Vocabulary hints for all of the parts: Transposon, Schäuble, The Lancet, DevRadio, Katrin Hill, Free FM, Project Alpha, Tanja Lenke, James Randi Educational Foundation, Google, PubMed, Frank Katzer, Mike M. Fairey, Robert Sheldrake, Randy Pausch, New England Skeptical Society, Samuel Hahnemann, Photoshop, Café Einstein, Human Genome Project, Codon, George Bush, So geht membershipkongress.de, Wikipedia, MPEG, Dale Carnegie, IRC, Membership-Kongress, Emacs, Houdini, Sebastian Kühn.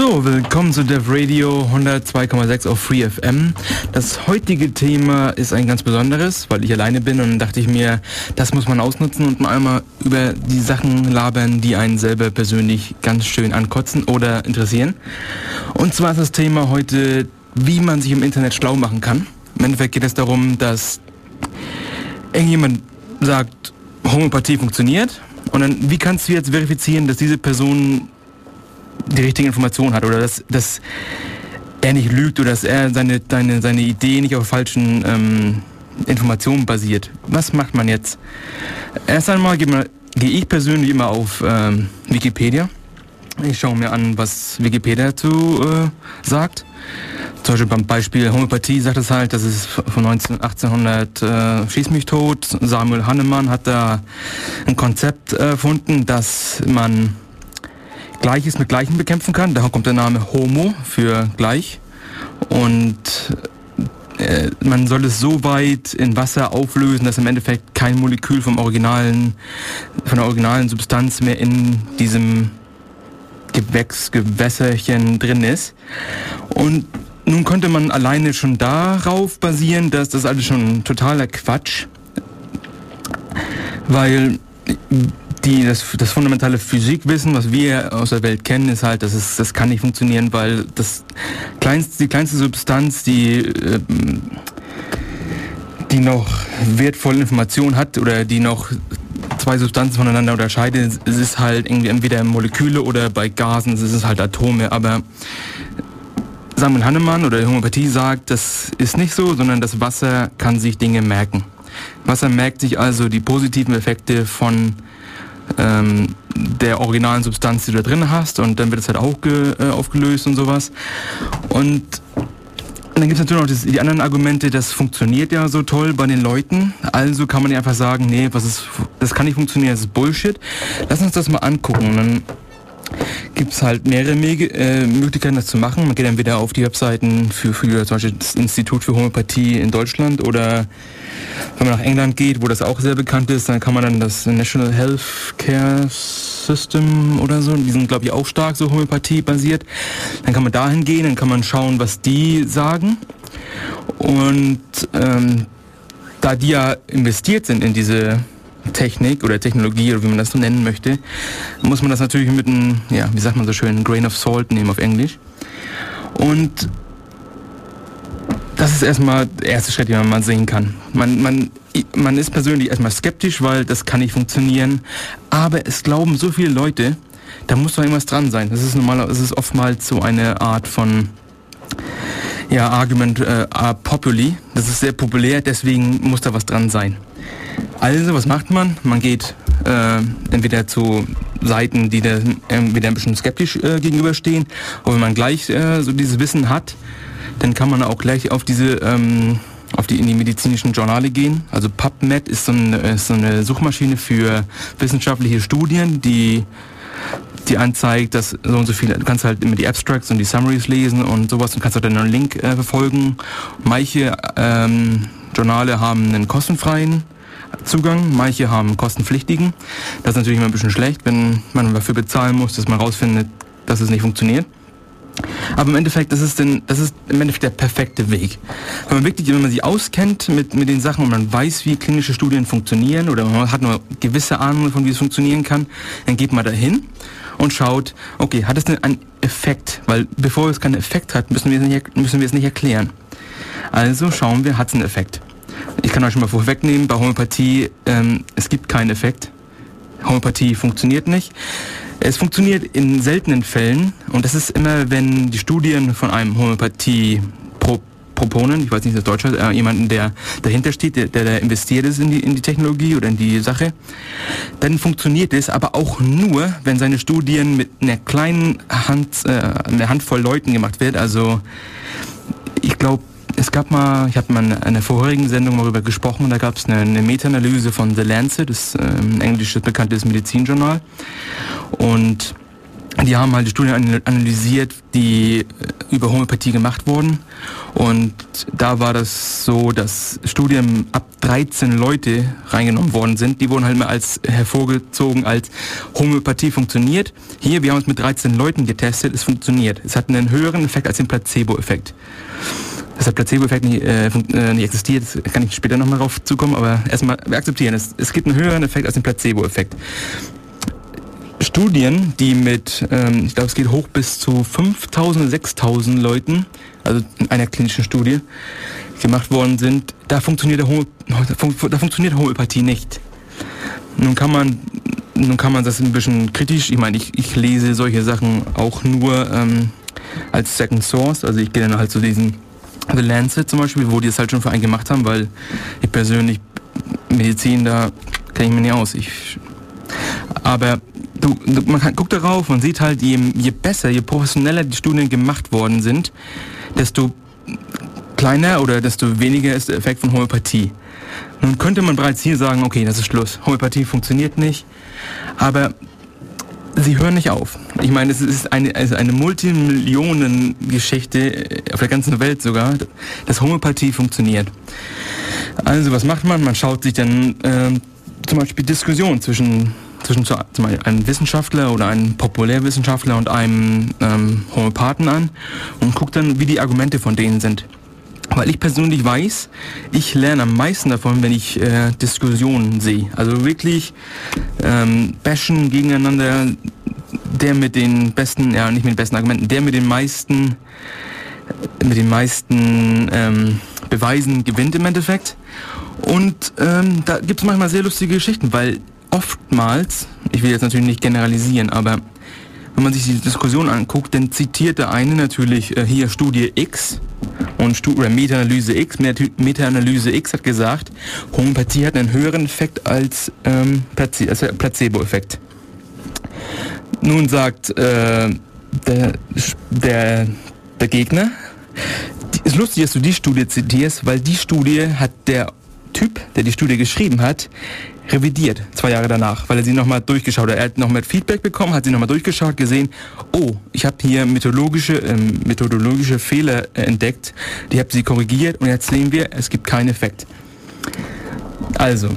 So, willkommen zu DevRadio 102,6 auf Free FM. Das heutige Thema ist ein ganz besonderes, weil ich alleine bin und dachte ich mir, das muss man ausnutzen und mal einmal über die Sachen labern, die einen selber persönlich ganz schön ankotzen oder interessieren. Und zwar ist das Thema heute, wie man sich im Internet schlau machen kann. Im Endeffekt geht es darum, dass irgendjemand sagt, Homöopathie funktioniert. Und dann, wie kannst du jetzt verifizieren, dass diese Person die richtige Information hat oder dass er nicht lügt oder dass er seine Idee nicht auf falschen Informationen basiert? Was macht man jetzt? Erst einmal gehe ich persönlich immer auf Wikipedia. Ich schaue mir an, was Wikipedia dazu sagt. Zum Beispiel beim Beispiel Homöopathie sagt es halt, das ist von 1800 schieß mich tot. Samuel Hahnemann hat da ein Konzept erfunden, dass man Gleiches mit Gleichen bekämpfen kann. Daher kommt der Name Homo für gleich. Und man soll es so weit in Wasser auflösen, dass im Endeffekt kein Molekül von der originalen Substanz mehr in diesem Gewässerchen drin ist. Und nun könnte man alleine schon darauf basieren, dass das alles schon totaler Quatsch, weil das fundamentale Physikwissen, was wir aus der Welt kennen, ist halt, das kann nicht funktionieren, weil die kleinste Substanz, die noch wertvolle Information hat oder die noch zwei Substanzen voneinander unterscheidet, es ist halt irgendwie entweder Moleküle oder bei Gasen, es ist halt Atome. Aber Samuel Hahnemann oder Homöopathie sagt, das ist nicht so, sondern das Wasser kann sich Dinge merken. Wasser merkt sich also die positiven Effekte von der originalen Substanz, die du da drin hast, und dann wird es halt auch aufgelöst und sowas. Und dann gibt es natürlich noch die anderen Argumente, das funktioniert ja so toll bei den Leuten, also kann man ja einfach sagen, nee, das kann nicht funktionieren, das ist Bullshit. Lass uns das mal angucken. Und dann gibt es halt mehrere Möglichkeiten, das zu machen. Man geht dann wieder auf die Webseiten für zum Beispiel das Institut für Homöopathie in Deutschland, oder wenn man nach England geht, wo das auch sehr bekannt ist, dann kann man dann das National Healthcare System oder so, die sind glaube ich auch stark so Homöopathie basiert, dann kann man dahin gehen, dann kann man schauen, was die sagen. Und da die ja investiert sind in diese Technik oder Technologie oder wie man das so nennen möchte, muss man das natürlich mit einem, ja, wie sagt man so schön, Grain of Salt nehmen auf Englisch. Und das ist erstmal der erste Schritt, den man sehen kann. Man ist persönlich erstmal skeptisch, weil das kann nicht funktionieren. Aber es glauben so viele Leute, da muss doch irgendwas dran sein. Das ist oftmals so eine Art von, ja, Argument a populi. Das ist sehr populär, deswegen muss da was dran sein. Also, was macht man? Man geht entweder zu Seiten, die da entweder ein bisschen skeptisch gegenüberstehen, aber wenn man gleich so dieses Wissen hat, dann kann man auch gleich auf in die medizinischen Journale gehen. Also PubMed ist so eine Suchmaschine für wissenschaftliche Studien, die anzeigt, dass so und so viel, du kannst halt immer die Abstracts und die Summaries lesen und sowas und kannst auch dann einen Link verfolgen. Manche Journale haben einen kostenfreien Zugang, manche haben kostenpflichtigen. Das ist natürlich immer ein bisschen schlecht, wenn man dafür bezahlen muss, dass man rausfindet, dass es nicht funktioniert. Aber im Endeffekt, das ist im Endeffekt der perfekte Weg. Wenn man sich auskennt mit den Sachen und man weiß, wie klinische Studien funktionieren, oder man hat eine gewisse Ahnung davon, wie es funktionieren kann, dann geht man dahin und schaut, okay, hat es denn einen Effekt? Weil bevor es keinen Effekt hat, müssen wir es nicht erklären. Also schauen wir, hat es einen Effekt? Ich kann euch schon mal vorwegnehmen, bei Homöopathie, es gibt keinen Effekt. Homöopathie funktioniert nicht. Es funktioniert in seltenen Fällen, und das ist immer, wenn die Studien von einem Homöopathie-Proponen, ich weiß nicht, das Deutsch heißt, jemanden, der dahinter steht, der investiert ist in die Technologie oder in die Sache, dann funktioniert es, aber auch nur, wenn seine Studien mit einer kleinen Handvoll Leuten gemacht wird. Also, ich glaube, ich habe mal in einer vorherigen Sendung mal darüber gesprochen, da gab es eine Meta-Analyse von The Lancet, das ein englisches bekanntes Medizinjournal. Und Die haben halt die Studien analysiert, die über Homöopathie gemacht wurden. Und da war das so, dass Studien ab 13 Leute reingenommen worden sind. Die wurden halt mal als hervorgezogen, als Homöopathie funktioniert. Hier, wir haben es mit 13 Leuten getestet, es funktioniert. Es hat einen höheren Effekt als den Placebo-Effekt. Dass der Placebo-Effekt nicht existiert, das kann ich später nochmal drauf zukommen, aber erstmal akzeptieren. Es gibt einen höheren Effekt als den Placebo-Effekt. Studien, die mit, ich glaube, es geht hoch bis zu 5.000, 6.000 Leuten, also in einer klinischen Studie, gemacht worden sind, da funktioniert Homöopathie nicht. Nun kann man das ein bisschen kritisch, ich meine, ich lese solche Sachen auch nur als Second Source, also ich gehe dann halt zu diesen The Lancet zum Beispiel, wo die es halt schon für einen gemacht haben, weil ich persönlich Medizin, da kenne ich mich nicht aus. Aber guckt darauf, man sieht halt, je besser, je professioneller die Studien gemacht worden sind, desto kleiner oder desto weniger ist der Effekt von Homöopathie. Nun könnte man bereits hier sagen, okay, das ist Schluss, Homöopathie funktioniert nicht, aber sie hören nicht auf. Ich meine, es ist eine Multimillionen-Geschichte auf der ganzen Welt sogar, dass Homöopathie funktioniert. Also was macht man? Man schaut sich dann zum Beispiel Diskussionen zwischen einem Wissenschaftler oder einem Populärwissenschaftler und einem Homöopathen an und guckt dann, wie die Argumente von denen sind. Weil ich persönlich weiß, ich lerne am meisten davon, wenn ich Diskussionen sehe. Also wirklich bashen gegeneinander, der mit den besten, ja nicht mit den besten Argumenten, der mit den meisten Beweisen gewinnt im Endeffekt. Und da gibt es manchmal sehr lustige Geschichten, weil oftmals, ich will jetzt natürlich nicht generalisieren, aber wenn man sich die Diskussion anguckt, dann zitiert der eine natürlich hier Studie X oder Meta-Analyse X. Meta-Analyse X hat gesagt, Homöopathie hat einen höheren Effekt als Placebo-Effekt. Nun sagt der Gegner, es ist lustig, dass du die Studie zitierst, weil die Studie hat der Typ, der die Studie geschrieben hat, revidiert 2 Jahre danach, weil er sie nochmal durchgeschaut hat. Er hat nochmal Feedback bekommen, hat sie nochmal durchgeschaut, gesehen, oh, ich habe hier methodologische Fehler entdeckt, ich habe sie korrigiert und jetzt sehen wir, es gibt keinen Effekt. Also,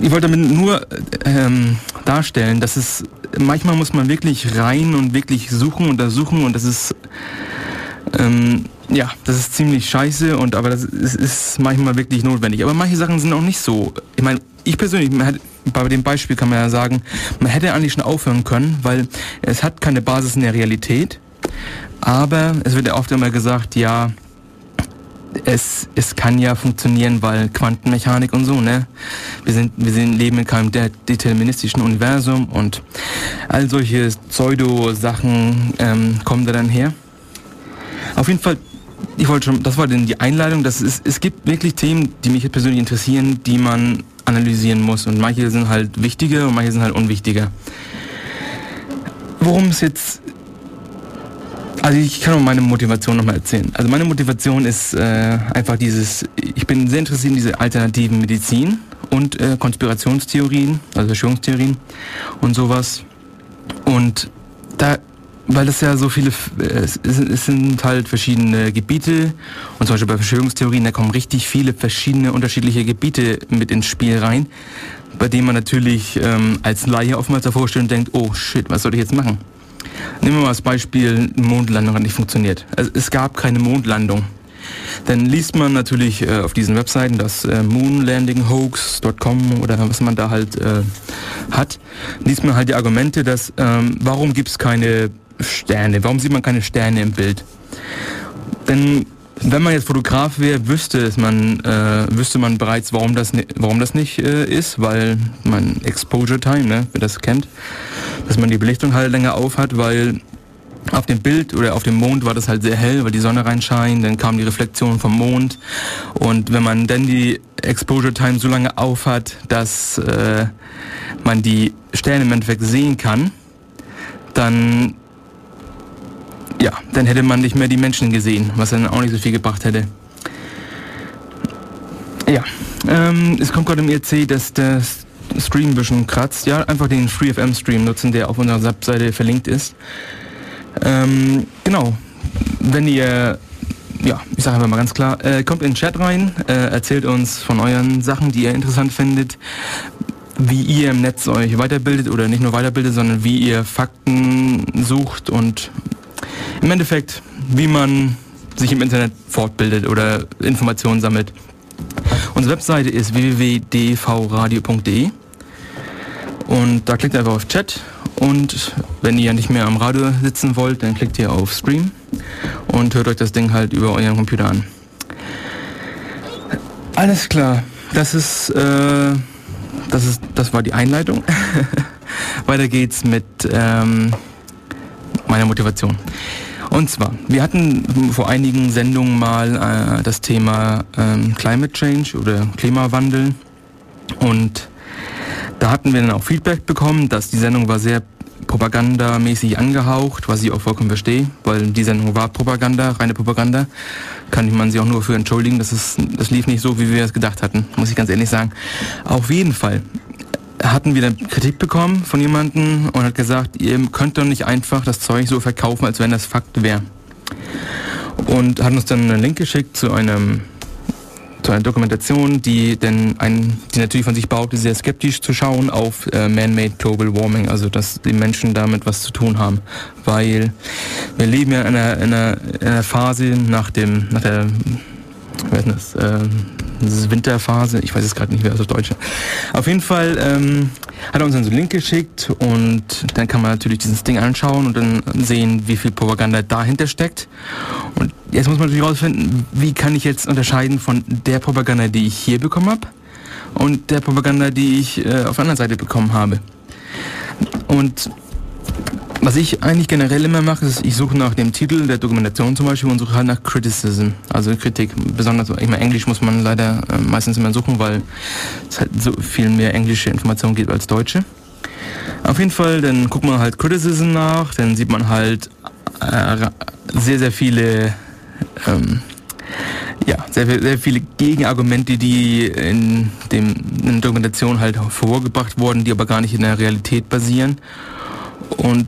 ich wollte damit nur darstellen, dass es, manchmal muss man wirklich rein und wirklich suchen, untersuchen und das ist, ja, das ist ziemlich scheiße, aber das ist manchmal wirklich notwendig. Aber manche Sachen sind auch nicht so. Ich meine, ich persönlich, bei dem Beispiel kann man ja sagen, man hätte eigentlich schon aufhören können, weil es hat keine Basis in der Realität. Aber es wird ja oft immer gesagt, ja, es kann ja funktionieren, weil Quantenmechanik und so, ne? Wir leben in keinem deterministischen Universum und all solche Pseudo-Sachen kommen da dann her. Auf jeden Fall, das war denn die Einleitung, es gibt wirklich Themen, die mich persönlich interessieren, die man analysieren muss und manche sind halt wichtiger und manche sind halt unwichtiger. Worum es jetzt, also ich kann auch meine Motivation nochmal erzählen. Also meine Motivation ist einfach ich bin sehr interessiert in diese alternativen Medizin und Konspirationstheorien, also Verschwörungstheorien und sowas und da, weil das ja so viele, es sind halt verschiedene Gebiete und zum Beispiel bei Verschwörungstheorien, da kommen richtig viele verschiedene unterschiedliche Gebiete mit ins Spiel rein, bei denen man natürlich als Laie oftmals davor steht und denkt, oh shit, was soll ich jetzt machen? Nehmen wir mal das Beispiel, Mondlandung hat nicht funktioniert. Also es gab keine Mondlandung. Dann liest man natürlich auf diesen Webseiten das moonlandinghoax.com oder was man da halt hat, liest man halt die Argumente, dass warum gibt es keine Sterne, warum sieht man keine Sterne im Bild? Denn wenn man jetzt Fotograf wäre, wüsste man bereits, warum das nicht ist, weil man Exposure Time, ne, wer das kennt, dass man die Belichtung halt länger aufhat, weil auf dem Bild oder auf dem Mond war das halt sehr hell, weil die Sonne reinscheint, dann kam die Reflexion vom Mond und wenn man dann die Exposure Time so lange aufhat, dass man die Sterne im Endeffekt sehen kann, dann hätte man nicht mehr die Menschen gesehen, was dann auch nicht so viel gebracht hätte. Ja, es kommt gerade im ERC, dass das Stream ein bisschen kratzt, ja, einfach den Free FM Stream nutzen, der auf unserer Webseite verlinkt ist. Genau, wenn ihr, ja, ich sage einfach mal ganz klar, kommt in den Chat rein, erzählt uns von euren Sachen, die ihr interessant findet, wie ihr im Netz euch weiterbildet oder nicht nur weiterbildet, sondern wie ihr Fakten sucht und im Endeffekt, wie man sich im Internet fortbildet oder Informationen sammelt. Unsere Webseite ist www.dvradio.de und da klickt ihr einfach auf Chat und wenn ihr nicht mehr am Radio sitzen wollt, dann klickt ihr auf Stream und hört euch das Ding halt über euren Computer an. Alles klar, das war die Einleitung. Weiter geht's mit meiner Motivation. Und zwar, wir hatten vor einigen Sendungen mal das Thema Climate Change oder Klimawandel und da hatten wir dann auch Feedback bekommen, dass die Sendung war sehr propagandamäßig angehaucht, was ich auch vollkommen verstehe, weil die Sendung war Propaganda, reine Propaganda, kann man sich auch nur für entschuldigen, das lief nicht so, wie wir es gedacht hatten, muss ich ganz ehrlich sagen. Auf jeden Fall hatten wir dann Kritik bekommen von jemandem und hat gesagt, ihr könnt doch nicht einfach das Zeug so verkaufen, als wenn das Fakt wäre. Und hat uns dann einen Link geschickt zu einer Dokumentation, die natürlich von sich behauptet, sehr skeptisch zu schauen auf Man-Made Global Warming, also dass die Menschen damit was zu tun haben. Weil wir leben ja in einer Phase nach der Winterphase, ich weiß es gerade nicht, wer das Deutsche. Auf jeden Fall hat er uns dann so einen Link geschickt und dann kann man natürlich dieses Ding anschauen und dann sehen, wie viel Propaganda dahinter steckt. Und jetzt muss man natürlich rausfinden, wie kann ich jetzt unterscheiden von der Propaganda, die ich hier bekommen habe und der Propaganda, die ich auf der anderen Seite bekommen habe. Und was ich eigentlich generell immer mache, ist, ich suche nach dem Titel der Dokumentation zum Beispiel und suche halt nach Criticism, also Kritik. Besonders, ich meine, Englisch muss man leider meistens immer suchen, weil es halt so viel mehr englische Informationen gibt als deutsche. Auf jeden Fall, dann guckt man halt Criticism nach, dann sieht man halt sehr, sehr viele, sehr viele Gegenargumente, die in der Dokumentation halt vorgebracht wurden, die aber gar nicht in der Realität basieren. Und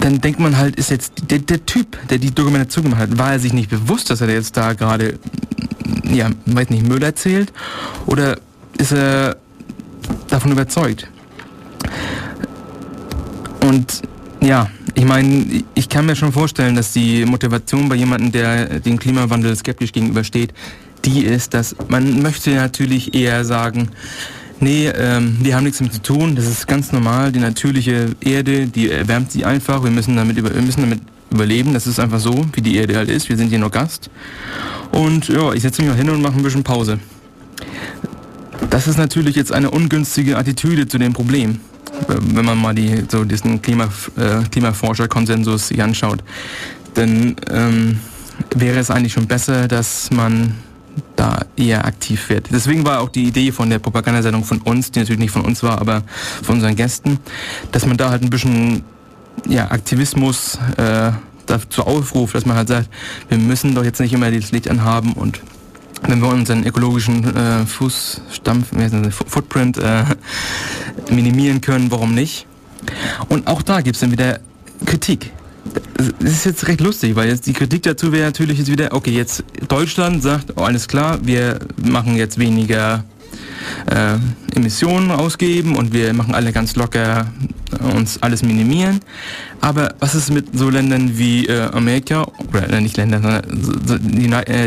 dann denkt man halt, ist jetzt der Typ, der die Dokumentation gemacht hat, war er sich nicht bewusst, dass er jetzt da gerade, ja, weiß nicht, Müll erzählt? Oder ist er davon überzeugt? Und ja, ich meine, ich kann mir schon vorstellen, dass die Motivation bei jemandem, der dem Klimawandel skeptisch gegenübersteht, die ist, dass man möchte natürlich eher sagen, nee, wir haben nichts damit zu tun, das ist ganz normal, die natürliche Erde, die erwärmt sich einfach, wir müssen damit überleben, das ist einfach so, wie die Erde halt ist, wir sind hier nur Gast. Und ja, ich setze mich mal hin und mache ein bisschen Pause. Das ist natürlich jetzt eine ungünstige Attitüde zu dem Problem, wenn man mal diesen Klimaforscher-Konsensus hier anschaut. Denn wäre es eigentlich schon besser, dass man da eher aktiv wird. Deswegen war auch die Idee von der Propagandasendung von uns, die natürlich nicht von uns war, aber von unseren Gästen, dass man da halt ein bisschen, ja, Aktivismus dazu aufruft, dass man halt sagt, wir müssen doch jetzt nicht immer das Licht anhaben und wenn wir unseren ökologischen Footprint minimieren können, warum nicht? Und auch da gibt es dann wieder Kritik. Das ist jetzt recht lustig, weil jetzt die Kritik dazu wäre natürlich jetzt wieder, okay, jetzt Deutschland sagt, oh, alles klar, wir machen jetzt weniger Emissionen ausgeben und wir machen alle ganz locker uns alles minimieren. Aber was ist mit so Ländern wie Amerika, oder nicht Länder, sondern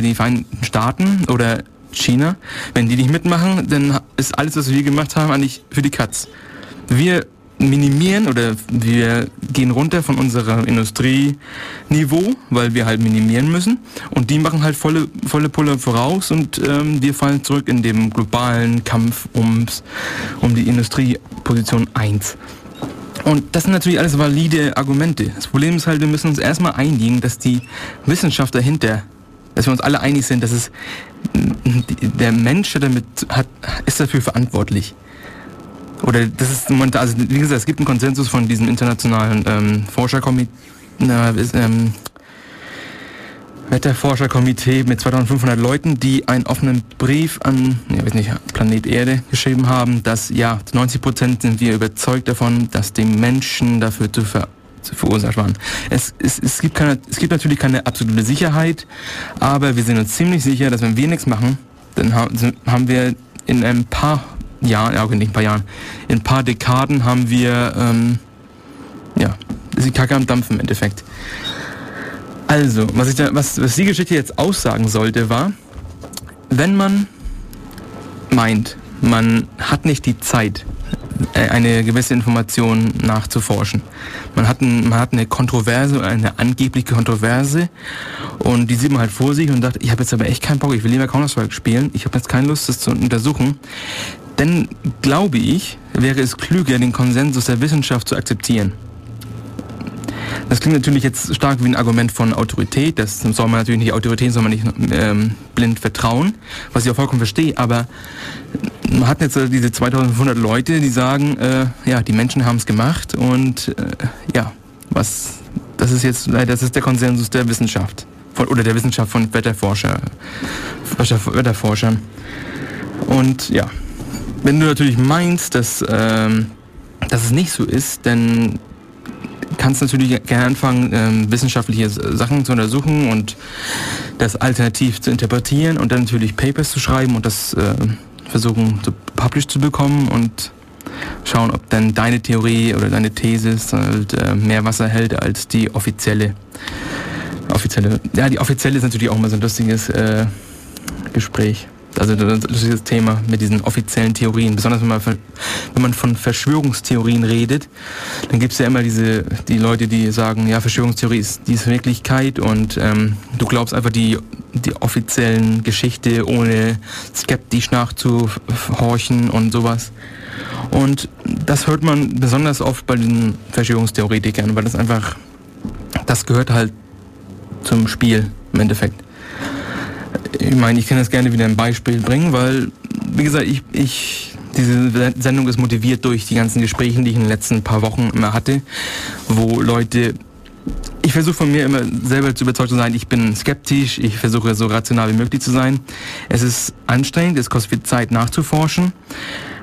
die Vereinigten Staaten oder China? Wenn die nicht mitmachen, dann ist alles, was wir gemacht haben, eigentlich für die Katz. Wir minimieren oder wir gehen runter von unserem Industrieniveau, weil wir halt minimieren müssen und die machen halt volle Pulle voraus und wir fallen zurück in dem globalen Kampf um die Industrieposition 1. Und das sind natürlich alles valide Argumente. Das Problem ist halt, wir müssen uns erstmal einigen, dass die Wissenschaft dahinter, dass wir uns alle einig sind, dass es der Mensch damit ist dafür verantwortlich. Oder das ist, also wie gesagt, es gibt einen Konsensus von diesem internationalen Forscherkomitee, hat der Forscherkomitee mit 2500 Leuten, die einen offenen Brief an Planet Erde geschrieben haben, dass ja, 90% sind wir überzeugt davon, dass die Menschen dafür zu verursacht waren. Es gibt natürlich keine absolute Sicherheit, aber wir sind uns ziemlich sicher, dass wenn wir nichts machen, dann haben wir in ein paar Jahren, in ein paar Dekaden haben wir ist die Kacke am Dampfen im Endeffekt. Also, was die Geschichte jetzt aussagen sollte, war, wenn man meint, man hat nicht die Zeit, eine gewisse Information nachzuforschen. Man hat eine Kontroverse, eine angebliche Kontroverse, und die sieht man halt vor sich und sagt, ich habe jetzt aber echt keinen Bock, ich will lieber Counter-Strike spielen, ich habe jetzt keine Lust, das zu untersuchen. Dann glaube ich, wäre es klüger, den Konsensus der Wissenschaft zu akzeptieren. Das klingt natürlich jetzt stark wie ein Argument von Autorität, das soll man natürlich nicht, Autorität soll man nicht blind vertrauen, was ich auch vollkommen verstehe, aber man hat jetzt diese 2500 Leute, die sagen, die Menschen haben es gemacht und das ist der Konsensus der Wissenschaft der Wissenschaft von Wetterforschern. Und ja, wenn du natürlich meinst, dass es nicht so ist, dann kannst natürlich gerne anfangen, wissenschaftliche Sachen zu untersuchen und das alternativ zu interpretieren und dann natürlich Papers zu schreiben und das versuchen, zu published zu bekommen und schauen, ob dann deine Theorie oder deine These halt, mehr Wasser hält als die offizielle. Die offizielle ist natürlich auch immer so ein lustiges Gespräch. Also das Thema mit diesen offiziellen Theorien, besonders wenn man von Verschwörungstheorien redet, dann gibt es ja immer die Leute, die sagen, ja, Verschwörungstheorie ist Wirklichkeit und du glaubst einfach die offiziellen Geschichte, ohne skeptisch nachzuhorchen und sowas. Und das hört man besonders oft bei den Verschwörungstheoretikern, weil das gehört halt zum Spiel im Endeffekt. Ich meine, ich kann das gerne wieder ein Beispiel bringen, weil, wie gesagt, diese Sendung ist motiviert durch die ganzen Gespräche, die ich in den letzten paar Wochen immer hatte, wo Leute, ich versuche von mir immer selber zu überzeugt zu sein, ich bin skeptisch, ich versuche so rational wie möglich zu sein. Es ist anstrengend, es kostet viel Zeit nachzuforschen,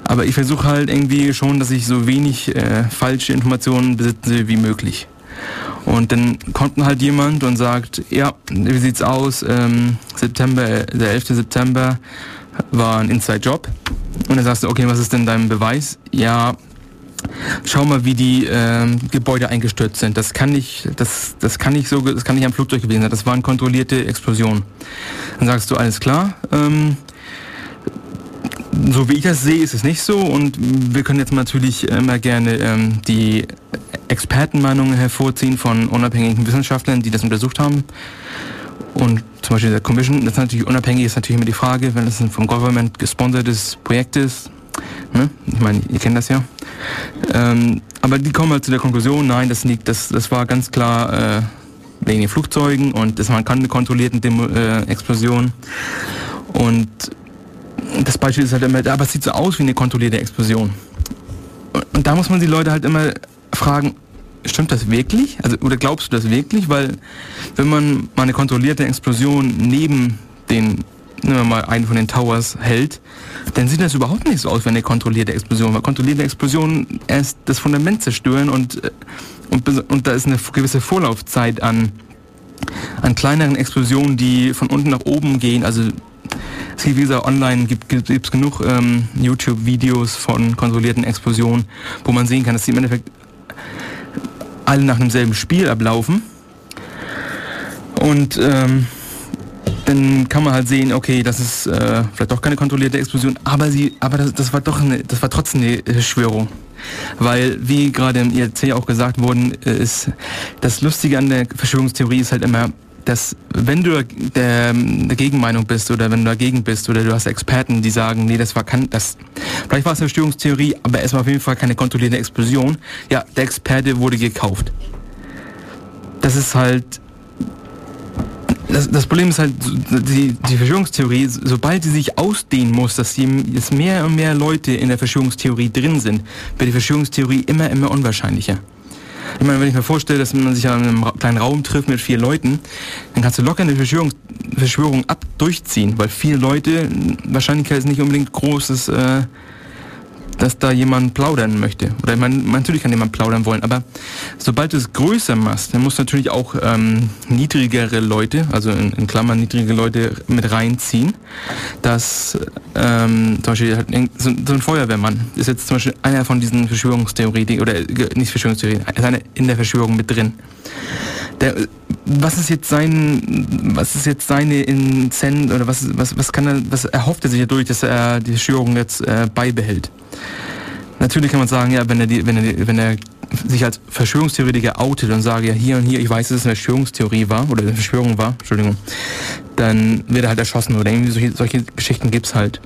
aber ich versuche halt irgendwie schon, dass ich so wenig falsche Informationen besitze wie möglich. Und dann kommt halt jemand und sagt, ja, wie sieht's aus, der 11. September war ein Inside-Job. Und dann sagst du, okay, was ist denn dein Beweis? Ja, schau mal, wie die Gebäude eingestürzt sind. Das kann nicht am Flugzeug gewesen sein. Das waren kontrollierte Explosionen. Dann sagst du, alles klar, so wie ich das sehe, ist es nicht so, und wir können jetzt natürlich immer gerne die Expertenmeinungen hervorziehen von unabhängigen Wissenschaftlern, die das untersucht haben, und zum Beispiel der Commission, das ist natürlich unabhängig, ist natürlich immer die Frage, wenn das ein vom Government gesponsertes Projekt ist, ne? Ich meine, ihr kennt das ja, aber die kommen halt zu der Konklusion, nein, das war ganz klar wegen den Flugzeugen und das waren keine kontrollierten Explosionen. Und das Beispiel ist halt immer, aber es sieht so aus wie eine kontrollierte Explosion. Und da muss man die Leute halt immer fragen, stimmt das wirklich? Also, oder glaubst du das wirklich? Weil wenn man mal eine kontrollierte Explosion neben einen von den Towers hält, dann sieht das überhaupt nicht so aus wie eine kontrollierte Explosion, weil kontrollierte Explosionen erst das Fundament zerstören und da ist eine gewisse Vorlaufzeit an kleineren Explosionen, die von unten nach oben gehen, also es gibt, wie gesagt, online gibt's genug YouTube-Videos von kontrollierten Explosionen, wo man sehen kann, dass die im Endeffekt alle nach einem selben Spiel ablaufen. Und dann kann man halt sehen, okay, das ist vielleicht doch keine kontrollierte Explosion, aber das war trotzdem eine Verschwörung. Weil, wie gerade im IRC auch gesagt worden ist, das Lustige an der Verschwörungstheorie ist halt immer, dass wenn du der Gegenmeinung bist oder wenn du dagegen bist oder du hast Experten, die sagen, nee, vielleicht war es eine Verschwörungstheorie, aber es war auf jeden Fall keine kontrollierte Explosion. Ja, der Experte wurde gekauft. Das ist halt, das Problem ist halt, die Verschwörungstheorie, sobald sie sich ausdehnen muss, dass jetzt mehr und mehr Leute in der Verschwörungstheorie drin sind, wird die Verschwörungstheorie immer unwahrscheinlicher. Ich meine, wenn ich mir vorstelle, dass man sich in einem kleinen Raum trifft mit 4 Leuten, dann kannst du locker eine Verschwörung durchziehen, weil 4 Leute, Wahrscheinlichkeit ist nicht unbedingt groß, dass da jemand plaudern möchte. Oder ich meine, natürlich kann jemand plaudern wollen, aber sobald du es größer machst, dann musst du natürlich auch niedrigere Leute, also in Klammern niedrige Leute mit reinziehen, dass zum Beispiel halt so ein Feuerwehrmann ist jetzt zum Beispiel einer von diesen Verschwörungstheoretikern, oder nicht Verschwörungstheoretikern, ist einer in der Verschwörung mit drin. Was ist jetzt seine Inzent, oder was erhofft er sich dadurch, dass er die Verschwörung jetzt beibehält? Natürlich kann man sagen, ja, wenn er sich als Verschwörungstheoretiker outet und sagt, ja, hier und hier, ich weiß, dass es eine Verschwörungstheorie war, oder eine Verschwörung war, Entschuldigung, dann wird er halt erschossen, oder irgendwie solche Geschichten gibt's halt.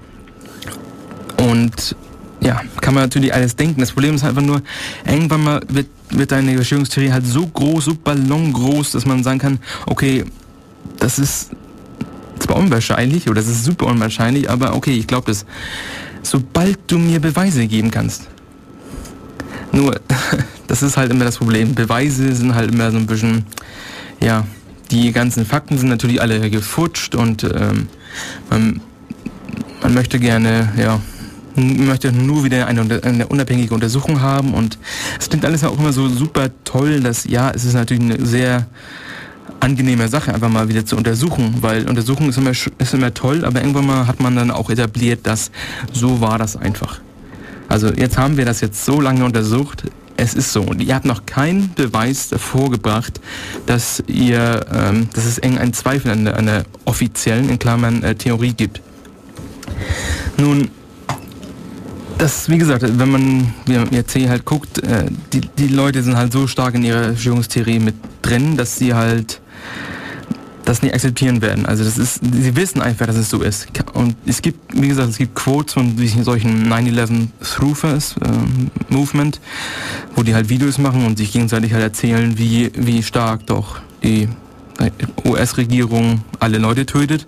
Und ja, kann man natürlich alles denken. Das Problem ist halt einfach nur, irgendwann mal wird deine Verschwörungstheorie halt so groß, so ballongroß, dass man sagen kann, okay, das ist zwar unwahrscheinlich, oder das ist super unwahrscheinlich, aber okay, ich glaube das. Sobald du mir Beweise geben kannst. Nur, das ist halt immer das Problem. Beweise sind halt immer so ein bisschen, ja, die ganzen Fakten sind natürlich alle gefutscht, und man möchte gerne, ja, möchte nur wieder eine unabhängige Untersuchung haben, und es klingt alles auch immer so super toll, dass, ja, es ist natürlich eine sehr angenehme Sache, einfach mal wieder zu untersuchen, weil Untersuchung ist immer toll, aber irgendwann mal hat man dann auch etabliert, dass so war das einfach. Also jetzt haben wir das jetzt so lange untersucht, es ist so, und ihr habt noch keinen Beweis davor gebracht, dass ihr, dass es irgendeinen Zweifel an einer offiziellen, in Klammern, Theorie gibt. Nun, das, wie gesagt, wenn man jetzt halt guckt, die Leute sind halt so stark in ihrer Verschwörungstheorie mit drin, dass sie halt das nicht akzeptieren werden. Also das ist, sie wissen einfach, dass es so ist. Und es gibt, wie gesagt, es gibt Quotes von solchen 9/11-Truthers Movement, wo die halt Videos machen und sich gegenseitig halt erzählen, wie stark doch die US-Regierung alle Leute tötet.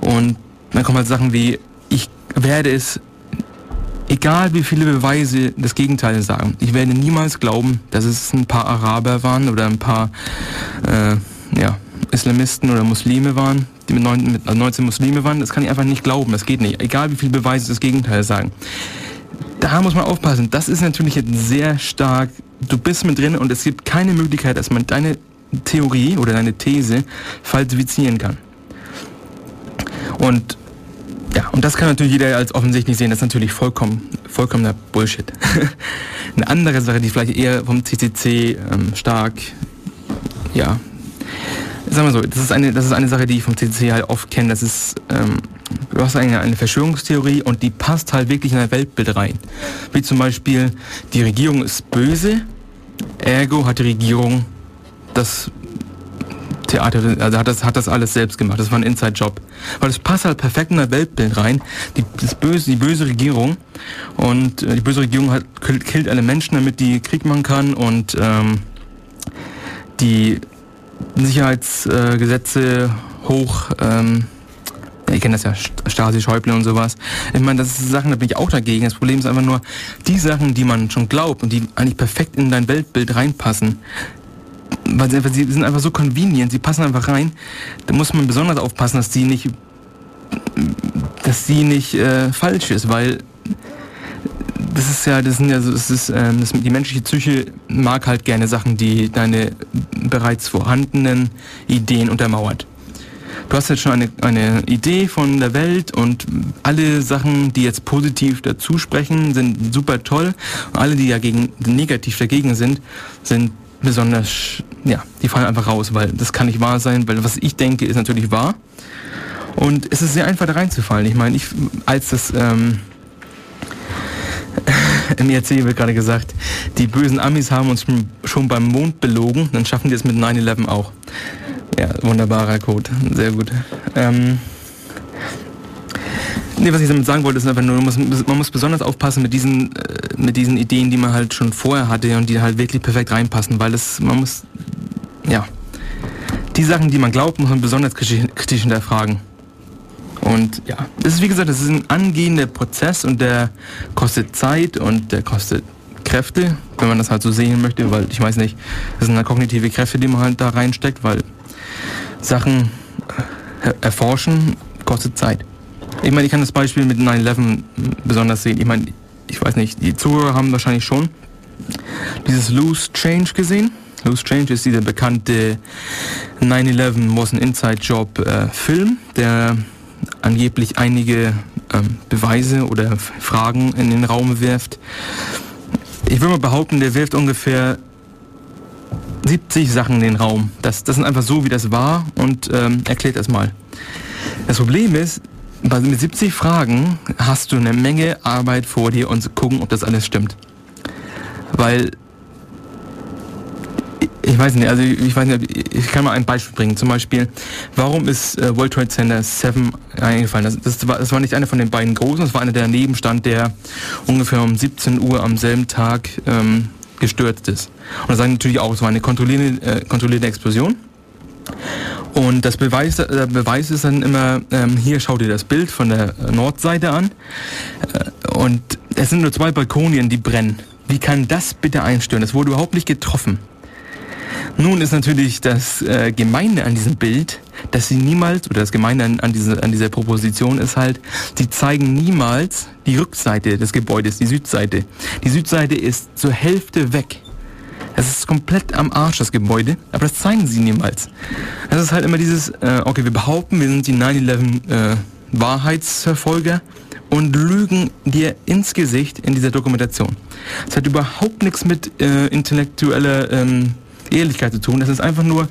Und dann kommen halt Sachen wie, ich werde es, egal wie viele Beweise das Gegenteil sagen, ich werde niemals glauben, dass es ein paar Araber waren oder ein paar Islamisten oder Muslime waren, die mit 19 Muslime waren. Das kann ich einfach nicht glauben, das geht nicht. Egal wie viele Beweise das Gegenteil sagen. Da muss man aufpassen. Das ist natürlich jetzt sehr stark, du bist mit drin, und es gibt keine Möglichkeit, dass man deine Theorie oder deine These falsifizieren kann. Und das kann natürlich jeder als offensichtlich sehen, das ist natürlich vollkommener Bullshit. Eine andere Sache, die vielleicht eher vom CCC stark, ja, sagen wir so, das ist eine Sache, die ich vom CCC halt oft kenne, das ist, du hast eine Verschwörungstheorie, und die passt halt wirklich in ein Weltbild rein. Wie zum Beispiel, die Regierung ist böse, ergo hat die Regierung das Theater, also hat das alles selbst gemacht. Das war ein Inside-Job. Weil es passt halt perfekt in das Weltbild rein. Die böse Regierung. Und die böse Regierung killt alle Menschen, damit die Krieg machen kann. Und die Sicherheitsgesetze hoch... ich kenne das ja, Stasi, Schäuble und sowas. Ich meine, das sind Sachen, da bin ich auch dagegen. Das Problem ist einfach nur, die Sachen, die man schon glaubt und die eigentlich perfekt in dein Weltbild reinpassen, weil sie sind einfach so convenient, sie passen einfach rein. Da muss man besonders aufpassen, dass sie nicht falsch ist, weil die menschliche Psyche mag halt gerne Sachen, die deine bereits vorhandenen Ideen untermauert. Du hast jetzt schon eine Idee von der Welt, und alle Sachen, die jetzt positiv dazu sprechen, sind super toll. Und alle, die negativ dagegen sind besonders, ja, die fallen einfach raus, weil das kann nicht wahr sein, weil was ich denke, ist natürlich wahr. Und es ist sehr einfach, da reinzufallen. Ich meine, als das im IRC wird gerade gesagt, die bösen Amis haben uns schon beim Mond belogen, dann schaffen die es mit 9/11 auch. Ja, wunderbarer Code, sehr gut. Was ich damit sagen wollte, ist einfach nur, man muss besonders aufpassen mit diesen Ideen, die man halt schon vorher hatte und die halt wirklich perfekt reinpassen, weil die Sachen, die man glaubt, muss man besonders kritisch hinterfragen. Und ja, das ist, wie gesagt, das ist ein angehender Prozess, und der kostet Zeit und der kostet Kräfte, wenn man das halt so sehen möchte, weil ich weiß nicht, das sind halt kognitive Kräfte, die man halt da reinsteckt, weil Sachen erforschen kostet Zeit. Ich meine, ich kann das Beispiel mit 9/11 besonders sehen. Ich meine, ich weiß nicht, die Zuhörer haben wahrscheinlich schon dieses Loose Change gesehen. Loose Change ist dieser bekannte 9/11 was an Inside Job Film, der angeblich einige Beweise oder Fragen in den Raum wirft. Ich würde mal behaupten, der wirft ungefähr 70 Sachen in den Raum. Das sind einfach so, wie das war, und erklärt das mal. Das Problem ist, mit 70 Fragen hast du eine Menge Arbeit vor dir und zu gucken, ob das alles stimmt. Weil ich weiß nicht, ich kann mal ein Beispiel bringen. Zum Beispiel, warum ist World Trade Center 7 eingefallen? Das war nicht einer von den beiden großen, das war einer, der daneben stand, der ungefähr um 17 Uhr am selben Tag gestürzt ist. Und da sagen natürlich auch, es war eine kontrollierte Explosion. Und der Beweis ist dann immer, hier schau dir das Bild von der Nordseite an. Und es sind nur 2 Balkonien, die brennen. Wie kann das bitte einstürzen? Das wurde überhaupt nicht getroffen. Nun ist natürlich das Gemeine an diesem Bild, dass sie niemals, oder das Gemeine an dieser Proposition ist halt, sie zeigen niemals die Rückseite des Gebäudes, die Südseite. Die Südseite ist zur Hälfte weg. Es ist komplett am Arsch, das Gebäude, aber das zeigen sie niemals. Das ist halt immer dieses, okay, wir behaupten, wir sind die 9/11 Wahrheitsverfolger und lügen dir ins Gesicht in dieser Dokumentation. Das hat überhaupt nichts mit intellektueller Ehrlichkeit zu tun. Das ist einfach nur,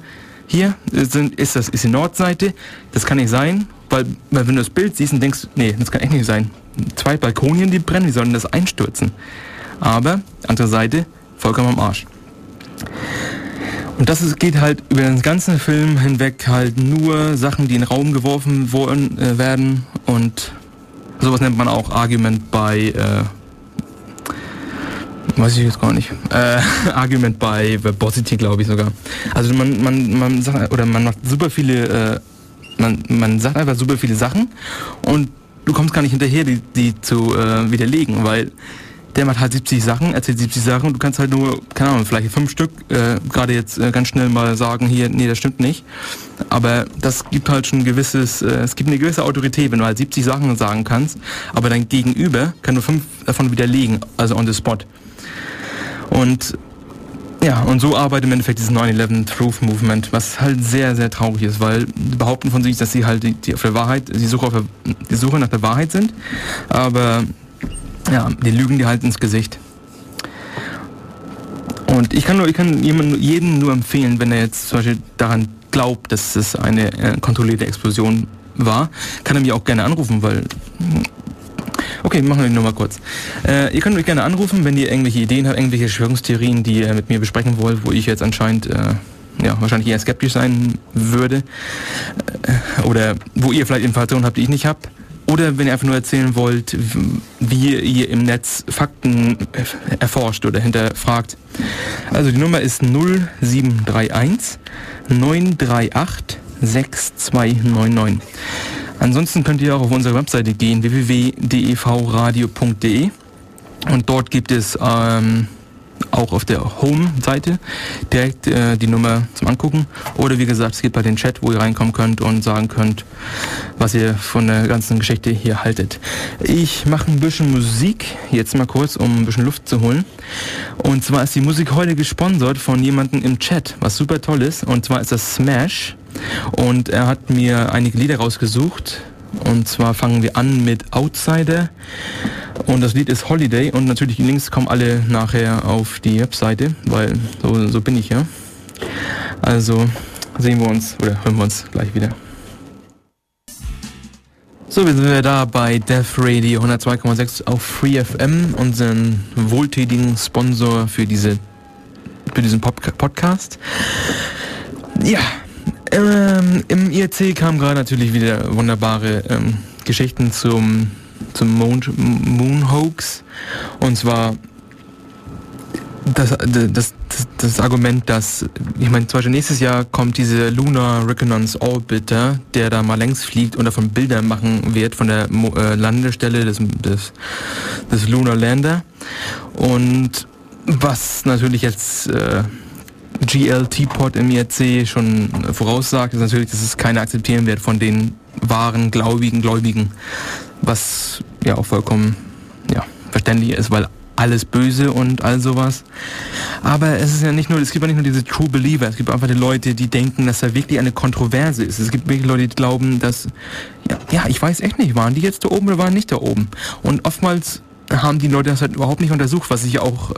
hier ist die Nordseite, das kann nicht sein, weil wenn du das Bild siehst und denkst, nee, das kann echt nicht sein. 2 Balkonien, die brennen, die sollen das einstürzen. Aber, andere Seite, vollkommen am Arsch. Und geht halt über den ganzen Film hinweg halt nur Sachen, die in den Raum geworfen werden, und sowas nennt man auch Argument by weiß ich jetzt gar nicht. Argument by Verbosity, glaube ich sogar. Also man sagt, oder man macht super viele, man sagt einfach super viele Sachen und du kommst gar nicht hinterher, die zu widerlegen, weil der macht halt 70 Sachen, erzählt 70 Sachen und du kannst halt nur, keine Ahnung, vielleicht 5 Stück gerade jetzt ganz schnell mal sagen, hier, nee, das stimmt nicht. Aber das gibt halt schon es gibt eine gewisse Autorität, wenn du halt 70 Sachen sagen kannst, aber dein Gegenüber kann nur 5 davon widerlegen, also on the spot. Und ja, und so arbeitet im Endeffekt dieses 9/11-Truth-Movement, was halt sehr, sehr traurig ist, weil die behaupten von sich, dass sie halt die Suche nach der Wahrheit sind, aber ja, die lügen dir halt ins Gesicht. Und ich kann jedem nur empfehlen, wenn er jetzt zum Beispiel daran glaubt, dass es eine kontrollierte Explosion war, kann er mich auch gerne anrufen, weil... Okay, machen wir nur mal kurz. Ihr könnt mich gerne anrufen, wenn ihr irgendwelche Ideen habt, irgendwelche Verschwörungstheorien, die ihr mit mir besprechen wollt, wo ich jetzt anscheinend wahrscheinlich eher skeptisch sein würde. Oder wo ihr vielleicht Informationen habt, die ich nicht habe. Oder wenn ihr einfach nur erzählen wollt, wie ihr im Netz Fakten erforscht oder hinterfragt. Also die Nummer ist 0731 938 6299. Ansonsten könnt ihr auch auf unsere Webseite gehen, www.devradio.de, und dort gibt es auch auf der Home-Seite direkt die Nummer zum Angucken, oder wie gesagt, es geht bei den Chat, wo ihr reinkommen könnt und sagen könnt, was ihr von der ganzen Geschichte hier haltet. Ich mache ein bisschen Musik, jetzt mal kurz, um ein bisschen Luft zu holen, und zwar ist die Musik heute gesponsert von jemandem im Chat, was super toll ist, und zwar ist das Smash, und er hat mir einige Lieder rausgesucht, und zwar fangen wir an mit Outsider, und das Lied ist Holiday, und natürlich die Links kommen alle nachher auf die Webseite, weil so bin ich ja. Also sehen wir uns oder hören wir uns gleich wieder. So, wir sind wieder da bei DevRadio 102,6 auf Free FM, unseren wohltätigen Sponsor für diesen Podcast. Ja, im IRC kamen gerade natürlich wieder wunderbare Geschichten zum Moon-Hoax. Und zwar das Argument, dass, ich meine, zum Beispiel nächstes Jahr kommt diese Lunar Reconnaissance Orbiter, der da mal längs fliegt und davon Bilder machen wird von der Landestelle des Lunar Lander. Und Was natürlich jetzt GLT-Pod im IRC schon voraussagt, ist natürlich, dass es keine akzeptieren wird von den wahren Gläubigen, was ja auch vollkommen verständlich ist, weil alles böse und all sowas. Aber es gibt ja nicht nur diese True Believer, es gibt einfach die Leute, die denken, dass da wirklich eine Kontroverse ist. Es gibt wirklich Leute, die glauben, dass, ich weiß echt nicht, waren die jetzt da oben oder waren nicht da oben? Und oftmals haben die Leute das halt überhaupt nicht untersucht, was ich auch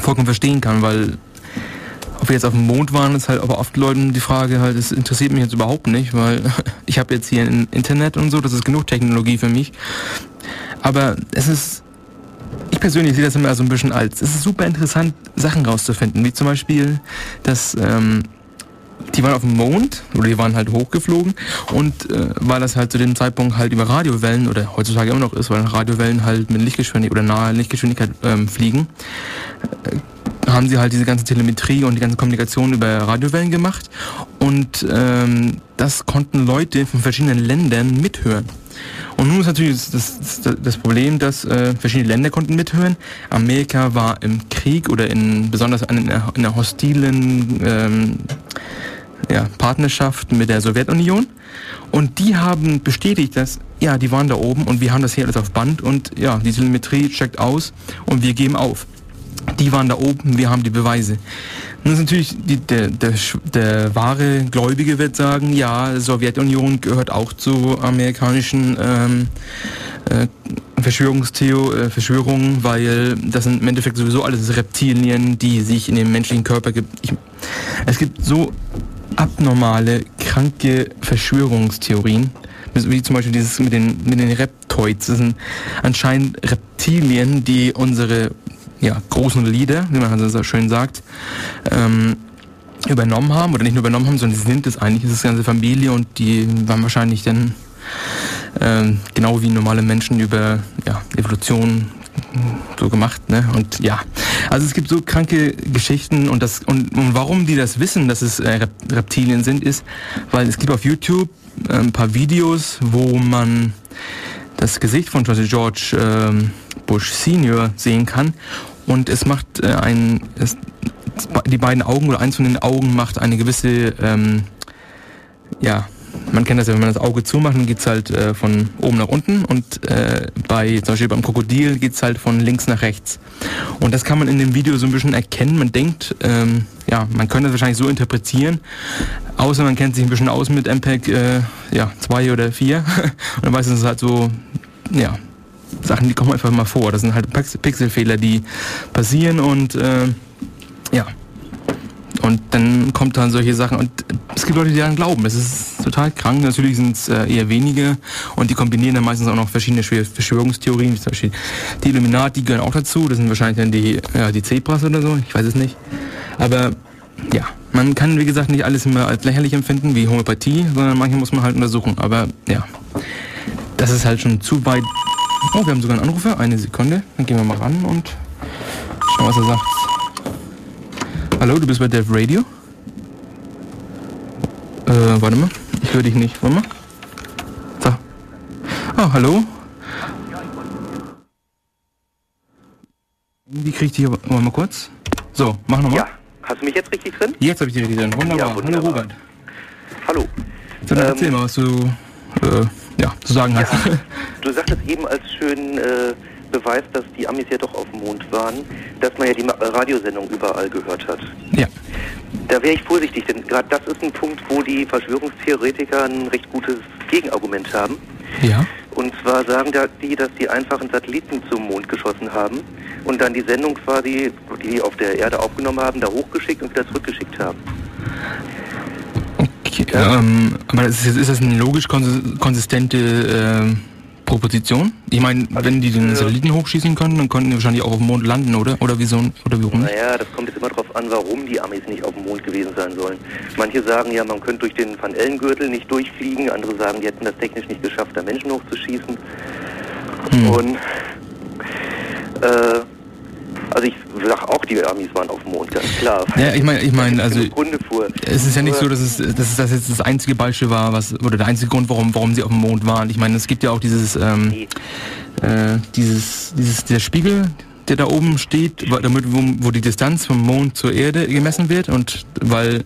vollkommen verstehen kann, weil ob wir jetzt auf dem Mond waren, ist halt aber oft Leuten die Frage halt, es interessiert mich jetzt überhaupt nicht, weil ich habe jetzt hier ein Internet und so, das ist genug Technologie für mich. Aber ich persönlich sehe das immer so ein bisschen als, es ist super interessant, Sachen rauszufinden, wie zum Beispiel, dass die waren auf dem Mond, oder die waren halt hochgeflogen und weil das halt zu dem Zeitpunkt halt über Radiowellen, oder heutzutage immer noch ist, weil Radiowellen halt mit Lichtgeschwindigkeit oder nahe Lichtgeschwindigkeit fliegen, haben sie halt diese ganze Telemetrie und die ganze Kommunikation über Radiowellen gemacht und das konnten Leute von verschiedenen Ländern mithören. Und nun ist natürlich das Problem, dass verschiedene Länder konnten mithören. Amerika war im Krieg oder besonders in einer hostilen Partnerschaft mit der Sowjetunion. Und die haben bestätigt, dass, die waren da oben und wir haben das hier alles auf Band und die Telemetrie checkt aus und wir geben auf. Die waren da oben, wir haben die Beweise. Nun ist natürlich, der wahre Gläubige wird sagen, Sowjetunion gehört auch zur amerikanischen Verschwörung, weil das sind im Endeffekt sowieso alles Reptilien, die sich in den menschlichen Körper... Es gibt so abnormale, kranke Verschwörungstheorien, wie zum Beispiel dieses mit den Reptoids. Das sind anscheinend Reptilien, die unsere... großen Lieder, wie man das so schön sagt, übernommen haben, oder nicht nur übernommen haben, sondern sie sind es eigentlich, es ist die ganze Familie und die waren wahrscheinlich dann genau wie normale Menschen über Evolution so gemacht, ne? Und also es gibt so kranke Geschichten und und warum die das wissen, dass es Reptilien sind, ist, weil es gibt auf YouTube ein paar Videos, wo man das Gesicht von George Bush Senior sehen kann und es macht die beiden Augen oder eins von den Augen macht eine gewisse, man kennt das ja, wenn man das Auge zumacht, dann geht es halt von oben nach unten und zum Beispiel beim Krokodil geht es halt von links nach rechts. Und das kann man in dem Video so ein bisschen erkennen. Man denkt, man könnte das wahrscheinlich so interpretieren, außer man kennt sich ein bisschen aus mit MPEG 2 oder 4 und dann weiß man, es halt so, Sachen, die kommen einfach mal vor. Das sind halt Pixelfehler, die passieren und und dann kommt dann solche Sachen und es gibt Leute, die daran glauben. Es ist total krank. Natürlich sind es eher wenige und die kombinieren dann meistens auch noch verschiedene Verschwörungstheorien, wie zum Beispiel die Illuminati, die gehören auch dazu. Das sind wahrscheinlich dann die Zebras oder so. Ich weiß es nicht. Aber man kann wie gesagt nicht alles immer als lächerlich empfinden wie Homöopathie, sondern manche muss man halt untersuchen. Aber das ist halt schon zu weit. Oh, wir haben sogar einen Anrufer. Eine Sekunde. Dann gehen wir mal ran und schauen, was er sagt. Hallo, du bist bei DevRadio? Warte mal. Ich höre dich nicht. Warte mal. So. Hallo? Wie krieg ich dich aber... Warte mal kurz. So, mach nochmal. Ja, hast du mich jetzt richtig drin? Jetzt habe ich dich richtig drin. Wunderbar. Ja, hallo, Robert. Hallo. So, dann erzähl mal, was du... zu sagen hast. Ja, du sagtest eben als schönen Beweis, dass die Amis ja doch auf dem Mond waren, dass man ja die Radiosendung überall gehört hat. Ja. Da wäre ich vorsichtig, denn gerade das ist ein Punkt, wo die Verschwörungstheoretiker ein recht gutes Gegenargument haben. Ja. Und zwar sagen die, dass die einfach einen Satelliten zum Mond geschossen haben und dann die Sendung quasi, die die auf der Erde aufgenommen haben, da hochgeschickt und wieder zurückgeschickt haben. Ja. Aber ist das eine logisch konsistente Proposition? Ich meine, also wenn die den Satelliten hochschießen können, dann könnten die wahrscheinlich auch auf dem Mond landen, oder? Oder warum nicht? Naja, das kommt jetzt immer darauf an, warum die Amis nicht auf dem Mond gewesen sein sollen. Manche sagen ja, man könnte durch den Van-Allen-Gürtel nicht durchfliegen, andere sagen, die hätten das technisch nicht geschafft, da Menschen hochzuschießen. Und also ich sag auch, die Amis waren auf dem Mond, ganz klar. Ja, ich meine, also es ist ja nicht so, dass das jetzt das einzige Beispiel war, oder der einzige Grund, warum sie auf dem Mond waren. Ich meine, es gibt ja auch dieses der Spiegel, der da oben steht, damit, wo die Distanz vom Mond zur Erde gemessen wird, und weil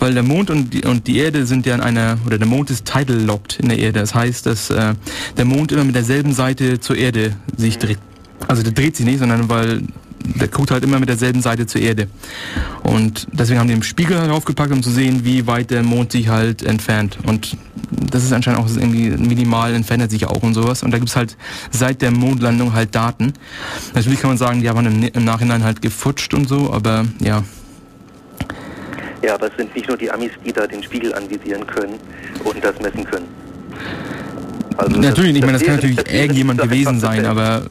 der Mond und die Erde sind ja der Mond ist tidal locked in der Erde. Das heißt, dass der Mond immer mit derselben Seite zur Erde sich dreht. Also der dreht sich nicht, sondern der guckt halt immer mit derselben Seite zur Erde. Und deswegen haben die einen Spiegel draufgepackt, um zu sehen, wie weit der Mond sich halt entfernt. Und das ist anscheinend auch irgendwie minimal, entfernt sich auch und sowas. Und da gibt es halt seit der Mondlandung halt Daten. Natürlich kann man sagen, die haben im Nachhinein halt gefutscht und so, aber ja. Ja, aber es sind nicht nur die Amis, die da den Spiegel anvisieren können und das messen können. Also natürlich nicht, ich meine, das kann natürlich irgendjemand gewesen sein, aber...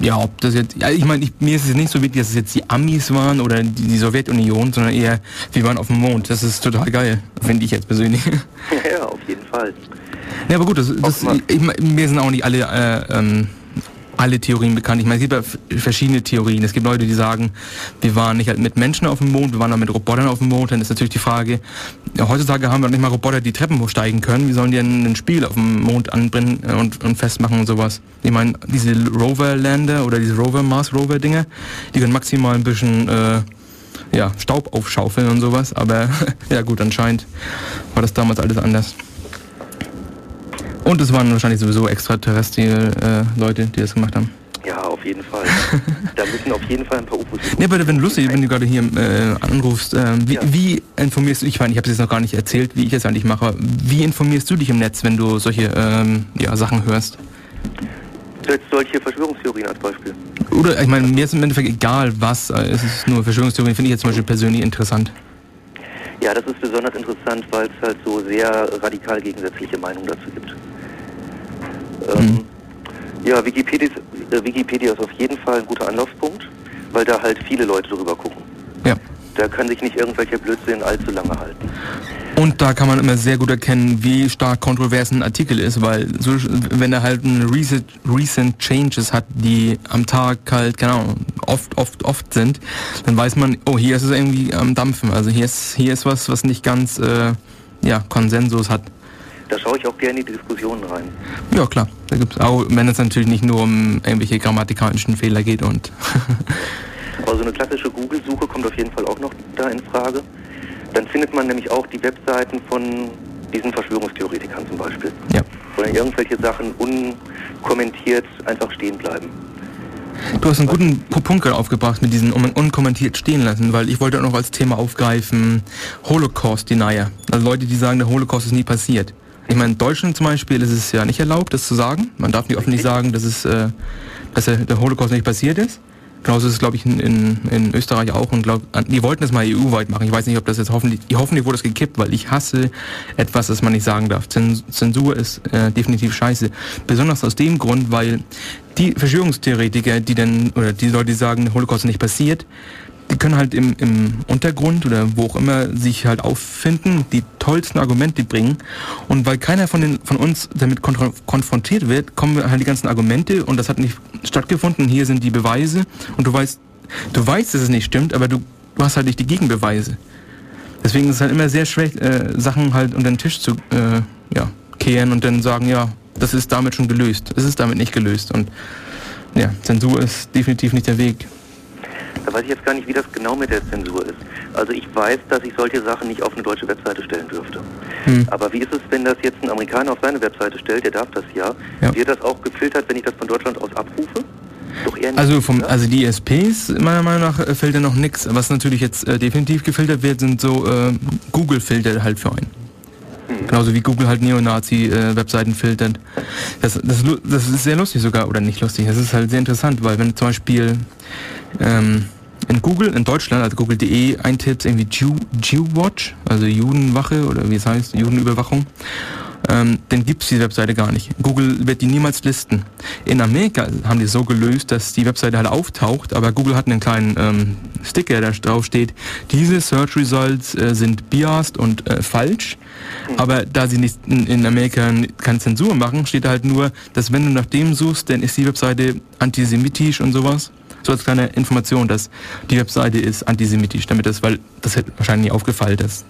Ja, ob das jetzt, ich meine, mir ist es nicht so wichtig, dass es jetzt die Amis waren oder die Sowjetunion, sondern eher, wir waren auf dem Mond. Das ist total geil, finde ich jetzt persönlich. Ja, auf jeden Fall. Ja, aber gut, mir sind auch nicht alle Theorien bekannt. Ich meine, es gibt ja verschiedene Theorien. Es gibt Leute, die sagen, wir waren nicht halt mit Menschen auf dem Mond, wir waren auch mit Robotern auf dem Mond. Dann ist natürlich die Frage, heutzutage haben wir nicht mal Roboter, die Treppen hochsteigen können. Wie sollen die denn einen Spiegel auf dem Mond anbrennen und festmachen und sowas? Ich meine, diese Rover-Lander oder diese Mars-Rover-Dinger, die können maximal ein bisschen Staub aufschaufeln und sowas. Aber ja gut, anscheinend war das damals alles anders. Und es waren wahrscheinlich sowieso extraterrestrielle Leute, die das gemacht haben. Ja, auf jeden Fall. Da müssen auf jeden Fall ein paar UFOs. Ne, aber wenn du gerade hier anrufst, wie informierst du dich? Ich meine, ich habe es jetzt noch gar nicht erzählt, wie ich es eigentlich mache. Wie informierst du dich im Netz, wenn du solche Sachen hörst? Solche Verschwörungstheorien als Beispiel. Oder, ich meine, mir ist im Endeffekt egal, was. Es ist nur Verschwörungstheorien, finde ich jetzt zum Beispiel persönlich interessant. Ja, das ist besonders interessant, weil es halt so sehr radikal gegensätzliche Meinungen dazu gibt. Ja, Wikipedia ist auf jeden Fall ein guter Anlaufpunkt, weil da halt viele Leute drüber gucken. Ja. Da kann sich nicht irgendwelcher Blödsinn allzu lange halten. Und da kann man immer sehr gut erkennen, wie stark kontrovers ein Artikel ist, weil wenn er halt ein recent Changes hat, die am Tag halt, keine Ahnung, oft sind, dann weiß man, oh, hier ist es irgendwie am Dampfen. Also hier ist was nicht ganz Konsensus hat. Da schaue ich auch gerne in die Diskussionen rein. Ja, klar. Da gibt's auch, wenn es natürlich nicht nur um irgendwelche grammatikalischen Fehler geht und... Aber so eine klassische Google-Suche kommt auf jeden Fall auch noch da in Frage. Dann findet man nämlich auch die Webseiten von diesen Verschwörungstheoretikern zum Beispiel. Ja. Oder irgendwelche Sachen unkommentiert einfach stehen bleiben. Du hast einen guten Punkt gerade aufgebracht mit diesen unkommentiert stehen lassen, weil ich wollte auch noch als Thema aufgreifen Holocaust-Denier. Also Leute, die sagen, der Holocaust ist nie passiert. Ich meine, in Deutschland zum Beispiel ist es ja nicht erlaubt, das zu sagen. Man darf nicht öffentlich sagen, dass der Holocaust nicht passiert ist. Genauso ist es, glaube ich, in Österreich auch. Und die wollten das mal EU-weit machen. Ich weiß nicht, ob das jetzt hoffentlich wurde es gekippt, weil ich hasse etwas, das man nicht sagen darf. Zensur ist definitiv scheiße. Besonders aus dem Grund, weil die Verschwörungstheoretiker, die Leute, die sagen, der Holocaust ist nicht passiert, die können halt im Untergrund oder wo auch immer sich halt auffinden, die tollsten Argumente bringen. Und weil keiner von uns damit konfrontiert wird, kommen halt die ganzen Argumente und das hat nicht stattgefunden. Hier sind die Beweise und du weißt, dass es nicht stimmt, aber du hast halt nicht die Gegenbeweise. Deswegen ist es halt immer sehr schwer, Sachen halt unter den Tisch zu kehren und dann sagen, ja, das ist damit schon gelöst. Es ist damit nicht gelöst. Und ja, Zensur ist definitiv nicht der Weg. Da weiß ich jetzt gar nicht, wie das genau mit der Zensur ist. Also ich weiß, dass ich solche Sachen nicht auf eine deutsche Webseite stellen dürfte. Aber wie ist es, wenn das jetzt ein Amerikaner auf seine Webseite stellt, der darf das ja. Wird das auch gefiltert, wenn ich das von Deutschland aus abrufe? Doch eher nicht, die ISPs, meiner Meinung nach, fällt da noch nichts. Was natürlich jetzt definitiv gefiltert wird, sind so Google-Filter halt für einen. Genauso wie Google halt Neonazi-Webseiten filtert. Das ist sehr lustig sogar, oder nicht lustig, das ist halt sehr interessant, weil wenn zum Beispiel in Google, in Deutschland, also google.de eintippst, irgendwie Jewwatch, also Judenwache oder wie es heißt, Judenüberwachung, dann gibt es die Webseite gar nicht. Google wird die niemals listen. In Amerika haben die es so gelöst, dass die Webseite halt auftaucht, aber Google hat einen kleinen Sticker, der drauf steht, diese Search Results sind biased und falsch, aber da sie nicht in Amerika keine Zensur machen, steht da halt nur, dass wenn du nach dem suchst, dann ist die Webseite antisemitisch und sowas. So als kleine Information, dass die Webseite ist antisemitisch, weil das hätte wahrscheinlich nie aufgefallen, dass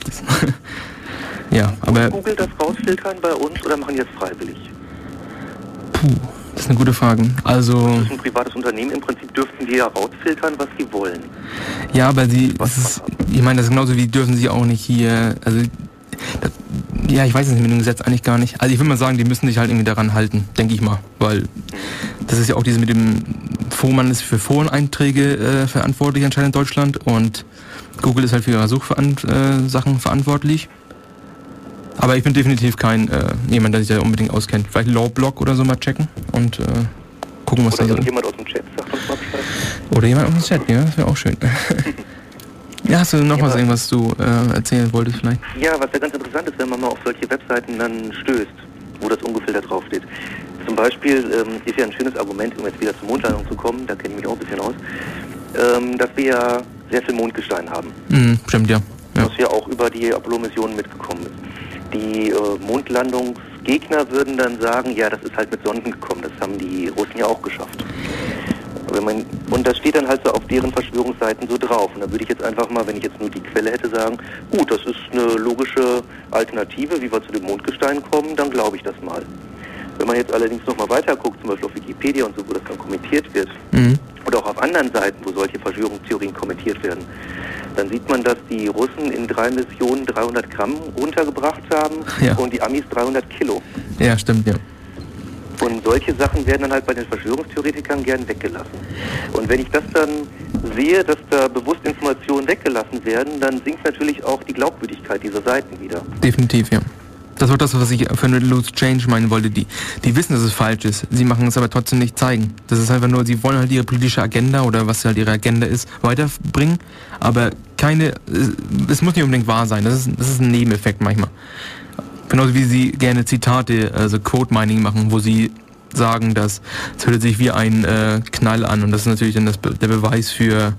ja, aber Google das rausfiltern bei uns oder machen die das freiwillig? Puh, Das ist eine gute Frage. Also, das ist ein privates Unternehmen. Im Prinzip dürften die ja rausfiltern, was sie wollen. Ja, aber sie... ich meine, das ist genauso wie dürfen sie auch nicht hier... Also, das, ja, ich weiß es nicht mit dem Gesetz eigentlich gar nicht. Also ich würde mal sagen, die müssen sich halt irgendwie daran halten, denke ich mal. Weil das ist ja auch dieses mit dem... Fohmann ist für Foreneinträge verantwortlich anscheinend in Deutschland und Google ist halt für ihre Suchsachen verantwortlich. Aber ich bin definitiv kein jemand, der sich da unbedingt auskennt. Vielleicht Lawblog oder so mal checken und gucken, was da so ist. Oder jemand aus dem Chat sagt uns mal Bescheid. Oder jemand aus dem Chat, ja, das wäre auch schön. Ja, hast du noch was, irgendwas du erzählen wolltest vielleicht? Ja, was ja ganz interessant ist, wenn man mal auf solche Webseiten dann stößt, wo das ungefiltert draufsteht. Zum Beispiel ist ja ein schönes Argument, um jetzt wieder zur Mondlandung zu kommen, da kenne ich mich auch ein bisschen aus, dass wir ja sehr viel Mondgestein haben. Mhm, stimmt, ja. Was ja auch über die Apollo-Missionen mitgekommen ist. Die Mondlandungsgegner würden dann sagen, ja, das ist halt mit Sonden gekommen, das haben die Russen ja auch geschafft. Und das steht dann halt so auf deren Verschwörungsseiten so drauf. Und da würde ich jetzt einfach mal, wenn ich jetzt nur die Quelle hätte, sagen, gut, das ist eine logische Alternative, wie wir zu dem Mondgestein kommen, dann glaube ich das mal. Wenn man jetzt allerdings nochmal weiter guckt, zum Beispiel auf Wikipedia und so, wo das dann kommentiert wird, oder auch auf anderen Seiten, wo solche Verschwörungstheorien kommentiert werden, dann sieht man, dass die Russen in 3 Missionen 300 Gramm runtergebracht haben und die Amis 300 Kilo. Ja, stimmt, ja. Und solche Sachen werden dann halt bei den Verschwörungstheoretikern gern weggelassen. Und wenn ich das dann sehe, dass da bewusst Informationen weggelassen werden, dann sinkt natürlich auch die Glaubwürdigkeit dieser Seiten wieder. Definitiv, ja. Das war das, was ich für eine Loose Change meinen wollte. Die wissen, dass es falsch ist. Sie machen es aber trotzdem nicht zeigen. Das ist einfach nur, sie wollen halt ihre politische Agenda oder was halt ihre Agenda ist, weiterbringen. Aber es muss nicht unbedingt wahr sein. Das ist ein Nebeneffekt manchmal. Genauso wie sie gerne Zitate, also Quote Mining machen, wo sie sagen, dass es hört sich wie ein Knall an. Und das ist natürlich dann der Beweis für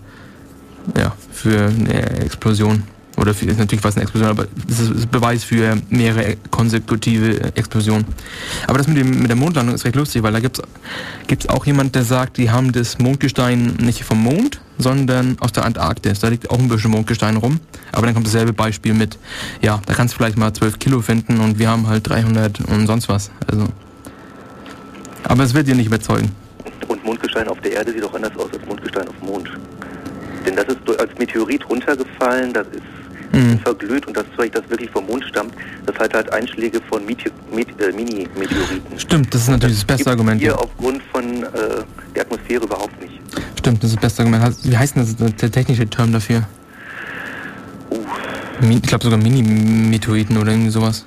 eine Explosion. Oder für, ist natürlich was eine Explosion, aber es ist Beweis für mehrere konsekutive Explosionen. Aber das mit der Mondlandung ist recht lustig, weil da gibt's auch jemand, der sagt, die haben das Mondgestein nicht vom Mond, sondern aus der Antarktis. Da liegt auch ein bisschen Mondgestein rum, aber dann kommt dasselbe Beispiel mit, ja, da kannst du vielleicht mal 12 Kilo finden und wir haben halt 300 und sonst was. Also, aber es wird dir nicht überzeugen. Und Mondgestein auf der Erde sieht auch anders aus als Mondgestein auf dem Mond. Denn das ist als Meteorit runtergefallen, das ist verglüht und das Zeug, das wirklich vom Mond stammt, das hat halt Einschläge von Mini-Meteoriten. Stimmt, das ist natürlich das beste Argument. Hier aufgrund von der Atmosphäre überhaupt nicht. Stimmt, das ist das beste Argument. Wie heißt denn das, der technische Term dafür? Ich glaube sogar Mini-Meteoriten oder irgendwie sowas.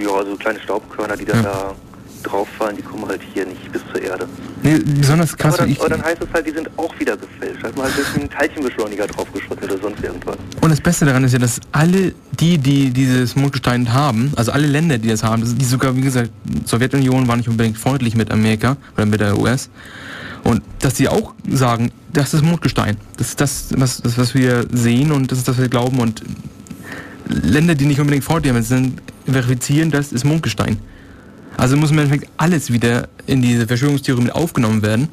Ja, also kleine Staubkörner, die dann da drauf fallen, die kommen halt hier nicht bis zur Erde. Nee, besonders krass. Aber dann heißt es halt, die sind auch wieder gefälscht. Hat man halt durch einen Teilchenbeschleuniger draufgeschossen oder sonst irgendwas. Und das Beste daran ist ja, dass alle die dieses Mondgestein haben, also alle Länder, die das haben, die sogar, wie gesagt, Sowjetunion war nicht unbedingt freundlich mit Amerika oder mit der US. Und dass die auch sagen, das ist Mondgestein. Das ist das, was wir sehen und das ist das, was wir glauben. Und Länder, die nicht unbedingt freundlich sind, verifizieren, das ist Mondgestein. Also muss im Endeffekt alles wieder in diese Verschwörungstheorie mit aufgenommen werden.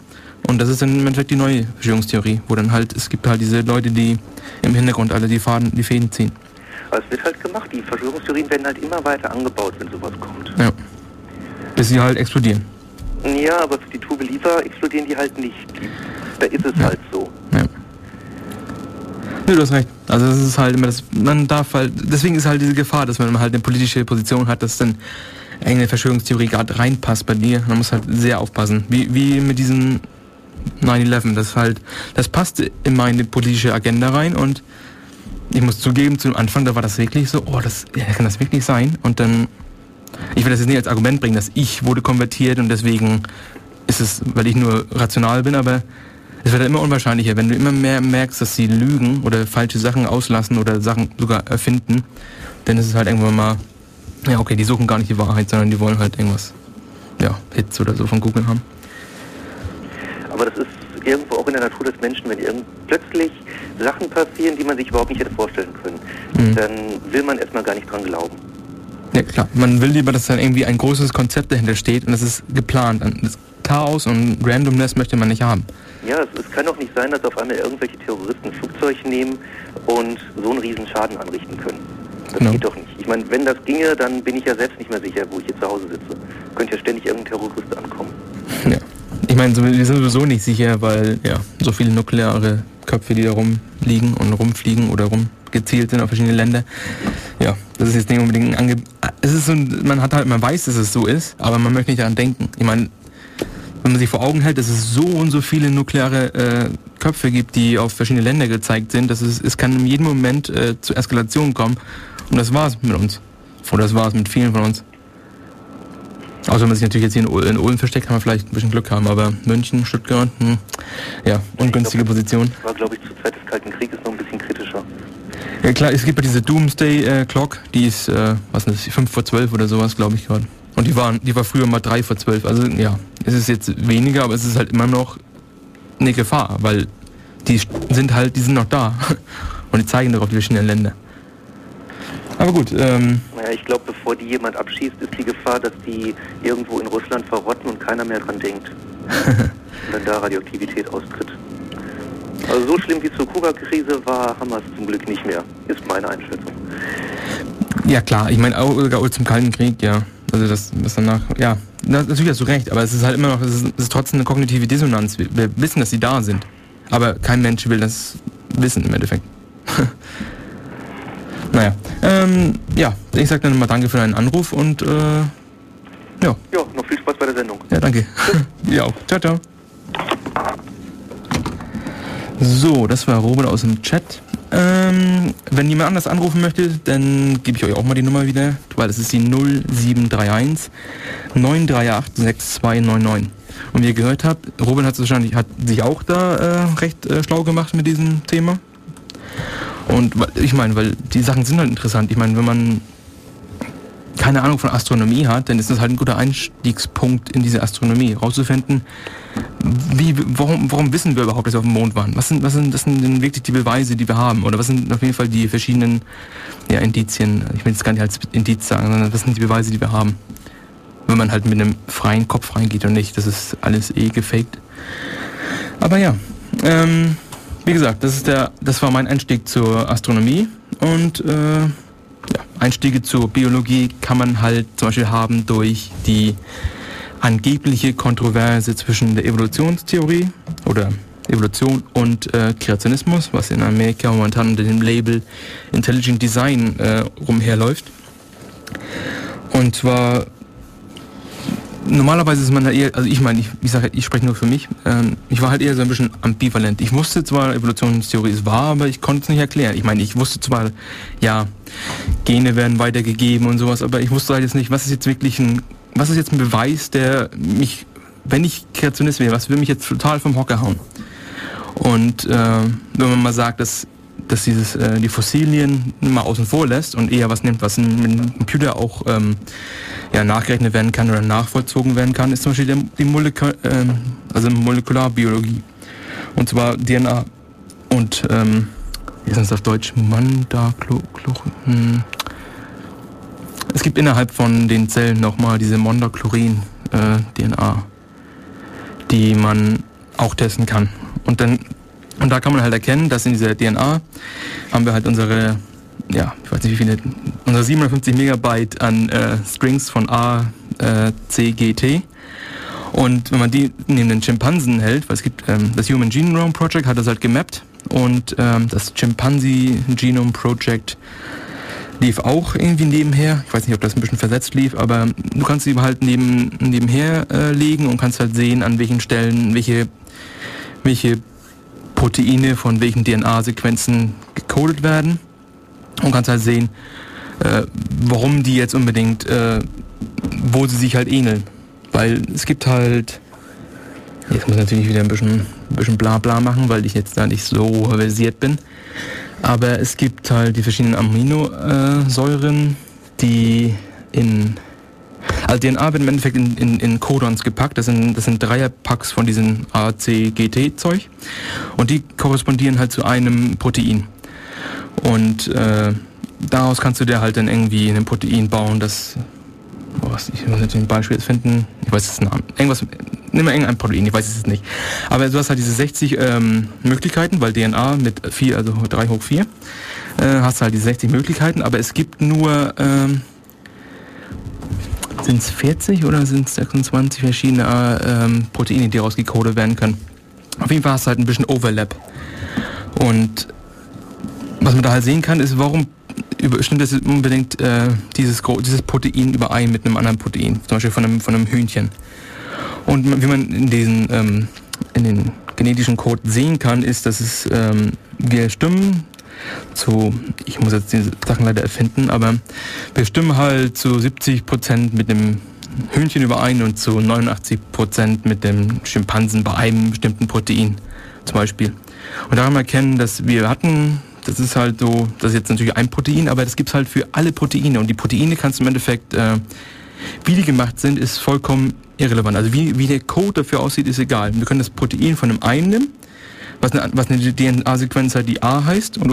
Und das ist dann im Endeffekt die neue Verschwörungstheorie, wo dann halt, es gibt halt diese Leute, die im Hintergrund alle die Fäden ziehen. Also es wird halt gemacht, die Verschwörungstheorien werden halt immer weiter angebaut, wenn sowas kommt. Ja. Bis sie halt explodieren. Ja, aber für die True Believer explodieren die halt nicht. Da ist es halt so. Ja. Nee, du hast recht. Also das ist halt immer das, man darf halt, deswegen ist halt diese Gefahr, dass man halt eine politische Position hat, dass dann eine Verschwörungstheorie gerade reinpasst bei dir. Man muss halt sehr aufpassen. Wie mit diesem 9/11. Das passte in meine politische Agenda rein und ich muss zugeben, zum Anfang, da war das wirklich so, kann das wirklich sein? Und dann, ich will das jetzt nicht als Argument bringen, dass ich wurde konvertiert und deswegen ist es, weil ich nur rational bin, aber es wird immer unwahrscheinlicher, wenn du immer mehr merkst, dass sie lügen oder falsche Sachen auslassen oder Sachen sogar erfinden, dann ist es halt irgendwann mal, ja, okay, die suchen gar nicht die Wahrheit, sondern die wollen halt irgendwas, ja, Hits oder so von Google haben. Aber das ist irgendwo auch in der Natur des Menschen, wenn plötzlich Sachen passieren, die man sich überhaupt nicht hätte vorstellen können, dann will man erstmal gar nicht dran glauben. Ja, klar. Man will lieber, dass dann irgendwie ein großes Konzept dahinter steht und das ist geplant. Das Chaos und Randomness möchte man nicht haben. Ja, es kann doch nicht sein, dass auf einmal irgendwelche Terroristen ein Flugzeug nehmen und so einen riesen Schaden anrichten können. Das geht doch nicht. Ich meine, wenn das ginge, dann bin ich ja selbst nicht mehr sicher, wo ich hier zu Hause sitze. Könnte ja ständig irgendein Terrorist ankommen. Ja. Ich meine, wir sind sowieso nicht sicher, weil ja so viele nukleare Köpfe, die da rumliegen und rumfliegen oder rumgezielt sind auf verschiedene Länder. Ja, das ist jetzt nicht unbedingt ein man weiß, dass es so ist, aber man möchte nicht daran denken. Ich meine, wenn man sich vor Augen hält, dass es so und so viele nukleare Köpfe gibt, die auf verschiedene Länder gezeigt sind, dass es kann in jedem Moment zu Eskalation kommen. Und das war's mit uns. Oder das war's mit vielen von uns. Außer wenn man sich natürlich jetzt hier in Ulm versteckt, kann man vielleicht ein bisschen Glück haben, aber München, Stuttgart, ja, ungünstige Position. Das war, glaube ich, zur Zeit des Kalten Krieges noch ein bisschen kritischer. Ja klar, es gibt ja diese Doomsday-Clock, die ist, 11:55 oder sowas, glaube ich gerade. Und die war früher mal 11:53, also ja, es ist jetzt weniger, aber es ist halt immer noch eine Gefahr, weil die sind noch da und die zeigen darauf die verschiedenen Länder. Aber gut, Naja, ich glaube, bevor die jemand abschießt, ist die Gefahr, dass die irgendwo in Russland verrotten und keiner mehr dran denkt. Und dann da Radioaktivität austritt. Also so schlimm wie zur Kuba-Krise war Hamas zum Glück nicht mehr, ist meine Einschätzung. Ja klar, ich meine auch sogar zum Kalten Krieg, ja. Also das, was danach, ja, natürlich hast du recht, aber es ist halt immer noch, es ist trotzdem eine kognitive Dissonanz. Wir wissen, dass sie da sind, aber kein Mensch will das wissen im Endeffekt. Naja, ja, ich sag dann mal danke für deinen Anruf und, ja. Ja, noch viel Spaß bei der Sendung. Ja, danke. Ja, auch. Ciao, ciao. So, das war Robert aus dem Chat. Wenn jemand anders anrufen möchte, dann gebe ich euch auch mal die Nummer wieder, weil das ist die 0731 938 6299. Und wie ihr gehört habt, Robert hat sich auch da recht schlau gemacht mit diesem Thema. Und ich meine, weil die Sachen sind halt interessant. Ich meine, wenn man keine Ahnung von Astronomie hat, dann ist das halt ein guter Einstiegspunkt in diese Astronomie, rauszufinden, warum wissen wir überhaupt, dass wir auf dem Mond waren? Was sind denn wirklich die Beweise, die wir haben? Oder was sind auf jeden Fall die verschiedenen ja, Indizien? Ich will jetzt gar nicht als Indiz sagen, sondern was sind die Beweise, die wir haben? Wenn man halt mit einem freien Kopf reingeht und nicht, das ist alles gefaked. Aber ja, wie gesagt, das war mein Einstieg zur Astronomie und ja, Einstiege zur Biologie kann man halt zum Beispiel haben durch die angebliche Kontroverse zwischen der Evolutionstheorie oder Evolution und Kreationismus, was in Amerika momentan unter dem Label Intelligent Design rumherläuft. Und zwar normalerweise ist man halt eher, also ich meine, ich sage, ich spreche nur für mich, ich war halt eher so ein bisschen ambivalent. Ich wusste zwar, Evolutionstheorie ist wahr, aber ich konnte es nicht erklären. Ich meine, ich wusste zwar, ja, Gene werden weitergegeben und sowas, aber ich wusste halt jetzt nicht, was ist jetzt ein Beweis, der mich, wenn ich Kreationist wäre, was will mich jetzt total vom Hocker hauen? Und wenn man mal sagt, dass die Fossilien mal außen vor lässt und eher was nimmt, was mit einem Computer auch ja, nachgerechnet werden kann oder nachvollzogen werden kann, ist zum Beispiel die Molekularbiologie. Und zwar DNA und, wie ist das auf Deutsch? Es gibt innerhalb von den Zellen nochmal diese Mondachlorien-DNA, die man auch testen kann. Und da kann man halt erkennen, dass in dieser DNA haben wir halt unsere, ja, ich weiß nicht wie viele, unsere 750 Megabyte an Strings von A, C, G, T. Und wenn man die neben den Schimpansen hält, weil es gibt, das Human Genome Project hat das halt gemappt und das Chimpanzee Genome Project lief auch irgendwie nebenher. Ich weiß nicht, ob das ein bisschen versetzt lief, aber du kannst sie halt nebenher legen und kannst halt sehen, an welchen Stellen welche Proteine von welchen DNA-Sequenzen gecodet werden und kannst halt sehen, warum die jetzt unbedingt, wo sie sich halt ähneln. Weil es gibt halt, jetzt muss ich natürlich wieder ein bisschen Blabla machen, weil ich jetzt da nicht so versiert bin, aber es gibt halt die verschiedenen Aminosäuren, die also DNA wird im Endeffekt in Codons gepackt, das sind 3er-Packs von diesem ACGT-Zeug und die korrespondieren halt zu einem Protein. Und daraus kannst du dir halt dann irgendwie ein Protein bauen, das, ich muss jetzt ein Beispiel finden, ich weiß jetzt den Namen, nimm mal irgendein Protein, ich weiß es jetzt nicht. Aber du hast halt diese 60 Möglichkeiten, weil DNA mit 4, also 3 hoch 4, hast halt diese 60 Möglichkeiten, aber es gibt nur Sind es 40 oder sind es 26 verschiedene Proteine, die rausgecodet werden können? Auf jeden Fall hast du halt ein bisschen Overlap. Und was man da halt sehen kann, ist, warum stimmt das unbedingt dieses Protein überein mit einem anderen Protein, zum Beispiel von einem Hühnchen. Und wie man in den genetischen Code sehen kann, ist, dass es wir stimmen zu, ich muss jetzt diese Sachen leider erfinden, aber wir stimmen halt zu 70% mit dem Hühnchen überein und zu 89% mit dem Schimpansen bei einem bestimmten Protein zum Beispiel. Und daran erkennen, dass wir hatten, das ist halt so, das ist jetzt natürlich ein Protein, aber das gibt es halt für alle Proteine. Und die Proteine kannst du im Endeffekt, wie die gemacht sind, ist vollkommen irrelevant. Also wie der Code dafür aussieht, ist egal. Wir können das Protein von einem einen nehmen, was eine DNA-Sequenz hat, die A heißt, und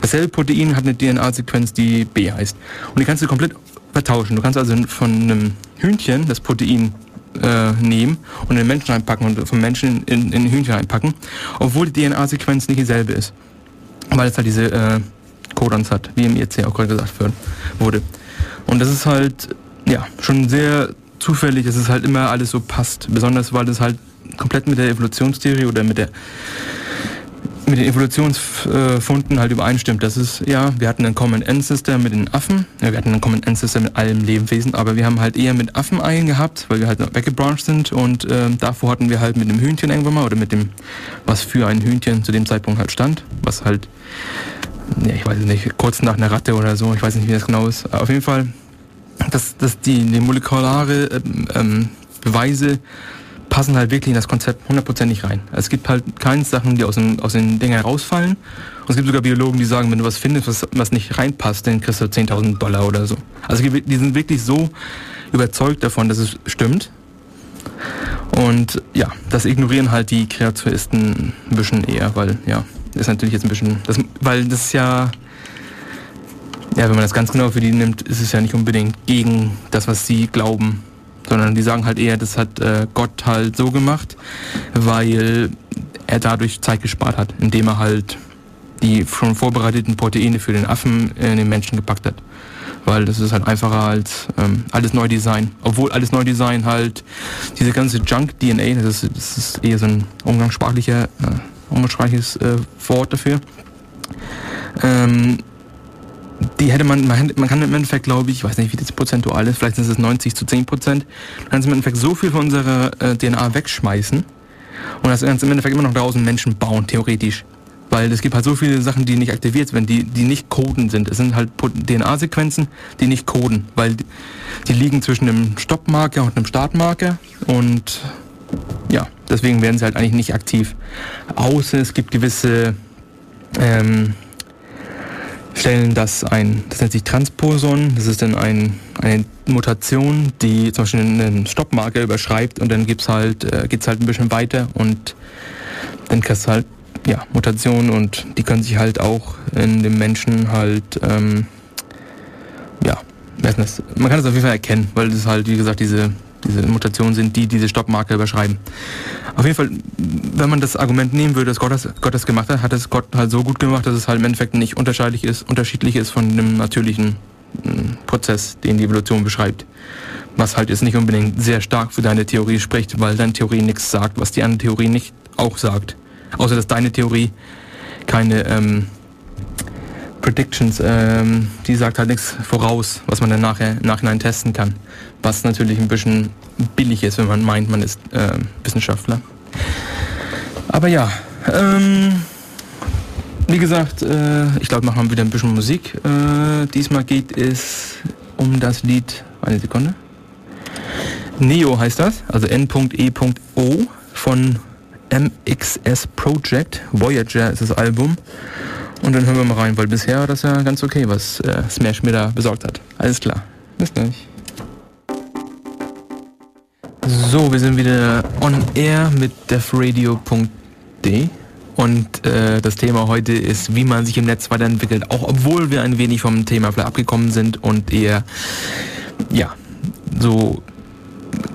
dasselbe Protein hat eine DNA-Sequenz, die B heißt. Und die kannst du komplett vertauschen. Du kannst also von einem Hühnchen das Protein nehmen und in den Menschen reinpacken und vom Menschen in den Hühnchen reinpacken, obwohl die DNA-Sequenz nicht dieselbe ist, weil es halt diese Codons hat, wie im IEC auch gerade gesagt wurde. Und das ist halt ja schon sehr zufällig, dass es halt immer alles so passt, besonders weil das halt komplett mit der Evolutionstheorie oder mit den Evolutionsfunden halt übereinstimmt. Das ist, ja, wir hatten einen Common Ancestor mit den Affen, ja, wir hatten einen Common Ancestor mit allem Lebewesen, aber wir haben halt eher mit Affeneiern gehabt, weil wir halt noch weggebrancht sind, und davor hatten wir halt mit dem Hühnchen irgendwann mal, oder mit dem, was für ein Hühnchen zu dem Zeitpunkt halt stand, was halt, ja, ich weiß nicht, kurz nach einer Ratte oder so, ich weiß nicht, wie das genau ist, aber auf jeden Fall, dass die molekulare Beweise passen halt wirklich in das Konzept 100% rein. Es gibt halt keine Sachen, die aus den Dingen herausfallen. Und es gibt sogar Biologen, die sagen, wenn du was findest, was nicht reinpasst, dann kriegst du $10.000 oder so. Also die sind wirklich so überzeugt davon, dass es stimmt. Und ja, das ignorieren halt die Kreationisten ein bisschen eher, weil ja, ist natürlich jetzt ein bisschen, weil das ist ja, wenn man das ganz genau für die nimmt, ist es ja nicht unbedingt gegen das, was sie glauben, sondern die sagen halt eher, das hat Gott halt so gemacht, weil er dadurch Zeit gespart hat, indem er halt die schon vorbereiteten Proteine für den Affen in den Menschen gepackt hat. Weil das ist halt einfacher als alles neu Design. Obwohl alles neu Design halt diese ganze Junk-DNA, das ist eher so ein umgangssprachliches Wort dafür, die hätte man kann im Endeffekt, glaube ich, ich weiß nicht, wie das prozentual ist, vielleicht sind es 90-10%, man kann im Endeffekt so viel von unserer DNA wegschmeißen und das Ganze im Endeffekt immer noch draußen Menschen bauen, theoretisch. Weil es gibt halt so viele Sachen, die nicht aktiviert werden, die nicht coden sind. Es sind halt DNA-Sequenzen, die nicht coden, weil die liegen zwischen einem Stoppmarker und einem Startmarker und ja, deswegen werden sie halt eigentlich nicht aktiv. Außer es gibt gewisse Stellen, das nennt sich Transposon, das ist dann eine Mutation, die zum Beispiel einen Stoppmarker überschreibt und dann geht's halt ein bisschen weiter und dann kriegst du halt, ja, Mutationen, und die können sich halt auch in dem Menschen halt, man kann das auf jeden Fall erkennen, weil das halt, wie gesagt, diese Mutationen sind, die diese Stoppmarker überschreiben. Auf jeden Fall, wenn man das Argument nehmen würde, dass Gott das gemacht hat, hat es Gott halt so gut gemacht, dass es halt im Endeffekt nicht unterschiedlich ist von einem natürlichen Prozess, den die Evolution beschreibt. Was halt jetzt nicht unbedingt sehr stark für deine Theorie spricht, weil deine Theorie nichts sagt, was die andere Theorie nicht auch sagt. Außer, dass deine Theorie keine Predictions, die sagt halt nichts voraus, was man dann im Nachhinein testen kann. Was natürlich ein bisschen billig ist, wenn man meint, man ist Wissenschaftler. Aber ja, wie gesagt, ich glaube, machen wir wieder ein bisschen Musik. Diesmal geht es um das Lied, eine Sekunde. Neo heißt das, also N.E.O. von MXS Project. Voyager ist das Album. Und dann hören wir mal rein, weil bisher das ja ganz okay, was Smash mir da besorgt hat. Alles klar, bis gleich. So, wir sind wieder on air mit devradio.de und das Thema heute ist, wie man sich im Netz weiterentwickelt, auch obwohl wir ein wenig vom Thema vielleicht abgekommen sind und eher, ja, so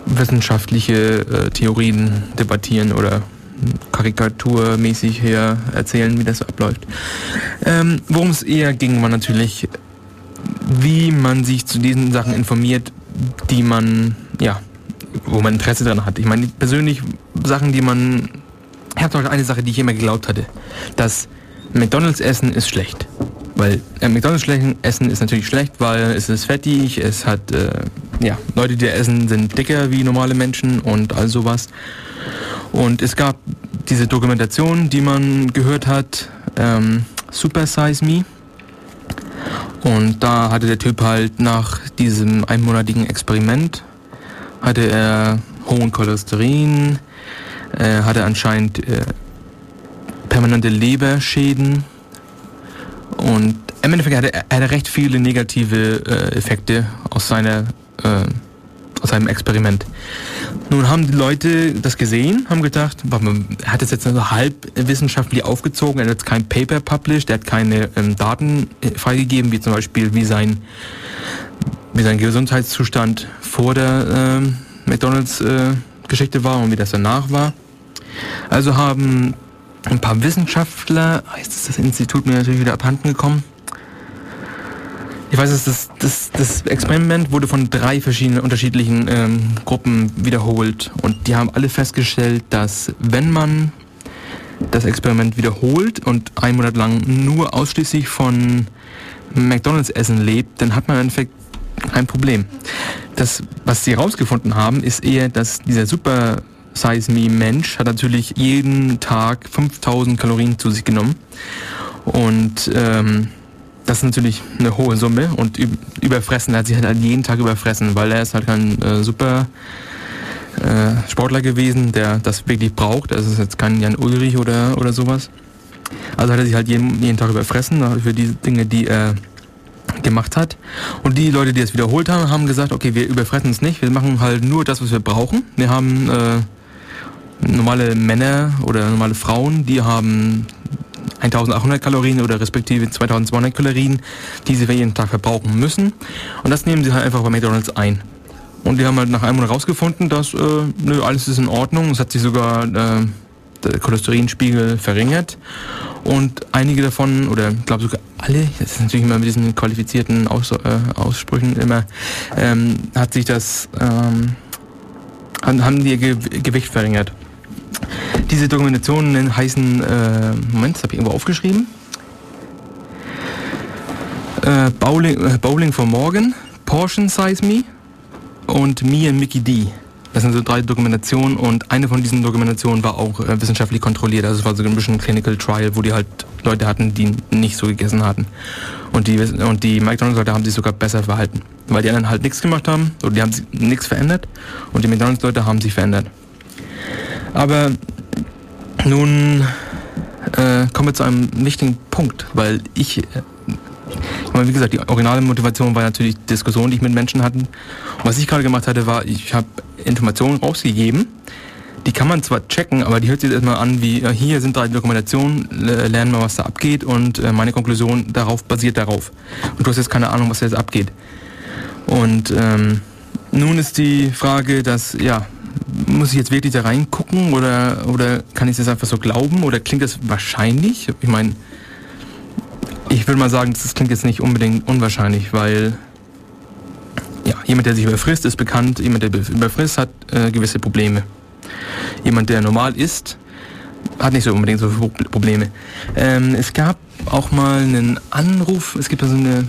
wissenschaftliche Theorien debattieren oder karikaturmäßig her erzählen, wie das abläuft. Worum es eher ging, war natürlich wie man sich zu diesen Sachen informiert, die man, ja, wo man Interesse dran hat. Ich meine, persönlich Sachen, die man... Ich habe noch eine Sache, die ich immer geglaubt hatte, dass McDonalds-Essen ist schlecht. Weil McDonalds-Essen ist natürlich schlecht, weil es ist fettig, es hat, ja, Leute, die essen, sind dicker wie normale Menschen und all sowas. Und es gab diese Dokumentation, die man gehört hat, Super Size Me. Und da hatte der Typ halt nach diesem einmonatigen Experiment, hatte er hohen Cholesterin, hatte anscheinend permanente Leberschäden und im Endeffekt hatte er recht viele negative Effekte aus seinem Experiment. Nun haben die Leute das gesehen, haben gedacht, man hat es jetzt also halb wissenschaftlich aufgezogen, er hat jetzt kein Paper published, er hat keine Daten freigegeben, wie zum Beispiel wie sein Gesundheitszustand vor der McDonalds-Geschichte war und wie das danach war. Also haben ein paar Wissenschaftler, jetzt ist das Institut mir natürlich wieder abhanden gekommen. Ich weiß, dass das Experiment wurde von 3 verschiedenen unterschiedlichen Gruppen wiederholt und die haben alle festgestellt, dass wenn man das Experiment wiederholt und einen Monat lang nur ausschließlich von McDonalds-Essen lebt, dann hat man im Endeffekt kein Problem. Das, was sie herausgefunden haben, ist eher, dass dieser Super Size Me Mensch hat natürlich jeden Tag 5000 Kalorien zu sich genommen und das ist natürlich eine hohe Summe und überfressen, er hat sich halt jeden Tag überfressen, weil er ist halt kein super Sportler gewesen, der das wirklich braucht, also ist jetzt kein Jan Ulrich oder sowas. Also hat er sich halt jeden Tag überfressen für die Dinge, die er gemacht hat. Und die Leute, die es wiederholt haben, haben gesagt, okay, wir überfressen es nicht, wir machen halt nur das, was wir brauchen. Wir haben normale Männer oder normale Frauen, die haben 1800 Kalorien oder respektive 2200 Kalorien, die sie für jeden Tag verbrauchen müssen. Und das nehmen sie halt einfach bei McDonalds ein. Und die haben halt nach einem Monat rausgefunden, dass alles ist in Ordnung. Es hat sich sogar der Cholesterinspiegel verringert. Und einige davon, oder ich glaube sogar alle, das ist natürlich immer mit diesen qualifizierten Aussprüchen immer, hat sich das, haben die Gewicht verringert. Diese Dokumentationen heißen, Moment, das habe ich irgendwo aufgeschrieben. Bowling for Morgan, Portion Size Me und Me and Mickey D. Das sind so 3 Dokumentationen und eine von diesen Dokumentationen war auch wissenschaftlich kontrolliert. Also es war so ein bisschen Clinical Trial, wo die halt Leute hatten, die nicht so gegessen hatten. Und die McDonalds-Leute haben sich sogar besser verhalten, weil die anderen halt nichts gemacht haben oder die haben sich nichts verändert und die McDonalds-Leute haben sich verändert. Aber nun kommen wir zu einem wichtigen Punkt, weil ich meine, wie gesagt, die originale Motivation war natürlich die Diskussion, die ich mit Menschen hatte. Und was ich gerade gemacht hatte, war, ich habe Informationen rausgegeben, die kann man zwar checken, aber die hört sich erstmal an wie, hier sind 3 Dokumentationen, lernen wir, was da abgeht und meine Konklusion basiert darauf. Und du hast jetzt keine Ahnung, was da jetzt abgeht. Und nun ist die Frage, dass, ja, muss ich jetzt wirklich da reingucken oder kann ich das einfach so glauben oder klingt das wahrscheinlich? Ich meine, ich würde mal sagen, das klingt jetzt nicht unbedingt unwahrscheinlich, weil ja, jemand, der sich überfrisst, ist bekannt, jemand, der überfrisst, hat gewisse Probleme. Jemand, der normal isst, hat nicht so unbedingt so viele Probleme. Es gab auch mal einen Anruf, es gibt da so eine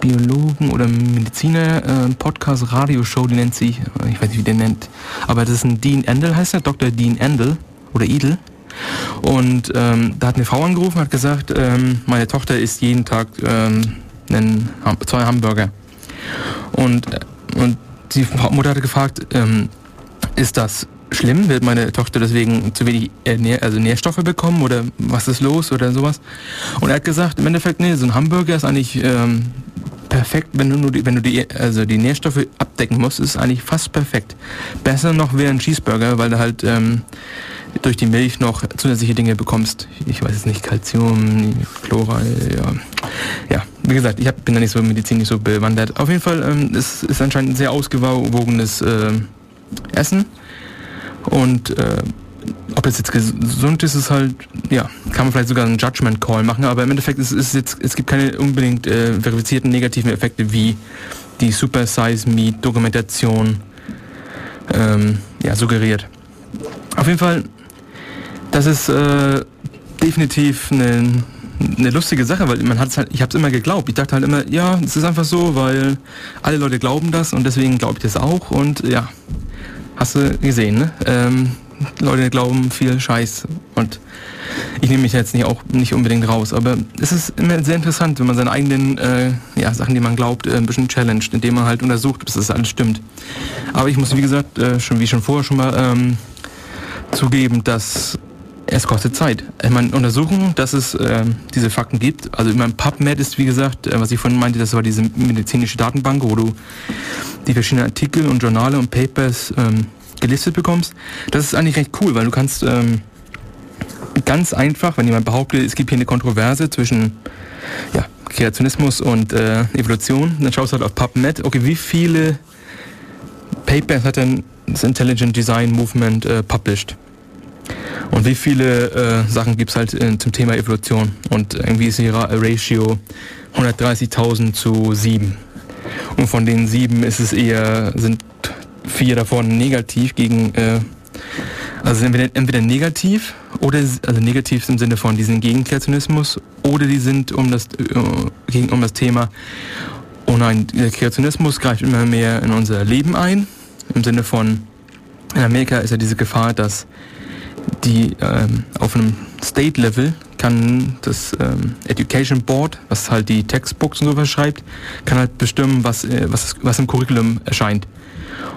Biologen- oder Mediziner-Podcast-Radioshow, die nennt sich, ich weiß nicht, wie der nennt, aber das ist ein Dean Endel, heißt er, Dr. Dean Endel oder Idel. Und da hat eine Frau angerufen, hat gesagt, meine Tochter isst jeden Tag 2 Hamburger. Und die Mutter hatte gefragt, ist das schlimm? Wird meine Tochter deswegen zu wenig Nährstoffe bekommen oder was ist los oder sowas? Und er hat gesagt, im Endeffekt, nee, so ein Hamburger ist eigentlich perfekt, wenn du die Nährstoffe abdecken musst, ist eigentlich fast perfekt. Besser noch wäre ein Cheeseburger, weil du halt durch die Milch noch zusätzliche Dinge bekommst. Ich weiß es nicht, Calcium, Chlor, ja. Wie gesagt, ich bin da nicht so medizinisch so bewandert. Auf jeden Fall es ist anscheinend ein sehr ausgewogenes Essen und ob das jetzt gesund ist, ist halt, ja, kann man vielleicht sogar einen Judgment Call machen, aber im Endeffekt es gibt keine unbedingt verifizierten negativen Effekte wie die Super Size Me Dokumentation suggeriert. Auf jeden Fall, das ist definitiv eine lustige Sache, weil man hat's halt, ich habe es immer geglaubt. Ich dachte halt immer, ja, es ist einfach so, weil alle Leute glauben das und deswegen glaube ich das auch. Und ja, hast du gesehen, ne? Leute glauben viel Scheiß und ich nehme mich jetzt nicht unbedingt raus, aber es ist immer sehr interessant, wenn man seine eigenen Sachen, die man glaubt, ein bisschen challenged, indem man halt untersucht, ob das alles stimmt. Aber ich muss, wie gesagt, schon vorher zugeben, dass es kostet Zeit. Ich meine, untersuchen, dass es diese Fakten gibt. Also in meinem PubMed ist, wie gesagt, was ich vorhin meinte, das war diese medizinische Datenbank, wo du die verschiedenen Artikel und Journale und Papers gelistet bekommst. Das ist eigentlich recht cool, weil du kannst ganz einfach, wenn jemand behauptet, es gibt hier eine Kontroverse zwischen Kreationismus und Evolution, dann schaust du halt auf PubMed, okay, wie viele Papers hat denn das Intelligent Design Movement published? Und wie viele Sachen gibt es halt zum Thema Evolution? Und irgendwie ist hier ein Ratio 130.000:7. Und von den 7 sind 4 davon negativ gegen, also entweder negativ, oder also negativ im Sinne von, die sind gegen Kreationismus, oder die sind um das Thema, oh nein, der Kreationismus greift immer mehr in unser Leben ein. Im Sinne von, in Amerika ist ja diese Gefahr, dass die auf einem State-Level kann das Education Board, was halt die Textbooks und so was schreibt, kann halt bestimmen, was im Curriculum erscheint.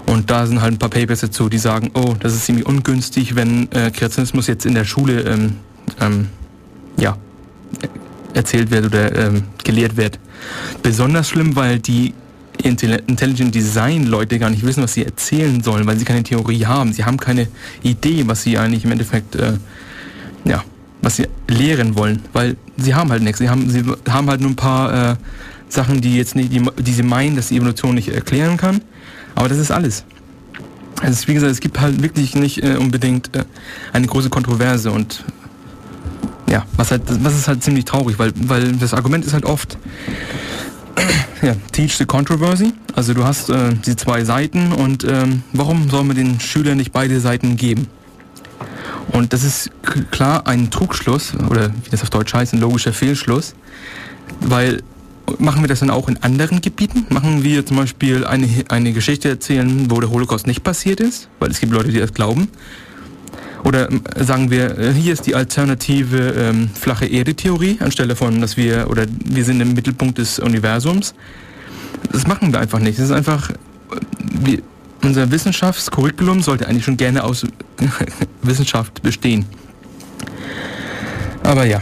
Und da sind halt ein paar Papers dazu, die sagen, oh, das ist ziemlich ungünstig, wenn Kreationismus jetzt in der Schule erzählt wird oder gelehrt wird. Besonders schlimm, weil die Intelligent Design Leute gar nicht wissen, was sie erzählen sollen, weil sie keine Theorie haben. Sie haben keine Idee, was sie eigentlich im Endeffekt, was sie lehren wollen, weil sie haben halt nichts. Sie haben halt nur ein paar Sachen, die jetzt nicht, die sie meinen, dass die Evolution nicht erklären kann. Aber das ist alles. Also wie gesagt, es gibt halt wirklich nicht unbedingt eine große Kontroverse und ja, was ist halt ziemlich traurig, weil das Argument ist halt oft teach the controversy. Also du hast die 2 Seiten und warum sollen wir den Schülern nicht beide Seiten geben? Und das ist klar ein Trugschluss, oder wie das auf Deutsch heißt, ein logischer Fehlschluss, weil machen wir das dann auch in anderen Gebieten? Machen wir zum Beispiel eine Geschichte erzählen, wo der Holocaust nicht passiert ist, weil es gibt Leute, die das glauben? Oder sagen wir, hier ist die alternative flache Erde-Theorie, anstelle von, dass wir sind im Mittelpunkt des Universums. Das machen wir einfach nicht. Das ist einfach, unser Wissenschaftskurriculum sollte eigentlich schon gerne aus Wissenschaft bestehen. Aber ja.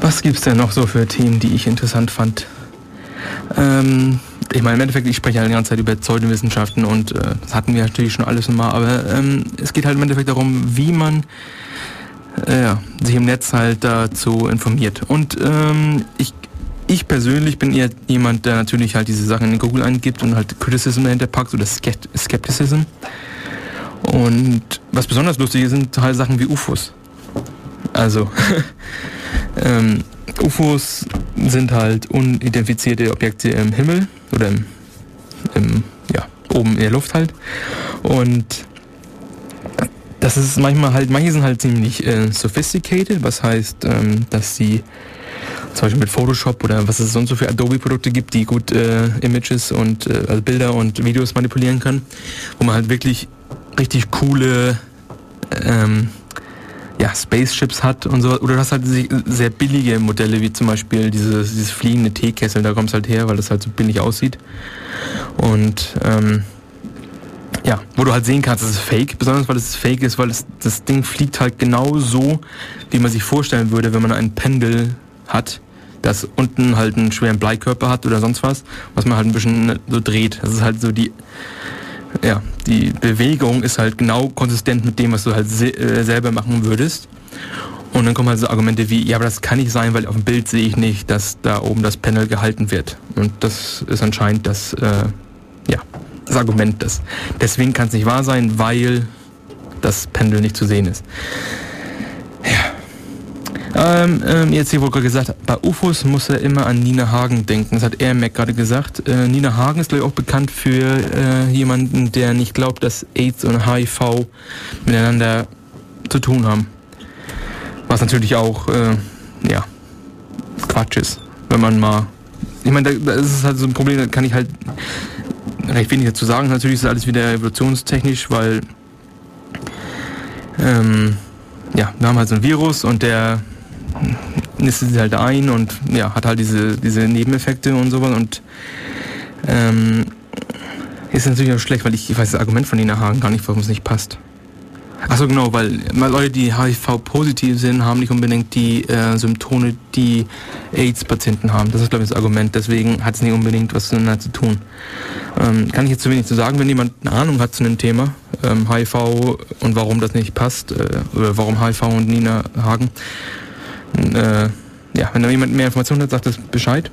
Was gibt's denn noch so für Themen, die ich interessant fand? Ich meine, im Endeffekt, ich spreche halt die ganze Zeit über Pseudowissenschaften und das hatten wir natürlich schon alles mal, aber es geht halt im Endeffekt darum, wie man sich im Netz halt dazu informiert. Und ich persönlich bin eher jemand, der natürlich halt diese Sachen in Google eingibt und halt Criticism dahinter packt oder Skepticism. Und was besonders lustig ist, sind halt Sachen wie UFOs. Also, UFOs sind halt unidentifizierte Objekte im Himmel oder oben in der Luft halt. Und das ist manchmal halt, manche sind halt ziemlich sophisticated, was heißt, dass sie zum Beispiel mit Photoshop oder was es sonst so für Adobe-Produkte gibt, die gut Images und also Bilder und Videos manipulieren können, wo man halt wirklich richtig coole Spaceships hat und so, oder du hast halt sehr billige Modelle, wie zum Beispiel dieses fliegende Teekessel, da kommst halt her, weil das halt so billig aussieht. Und wo du halt sehen kannst, das ist fake, besonders weil es fake ist, weil das Ding fliegt halt genau so, wie man sich vorstellen würde, wenn man ein Pendel hat, das unten halt einen schweren Bleikörper hat oder sonst was man halt ein bisschen so dreht. Das ist halt so die Bewegung ist halt genau konsistent mit dem, was du halt selber machen würdest. Und dann kommen halt so Argumente wie, ja, aber das kann nicht sein, weil auf dem Bild sehe ich nicht, dass da oben das Panel gehalten wird. Und das ist anscheinend das Argument. Deswegen kann es nicht wahr sein, weil das Pendel nicht zu sehen ist. Ja. Jetzt hier wurde gesagt, bei UFOs muss er immer an Nina Hagen denken. Das hat Mac gerade gesagt. Nina Hagen ist, glaube ich, auch bekannt für jemanden, der nicht glaubt, dass AIDS und HIV miteinander zu tun haben. Was natürlich auch, ja, Quatsch ist, wenn man mal... Ich meine, da ist es halt so ein Problem, da kann ich halt recht wenig dazu sagen. Natürlich ist alles wieder evolutionstechnisch, weil ja, wir haben halt so ein Virus und der nistet sich halt ein und ja, hat halt diese Nebeneffekte und sowas und ist natürlich auch schlecht, weil ich weiß das Argument von Nina Hagen gar nicht, warum es nicht passt. Achso, genau, weil Leute, die HIV-positiv sind, haben nicht unbedingt die Symptome, die AIDS-Patienten haben. Das ist, glaube ich, das Argument. Deswegen hat es nicht unbedingt was miteinander zu tun. Kann ich jetzt zu wenig zu sagen. Wenn jemand eine Ahnung hat zu einem Thema, HIV und warum das nicht passt, oder warum HIV und Nina Hagen, ja, wenn da jemand mehr Informationen hat, sagt das Bescheid.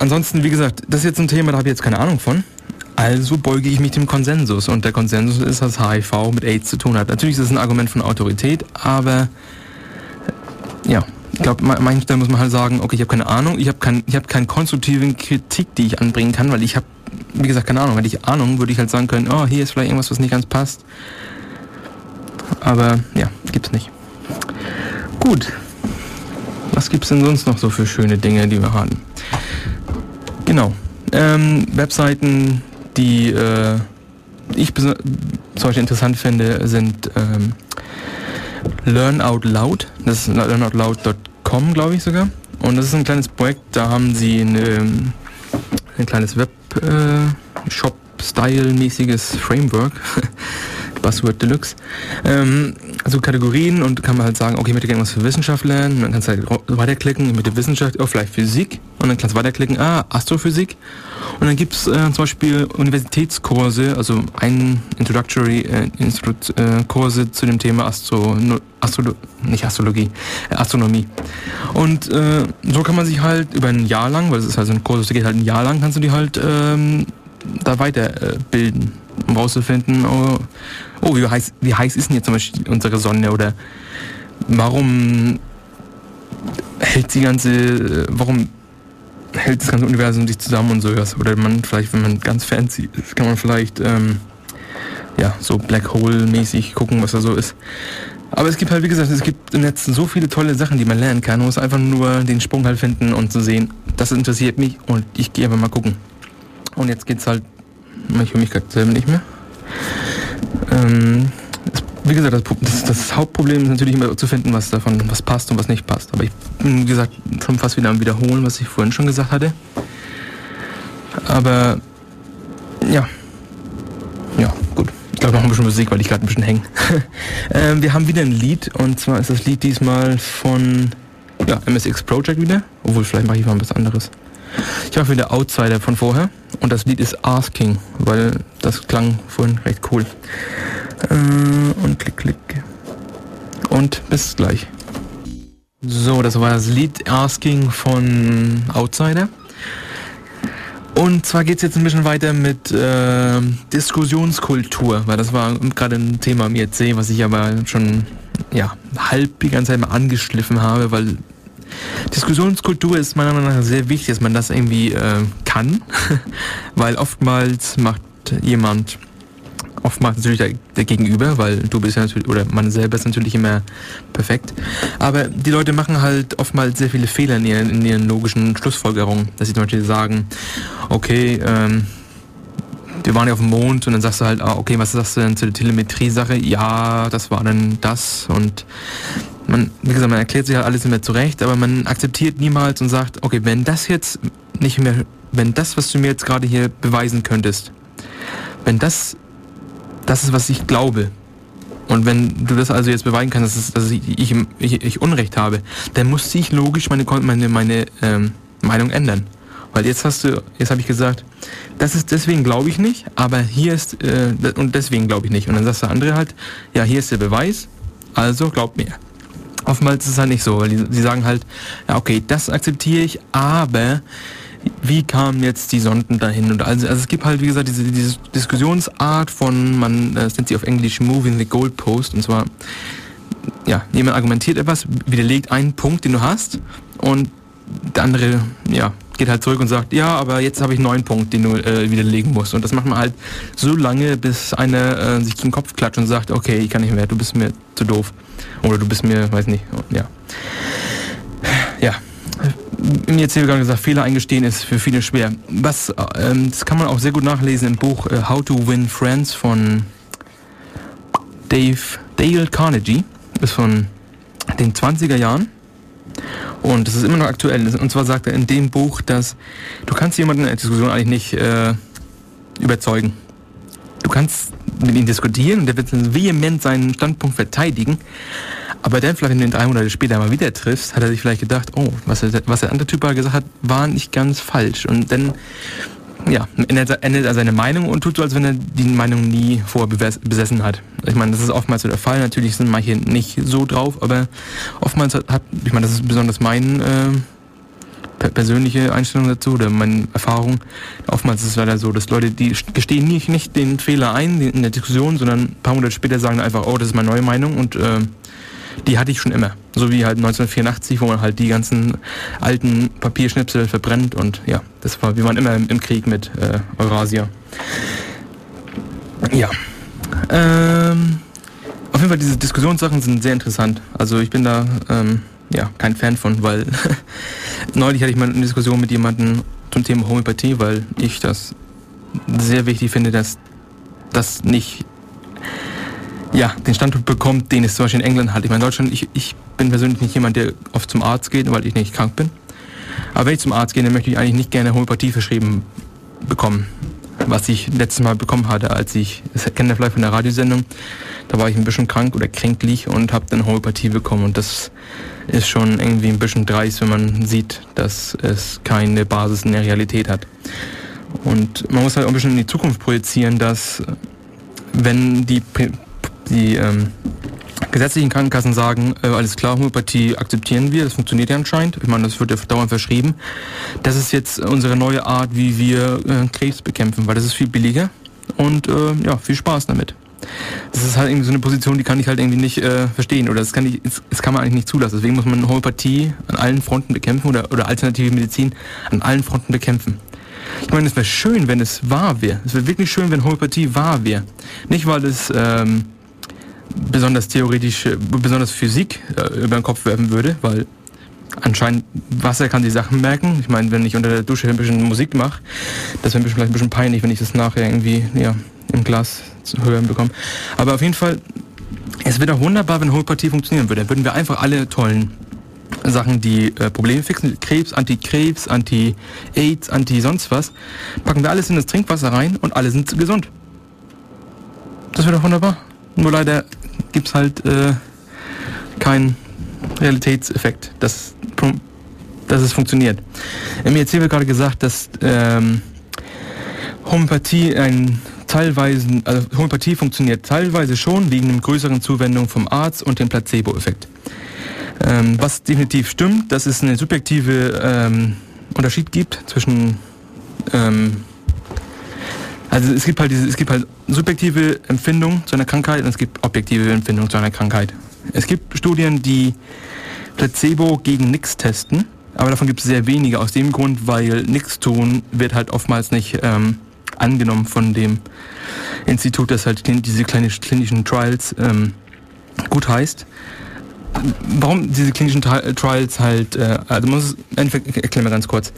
Ansonsten, wie gesagt, das ist jetzt ein Thema, da habe ich jetzt keine Ahnung von. Also beuge ich mich dem Konsensus. Und der Konsensus ist, dass HIV mit AIDS zu tun hat. Natürlich ist das ein Argument von Autorität, aber ja, ich glaube, manchmal muss man halt sagen, okay, ich habe keine Ahnung, ich habe keine konstruktive Kritik, die ich anbringen kann, weil ich habe, wie gesagt, keine Ahnung. Wenn ich Ahnung, würde ich halt sagen können, oh, hier ist vielleicht irgendwas, was nicht ganz passt. Aber ja, gibt's nicht. Gut. Was gibt's denn sonst noch so für schöne Dinge, die wir haben? Genau. Webseiten, die ich zum Beispiel interessant finde, sind Learn Out Loud. Das ist learnoutloud.com, glaube ich sogar. Und das ist ein kleines Projekt, da haben sie ein kleines Web-Shop-Style-mäßiges Framework. Buzzword Deluxe. Also Kategorien und kann man halt sagen, okay, ich möchte gerne was für Wissenschaft lernen. Dann kannst du halt weiterklicken, ich möchte Wissenschaft, oh, vielleicht Physik. Und dann kannst du weiterklicken, ah, Astrophysik. Und dann gibt es zum Beispiel Universitätskurse, also ein Introductory Kurse zu dem Thema Astronomie. Und so kann man sich halt über ein Jahr lang, weil es ist halt so ein Kurs, der geht halt ein Jahr lang, kannst du die halt da weiterbilden, um rauszufinden, oh, wie heiß ist denn jetzt zum Beispiel unsere Sonne oder warum hält das ganze Universum sich zusammen und so was. Oder man vielleicht, wenn man ganz fancy ist, kann man vielleicht ja, so Black Hole mäßig gucken, was da so ist. Aber es gibt halt, wie gesagt, es gibt im Netz so viele tolle Sachen, die man lernen kann. Man muss einfach nur den Sprung halt finden und zu sehen, das interessiert mich und ich gehe einfach mal gucken. Und jetzt geht's halt, ich höre mich gerade selber nicht mehr. Wie gesagt, das Hauptproblem ist natürlich immer zu finden, was davon, was passt und was nicht passt. Aber ich bin, wie gesagt, schon fast wieder am Wiederholen, was ich vorhin schon gesagt hatte. Aber, ja, gut. Ich glaube, noch ein bisschen Musik, weil ich gerade ein bisschen hänge. Wir haben wieder ein Lied, und zwar ist das Lied diesmal von, ja, MSX Project wieder. Obwohl, vielleicht mache ich mal was anderes. Ich mache wieder Outsider von vorher und das Lied ist Asking, weil das klang vorhin recht cool. Und klick. Und bis gleich. So, das war das Lied Asking von Outsider. Und zwar geht es jetzt ein bisschen weiter mit Diskussionskultur, weil das war gerade ein Thema im IRC, was ich aber schon halb die ganze Zeit mal angeschliffen habe, weil Diskussionskultur ist meiner Meinung nach sehr wichtig, dass man das irgendwie kann, weil oftmals macht natürlich der Gegenüber, weil du bist ja natürlich, oder man selber ist natürlich immer perfekt, aber die Leute machen halt oftmals sehr viele Fehler in ihren logischen Schlussfolgerungen, dass sie zum Beispiel sagen, okay, wir waren ja auf dem Mond und dann sagst du halt, okay, was sagst du denn zu der Telemetrie-Sache? Ja, das war dann das und wie gesagt, man erklärt sich halt alles immer zurecht, aber man akzeptiert niemals und sagt, okay, wenn das jetzt nicht mehr, wenn das, was du mir jetzt gerade hier beweisen könntest, wenn das ist, was ich glaube und wenn du das also jetzt beweisen kannst, dass ich Unrecht habe, dann muss ich logisch meine Meinung ändern. Weil jetzt habe ich gesagt, das ist deswegen glaube ich nicht, aber hier ist, und deswegen glaube ich nicht. Und dann sagt der andere halt, ja, hier ist der Beweis, also glaub mir. Oftmals ist es halt nicht so, weil die sagen halt, ja, okay, das akzeptiere ich, aber wie kamen jetzt die Sonden dahin? Und also es gibt halt, wie gesagt, diese Diskussionsart von, das nennt sie auf Englisch moving the goalpost, und zwar, ja, jemand argumentiert etwas, widerlegt einen Punkt, den du hast, und der andere, ja, geht halt zurück und sagt, ja, aber jetzt habe ich einen neuen Punkt, den du widerlegen musst. Und das macht man halt so lange, bis einer sich zum Kopf klatscht und sagt, okay, ich kann nicht mehr, du bist mir zu doof. Oder du bist mir, weiß nicht, ja. Ja. Im Erzählgang gesagt, Fehler eingestehen ist für viele schwer. Das kann man auch sehr gut nachlesen im Buch How to Win Friends von Dale Carnegie. Das ist von den 20er Jahren. Und das ist immer noch aktuell. Und zwar sagt er in dem Buch, dass du kannst jemanden in der Diskussion eigentlich nicht überzeugen. Du kannst mit ihm diskutieren und der wird vehement seinen Standpunkt verteidigen. Aber dann vielleicht, wenn du ihn 3 Monate später mal wieder triffst, hat er sich vielleicht gedacht, oh, was der andere Typ gesagt hat, war nicht ganz falsch. Und dann ja, ändert er seine Meinung und tut so, als wenn er die Meinung nie vorher besessen hat. Ich meine, das ist oftmals so der Fall. Natürlich sind manche nicht so drauf, aber oftmals ich meine, das ist besonders meine persönliche Einstellung dazu oder meine Erfahrung. Oftmals ist es leider so, dass Leute, die gestehen nicht den Fehler ein in der Diskussion, sondern ein paar Monate später sagen einfach, oh, das ist meine neue Meinung und die hatte ich schon immer. So wie halt 1984, wo man halt die ganzen alten Papierschnipsel verbrennt und ja, das war, wir waren immer im Krieg mit Eurasia. Ja. Auf jeden Fall, diese Diskussionssachen sind sehr interessant. Also ich bin da ja, kein Fan von, weil neulich hatte ich mal eine Diskussion mit jemandem zum Thema Homöopathie, weil ich das sehr wichtig finde, dass das nicht ja, den Standpunkt bekommt, den es zum Beispiel in England hat. Ich meine, in Deutschland, ich bin persönlich nicht jemand, der oft zum Arzt geht, weil ich nicht krank bin. Aber wenn ich zum Arzt gehe, dann möchte ich eigentlich nicht gerne Homöopathie verschrieben bekommen, was ich letztes Mal bekommen hatte, als ich, das kennt ihr vielleicht von der Radiosendung, da war ich ein bisschen krank oder kränklich und habe dann Homöopathie bekommen. Und das ist schon irgendwie ein bisschen dreist, wenn man sieht, dass es keine Basis in der Realität hat. Und man muss halt auch ein bisschen in die Zukunft projizieren, dass wenn die gesetzlichen Krankenkassen sagen, alles klar, Homöopathie akzeptieren wir, das funktioniert ja anscheinend, ich meine, das wird ja dauernd verschrieben. Das ist jetzt unsere neue Art, wie wir Krebs bekämpfen, weil das ist viel billiger und ja, viel Spaß damit. Das ist halt irgendwie so eine Position, die kann ich halt irgendwie nicht verstehen oder das kann man eigentlich nicht zulassen. Deswegen muss man Homöopathie an allen Fronten bekämpfen oder alternative Medizin an allen Fronten bekämpfen. Ich meine, es wäre schön, wenn es wahr wäre. Es wäre wirklich schön, wenn Homöopathie wahr wäre. Nicht, weil es besonders theoretisch, besonders Physik über den Kopf werfen würde, weil anscheinend Wasser kann die Sachen merken. Ich meine, wenn ich unter der Dusche ein bisschen Musik mache, das wäre vielleicht ein bisschen peinlich, wenn ich das nachher irgendwie ja, im Glas zu hören bekomme. Aber auf jeden Fall, es wäre doch wunderbar, wenn Homöopathie funktionieren würde. Dann würden wir einfach alle tollen Sachen, die Probleme fixen, Krebs, Anti-Aids, Anti-sonst was, packen wir alles in das Trinkwasser rein und alle sind gesund. Das wäre doch wunderbar. Nur leider gibt es halt keinen Realitätseffekt, dass es funktioniert. Im ERC wird gerade gesagt, dass Homöopathie funktioniert teilweise schon wegen einer größeren Zuwendung vom Arzt und dem Placebo-Effekt. Was definitiv stimmt, dass es einen subjektiven Unterschied gibt zwischen also es gibt halt subjektive Empfindung zu einer Krankheit und es gibt objektive Empfindung zu einer Krankheit. Es gibt Studien, die Placebo gegen nichts testen, aber davon gibt es sehr wenige, aus dem Grund, weil nichts tun wird halt oftmals nicht angenommen von dem Institut, das halt diese kleinen klinischen Trials gut heißt. Warum diese klinischen Trials halt, also muss, erklären wir ganz kurz.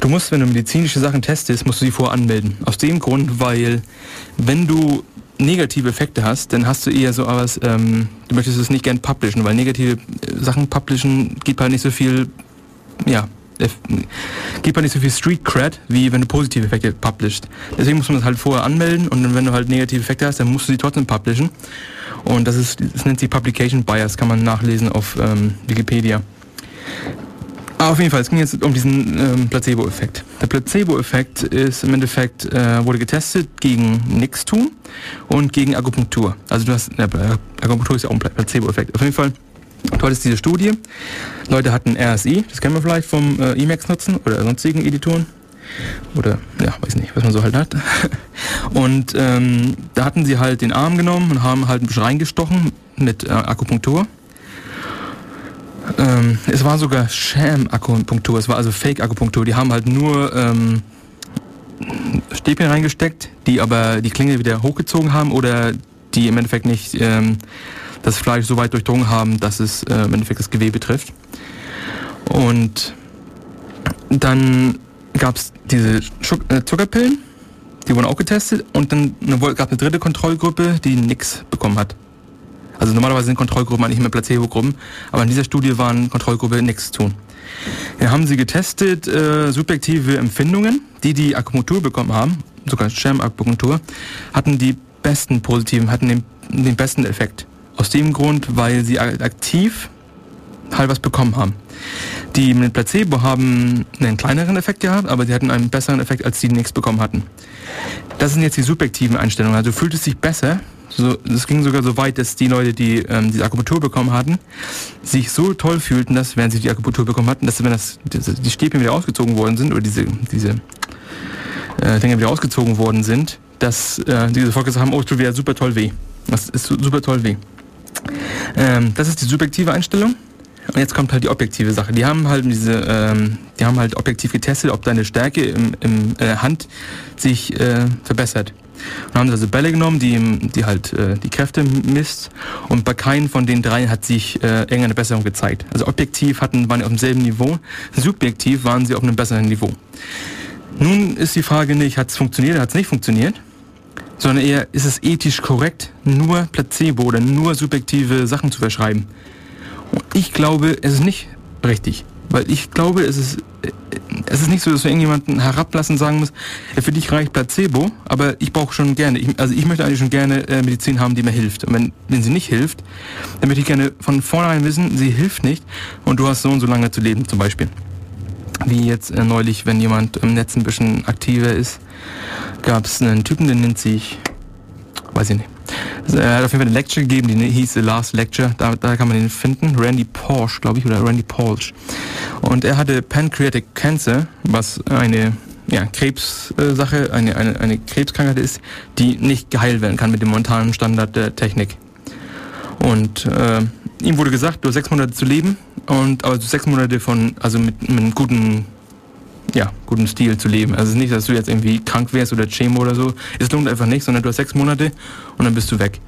Du musst, wenn du medizinische Sachen testest, musst du sie vorher anmelden. Aus dem Grund, weil wenn du negative Effekte hast, dann hast du eher so etwas, du möchtest es nicht gern publishen, weil negative Sachen publishen gibt halt nicht so viel, ja, gibt halt nicht so viel Street Cred, wie wenn du positive Effekte publishst. Deswegen muss man das halt vorher anmelden und wenn du halt negative Effekte hast, dann musst du sie trotzdem publishen. Und das nennt sich Publication Bias, kann man nachlesen auf Wikipedia. Aber auf jeden Fall, es ging jetzt um diesen Placebo-Effekt. Der Placebo-Effekt ist im Endeffekt, wurde getestet gegen Nichtstun und gegen Akupunktur. Also du hast, Akupunktur ist ja auch ein Placebo-Effekt. Auf jeden Fall, du hattest diese Studie, Leute hatten RSI, das kennen wir vielleicht vom Emacs nutzen oder sonstigen Editoren. oder ja, weiß nicht, was man so halt hat. Und da hatten sie halt den Arm genommen und haben halt ein bisschen reingestochen mit Akupunktur. Es war sogar Sham-Akupunktur, es war also Fake-Akupunktur. Die haben halt nur Stäbchen reingesteckt, die aber die Klinge wieder hochgezogen haben oder die im Endeffekt nicht das Fleisch so weit durchdrungen haben, dass es im Endeffekt das Gewebe trifft. Und dann gab es diese Zuckerpillen, die wurden auch getestet, und dann gab es eine dritte Kontrollgruppe, die nichts bekommen hat. Also normalerweise sind Kontrollgruppen eigentlich immer Placebo-Gruppen, aber in dieser Studie waren Kontrollgruppe nichts zu tun. Dann haben sie getestet subjektive Empfindungen, die Akupunktur bekommen haben, sogar Schirmakupunktur, hatten die besten positiven, hatten den besten Effekt. Aus dem Grund, weil sie aktiv halt was bekommen haben. Die mit Placebo haben einen kleineren Effekt gehabt, aber sie hatten einen besseren Effekt, als die nichts bekommen hatten. Das sind jetzt die subjektiven Einstellungen. Also fühlt es sich besser. So, es ging sogar so weit, dass die Leute, die diese Akupunktur bekommen hatten, sich so toll fühlten, dass, während sie die Akupunktur bekommen hatten, dass wenn die Stäbchen wieder ausgezogen worden sind, oder diese Dinge wieder ausgezogen worden sind, dass diese Volk gesagt haben, oh, tut wieder super toll weh. Das ist super toll weh. Das ist die subjektive Einstellung. Und jetzt kommt halt die objektive Sache. Die haben halt die haben halt objektiv getestet, ob deine Stärke im Hand sich verbessert. Und haben also Bälle genommen, die halt die Kräfte misst, und bei keinem von den dreien hat sich irgendeine Besserung gezeigt. Also objektiv waren sie auf demselben Niveau, subjektiv waren sie auf einem besseren Niveau. Nun ist die Frage nicht, hat es funktioniert oder hat es nicht funktioniert, sondern eher, ist es ethisch korrekt, nur Placebo oder nur subjektive Sachen zu verschreiben? Und ich glaube, es ist nicht richtig. Weil ich glaube, es ist nicht so, dass du irgendjemanden herablassen sagen musst, für dich reicht Placebo, aber ich brauche schon gerne, ich möchte eigentlich schon gerne Medizin haben, die mir hilft. Und wenn sie nicht hilft, dann möchte ich gerne von vornherein wissen, sie hilft nicht und du hast so und so lange zu leben, zum Beispiel. Wie jetzt neulich, wenn jemand im Netz ein bisschen aktiver ist, gab es einen Typen, der nennt sich, weiß ich nicht. Er hat auf jeden Fall eine Lecture gegeben, die hieß The Last Lecture, da kann man den finden, Randy Pausch, glaube ich, oder Randy Pausch. Und er hatte Pancreatic Cancer, was eine Krebssache, eine Krebskrankheit ist, die nicht geheilt werden kann mit dem momentanen Standard der Technik. Und ihm wurde gesagt, du hast 6 Monate zu leben, und also 6 Monate mit einem guten Stil zu leben. Also es ist nicht, dass du jetzt irgendwie krank wärst oder Chemo oder so. Es lohnt einfach nicht, sondern du hast 6 Monate und dann bist du weg.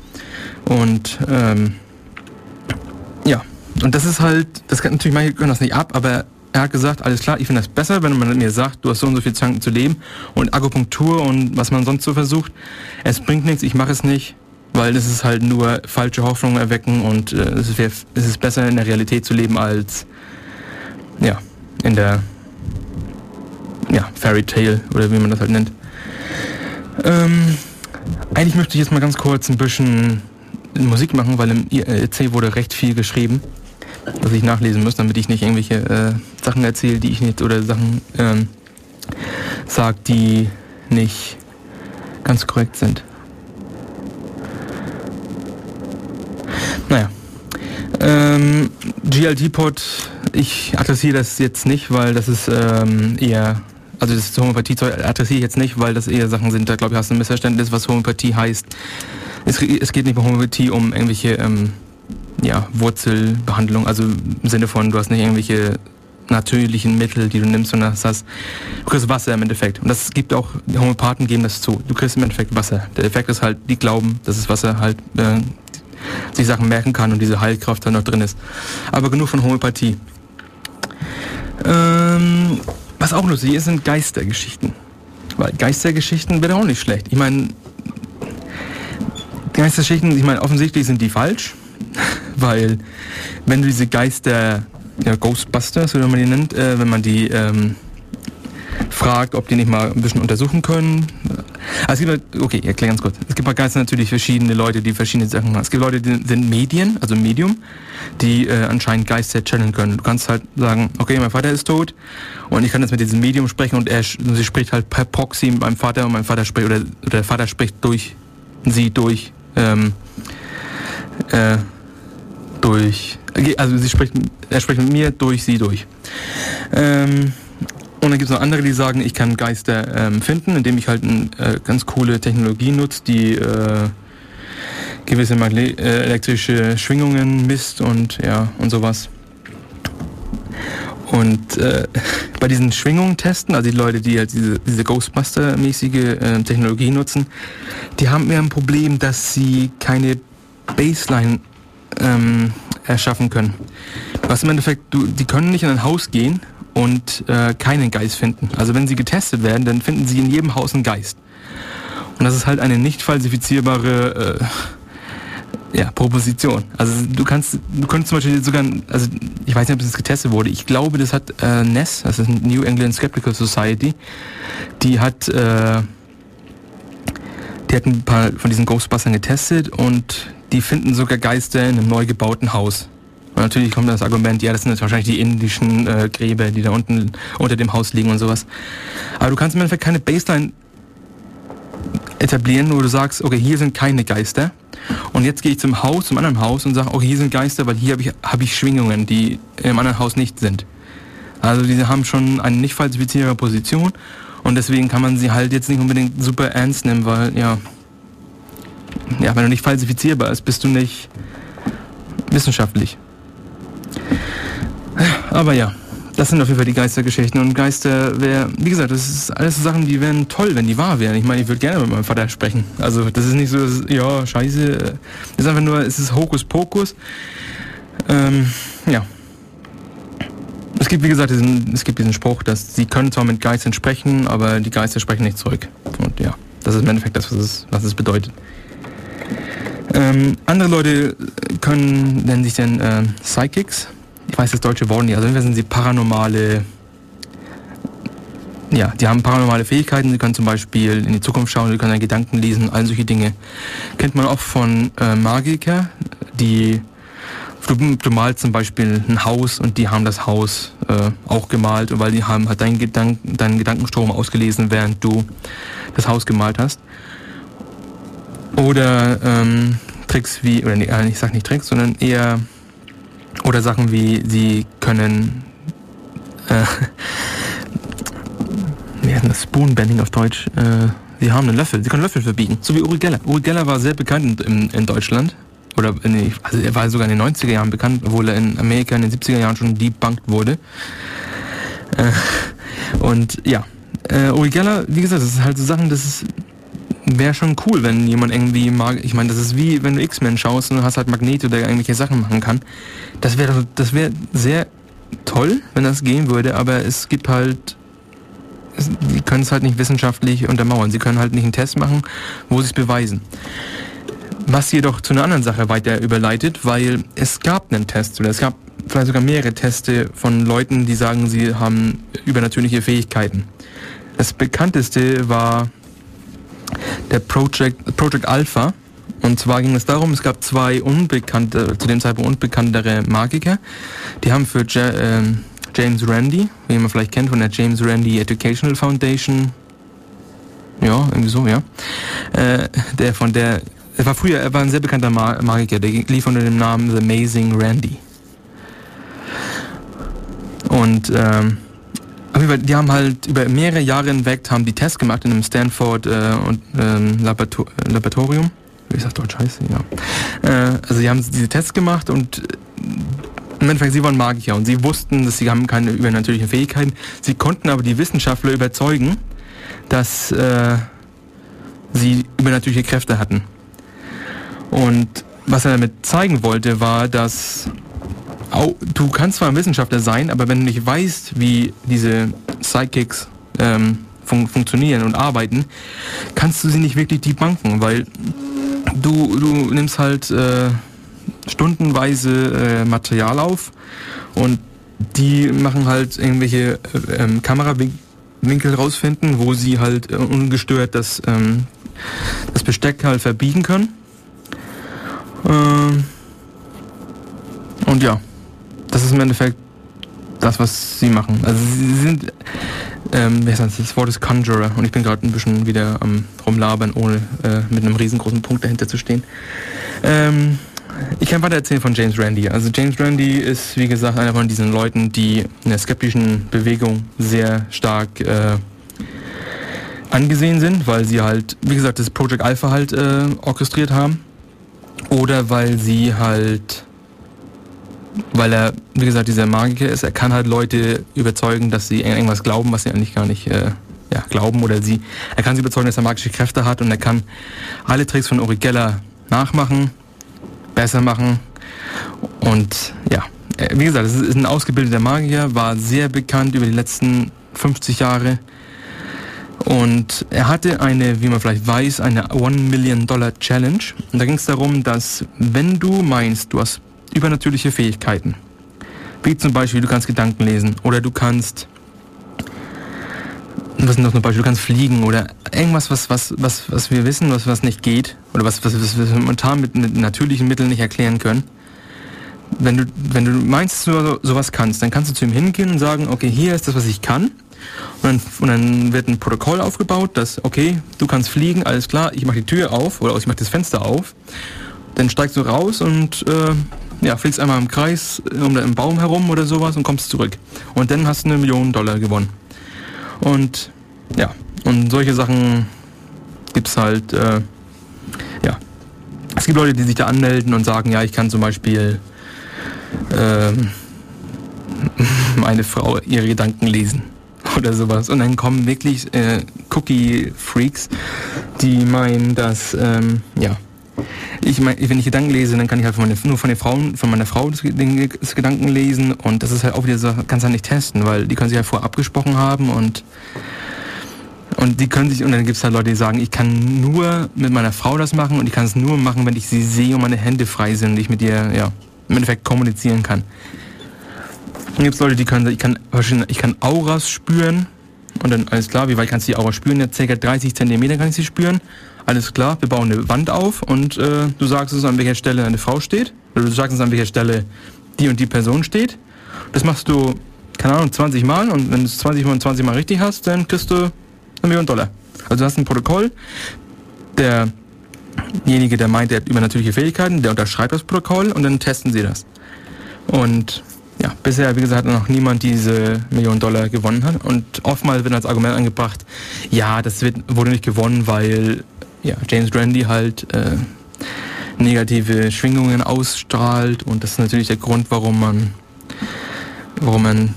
Und und das ist halt, das kann natürlich, manche können das nicht ab, aber er hat gesagt, alles klar, ich finde das besser, wenn man mir sagt, du hast so und so viel Zanken zu leben, und Akupunktur und was man sonst so versucht, es bringt nichts, ich mache es nicht, weil das ist halt nur falsche Hoffnungen erwecken, und es ist besser, in der Realität zu leben als in der Fairy Tale, oder wie man das halt nennt. Eigentlich möchte ich jetzt mal ganz kurz ein bisschen Musik machen, weil im IRC wurde recht viel geschrieben, was ich nachlesen muss, damit ich nicht irgendwelche Sachen erzähle, die ich nicht, oder Sachen sage, die nicht ganz korrekt sind. Naja. GLT-Pod, ich adressiere das jetzt nicht, weil das ist eher... Also das Homöopathie-Zeug adressiere ich jetzt nicht, weil das eher Sachen sind, da glaube ich, hast du ein Missverständnis, was Homöopathie heißt. Es geht nicht bei Homöopathie um irgendwelche Wurzelbehandlung, also im Sinne von, du hast nicht irgendwelche natürlichen Mittel, die du nimmst, sondern du kriegst Wasser im Endeffekt. Und das gibt auch, die Homöopathen geben das zu, du kriegst im Endeffekt Wasser. Der Effekt ist halt, die glauben, dass das Wasser halt sich Sachen merken kann und diese Heilkraft dann noch drin ist. Aber genug von Homöopathie. Was auch lustig ist, sind Geistergeschichten. Weil Geistergeschichten wäre auch nicht schlecht. Ich meine, Geistergeschichten, offensichtlich sind die falsch. Weil, wenn du diese Geister, Ghostbusters, oder wie man die nennt, wenn man die fragt, ob die nicht mal ein bisschen untersuchen können. Also es gibt, okay, ich erkläre ganz kurz. Es gibt bei Geistern natürlich verschiedene Leute, die verschiedene Sachen machen. Es gibt Leute, die sind Medien, also Medium, die anscheinend Geister channeln können. Du kannst halt sagen, okay, mein Vater ist tot und ich kann jetzt mit diesem Medium sprechen, und sie spricht halt per Proxy mit meinem Vater, und mein Vater spricht, oder der Vater spricht durch sie durch. Und sondern gibt es noch andere, die sagen, ich kann Geister finden, indem ich halt ganz coole Technologie nutze, die gewisse elektrische Schwingungen misst und ja und sowas. Und bei diesen Schwingungen testen, also die Leute, die halt diese Ghostbuster-mäßige Technologie nutzen, die haben ja ein Problem, dass sie keine Baseline erschaffen können. Was im Endeffekt, die können nicht in ein Haus gehen und keinen Geist finden. Also wenn sie getestet werden, dann finden sie in jedem Haus einen Geist. Und das ist halt eine nicht falsifizierbare Proposition. Also du könntest zum Beispiel sogar, also ich weiß nicht, ob das getestet wurde. Ich glaube, das hat NES, das ist New England Skeptical Society, die hat ein paar von diesen Ghostbustern getestet und die finden sogar Geister in einem neu gebauten Haus. Und natürlich kommt das Argument, ja, das sind jetzt wahrscheinlich die indischen Gräber, die da unten unter dem Haus liegen und sowas. Aber du kannst im Endeffekt keine Baseline etablieren, wo du sagst, okay, hier sind keine Geister. Und jetzt gehe ich zum anderen Haus und sage, okay, hier sind Geister, weil hier habe ich Schwingungen, die im anderen Haus nicht sind. Also diese haben schon eine nicht falsifizierbare Position und deswegen kann man sie halt jetzt nicht unbedingt super ernst nehmen, weil ja, wenn du nicht falsifizierbar bist, bist du nicht wissenschaftlich. Aber ja, das sind auf jeden Fall die Geistergeschichten. Und Geister, wie gesagt, das ist alles so Sachen, die wären toll, wenn die wahr wären. Ich meine, ich würde gerne mit meinem Vater sprechen. Also das ist nicht so, ja, scheiße. Es ist einfach nur, es ist Hokuspokus. Ja. Es gibt, wie gesagt, diesen Spruch, dass sie können zwar mit Geistern sprechen, aber die Geister sprechen nicht zurück. Und ja, das ist im Endeffekt das, was es bedeutet. Andere Leute nennen sich dann Psychics. Ich weiß das deutsche Wort nicht. Also jedenfalls sind sie paranormale. Ja, die haben paranormale Fähigkeiten. Sie können zum Beispiel in die Zukunft schauen, sie können dann Gedanken lesen, all solche Dinge. Kennt man auch von Magiker, du malst zum Beispiel ein Haus und die haben das Haus auch gemalt, weil die haben halt deinen Gedankenstrom ausgelesen, während du das Haus gemalt hast. Oder Tricks wie, oder nee, ich sag nicht Tricks, sondern eher, oder Sachen wie, sie können, wie heißt das, Spoonbending auf Deutsch, sie haben einen Löffel, sie können Löffel verbiegen, so wie Uri Geller. Uri Geller war sehr bekannt in Deutschland, oder nee, also er war sogar in den 90er Jahren bekannt, obwohl er in Amerika in den 70er Jahren schon debunked wurde. Und ja, Uri Geller, wie gesagt, das ist halt so Sachen, das ist... Wäre schon cool, wenn jemand irgendwie mag. Ich meine, das ist wie wenn du X-Men schaust und du hast halt Magneto, der irgendwelche Sachen machen kann. Das wäre sehr toll, wenn das gehen würde, aber es gibt halt. Die können es halt nicht wissenschaftlich untermauern. Sie können halt nicht einen Test machen, wo sie es beweisen. Was jedoch zu einer anderen Sache weiter überleitet, weil es gab einen Test oder es gab vielleicht sogar mehrere Teste von Leuten, die sagen, sie haben übernatürliche Fähigkeiten. Das bekannteste war der Project Alpha. Und zwar ging es darum, es gab zwei zu dem Zeitpunkt unbekanntere Magiker. Die haben für James Randi, wie man vielleicht kennt, von der James Randi Educational Foundation, ja, irgendwie so, ja. Er war ein sehr bekannter Magiker, der lief unter dem Namen The Amazing Randy. Und die haben halt über mehrere Jahre hinweg haben die Tests gemacht in einem Stanford Laboratorium. Wie ist das Deutsch heißt? Ja. Also die haben diese Tests gemacht und im Endeffekt, sie waren Magier und sie wussten, dass sie haben keine übernatürlichen Fähigkeiten. Sie konnten aber die Wissenschaftler überzeugen, dass sie übernatürliche Kräfte hatten. Und was er damit zeigen wollte, war, dass du kannst zwar ein Wissenschaftler sein, aber wenn du nicht weißt, wie diese Psychics funktionieren und arbeiten, kannst du sie nicht wirklich debunken, weil du nimmst halt stundenweise Material auf und die machen halt irgendwelche Kamerawinkel rausfinden, wo sie halt ungestört das Besteck halt verbiegen können. Und ja, das ist im Endeffekt das, was sie machen. Also sie sind, das Wort ist Conjurer und ich bin gerade ein bisschen wieder am rumlabern, ohne mit einem riesengroßen Punkt dahinter zu stehen. Ich kann weiter erzählen von James Randi. Also James Randi ist, wie gesagt, einer von diesen Leuten, die in der skeptischen Bewegung sehr stark angesehen sind, weil sie halt, wie gesagt, das Project Alpha halt orchestriert haben. Oder weil sie halt, weil er, wie gesagt, dieser Magiker ist, er kann halt Leute überzeugen, dass sie irgendwas glauben, was sie eigentlich gar nicht glauben. Oder er kann sie überzeugen, dass er magische Kräfte hat, und er kann alle Tricks von Uri Geller nachmachen, besser machen. Und ja, wie gesagt, es ist ein ausgebildeter Magier, war sehr bekannt über die letzten 50 Jahre. Und er hatte eine, wie man vielleicht weiß, eine $1 Million Challenge. Und da ging es darum, dass wenn du meinst, du hast übernatürliche Fähigkeiten, wie zum Beispiel, du kannst Gedanken lesen oder du kannst, was sind noch ein Beispiel, du kannst fliegen oder irgendwas, was wir wissen, was nicht geht oder was wir momentan mit natürlichen Mitteln nicht erklären können. Wenn du meinst, dass du sowas kannst, dann kannst du zu ihm hingehen und sagen, okay, hier ist das, was ich kann. Und dann wird ein Protokoll aufgebaut, dass, okay, du kannst fliegen, alles klar, ich mache die Tür auf oder ich mache das Fenster auf. Dann steigst du raus und fliegst einmal im Kreis um einen Baum herum oder sowas und kommst zurück. Und dann hast du $1 Million gewonnen. Und ja, und solche Sachen gibt's halt, ja. Es gibt Leute, die sich da anmelden und sagen, ja, ich kann zum Beispiel meine Frau ihre Gedanken lesen oder sowas. Und dann kommen wirklich Cookie-Freaks, die meinen, dass, wenn ich Gedanken lese, dann kann ich halt nur von meiner Frau das Gedanken lesen, und das ist halt auch wieder so, kannst du halt nicht testen, weil die können sich halt vorher abgesprochen haben und dann gibt es halt Leute, die sagen, ich kann nur mit meiner Frau das machen und ich kann es nur machen, wenn ich sie sehe und meine Hände frei sind und ich mit ihr, ja, im Endeffekt kommunizieren kann. Dann gibt es Leute, die können, ich kann Auras spüren, und dann, alles klar, wie weit kannst du die Aura spüren? Ja, ca. 30 cm kann ich sie spüren. Alles klar, wir bauen eine Wand auf und du sagst uns, an welcher Stelle eine Frau steht. Oder du sagst uns, an welcher Stelle die und die Person steht. Das machst du, keine Ahnung, 20 Mal, und wenn du es 20 Mal richtig hast, dann kriegst du $1 Million. Also du hast ein Protokoll, derjenige, der meint, der hat übernatürliche Fähigkeiten, der unterschreibt das Protokoll und dann testen sie das. Und ja, bisher, wie gesagt, hat noch niemand diese $1 Million gewonnen hat. Und oftmals wird als Argument angebracht, ja, das wurde nicht gewonnen, weil ja, James Randi halt negative Schwingungen ausstrahlt, und das ist natürlich der Grund, warum man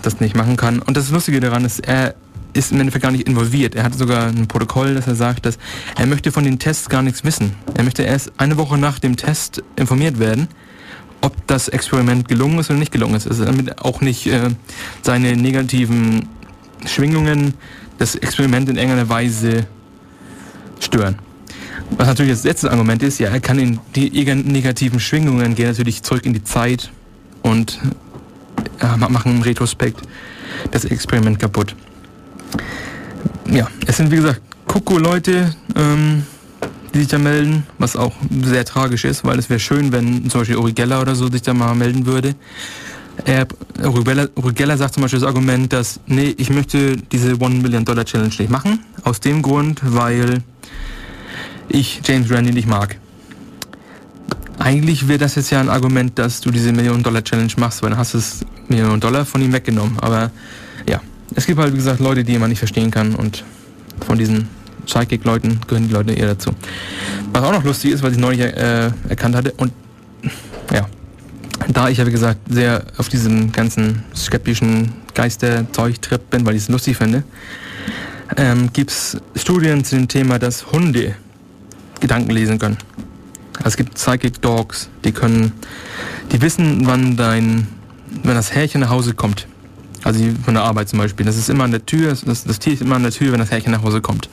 das nicht machen kann. Und das Lustige daran ist, er ist im Endeffekt gar nicht involviert. Er hat sogar ein Protokoll, dass er sagt, dass er möchte von den Tests gar nichts wissen. Er möchte erst eine Woche nach dem Test informiert werden, ob das Experiment gelungen ist oder nicht gelungen ist. Es ist damit auch nicht seine negativen Schwingungen das Experiment in irgendeiner Weise stören. Was natürlich das letzte Argument ist, ja, er kann in die negativen Schwingungen gehen, natürlich zurück in die Zeit und machen im Retrospekt das Experiment kaputt. Ja, es sind, wie gesagt, Koko-Leute, die sich da melden, was auch sehr tragisch ist, weil es wäre schön, wenn zum Beispiel Uri Geller oder so sich da mal melden würde. Uri Geller sagt zum Beispiel das Argument, dass, nee, ich möchte diese $1 Million Challenge nicht machen, aus dem Grund, weil ich James Randi nicht mag. Eigentlich wäre das jetzt ja ein Argument, dass du diese $1 Million Challenge machst, weil dann hast du das $1 Million von ihm weggenommen. Aber ja, es gibt halt, wie gesagt, Leute, die man nicht verstehen kann, und von diesen Psychic-Leuten gehören die Leute eher dazu. Was auch noch lustig ist, was ich neulich erkannt hatte, und ja, da ich ja, wie gesagt, sehr auf diesem ganzen skeptischen Geisterzeug-Trip bin, weil ich es lustig finde, gibt es Studien zu dem Thema, dass Hunde Gedanken lesen können. Also es gibt Psychic Dogs, die wissen, wann das Härchen nach Hause kommt. Also von der Arbeit zum Beispiel. Das ist immer an der Tür, das Tier ist immer an der Tür, wenn das Härchen nach Hause kommt.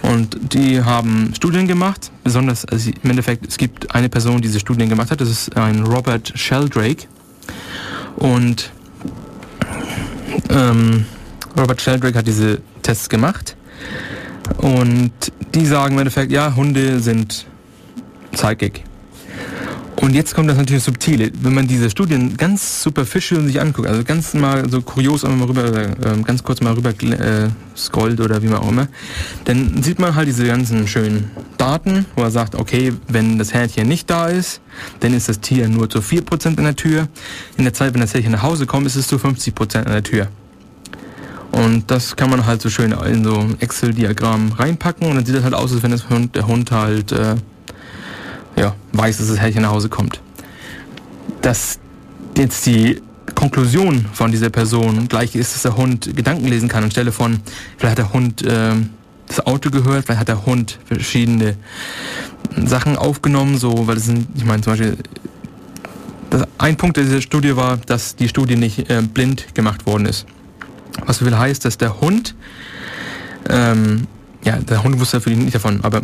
Und die haben Studien gemacht, besonders, also im Endeffekt, es gibt eine Person, die diese Studien gemacht hat, das ist ein Robert Sheldrake. Und Robert Sheldrake hat diese Tests gemacht, und die sagen im Endeffekt, ja, Hunde sind psychic. Und jetzt kommt das natürlich Subtile. Wenn man diese Studien ganz superficial sich anguckt, also ganz mal so kurios einmal rüber, ganz kurz mal rüber scrollt oder wie man auch immer, dann sieht man halt diese ganzen schönen Daten, wo er sagt, okay, wenn das Härtchen nicht da ist, dann ist das Tier nur zu 4% an der Tür. In der Zeit, wenn das Härtchen nach Hause kommt, ist es zu 50% an der Tür. Und das kann man halt so schön in so ein Excel-Diagramm reinpacken und dann sieht das halt aus, als wenn das Hund, der Hund halt weiß, dass das Härchen nach Hause kommt. Dass jetzt die Konklusion von dieser Person gleich ist, dass der Hund Gedanken lesen kann, anstelle von, vielleicht hat der Hund das Auto gehört, vielleicht hat der Hund verschiedene Sachen aufgenommen, so, weil das sind, ich meine zum Beispiel, ein Punkt dieser Studie war, dass die Studie nicht blind gemacht worden ist. Was so viel heißt, dass der Hund, der Hund wusste natürlich nicht davon, aber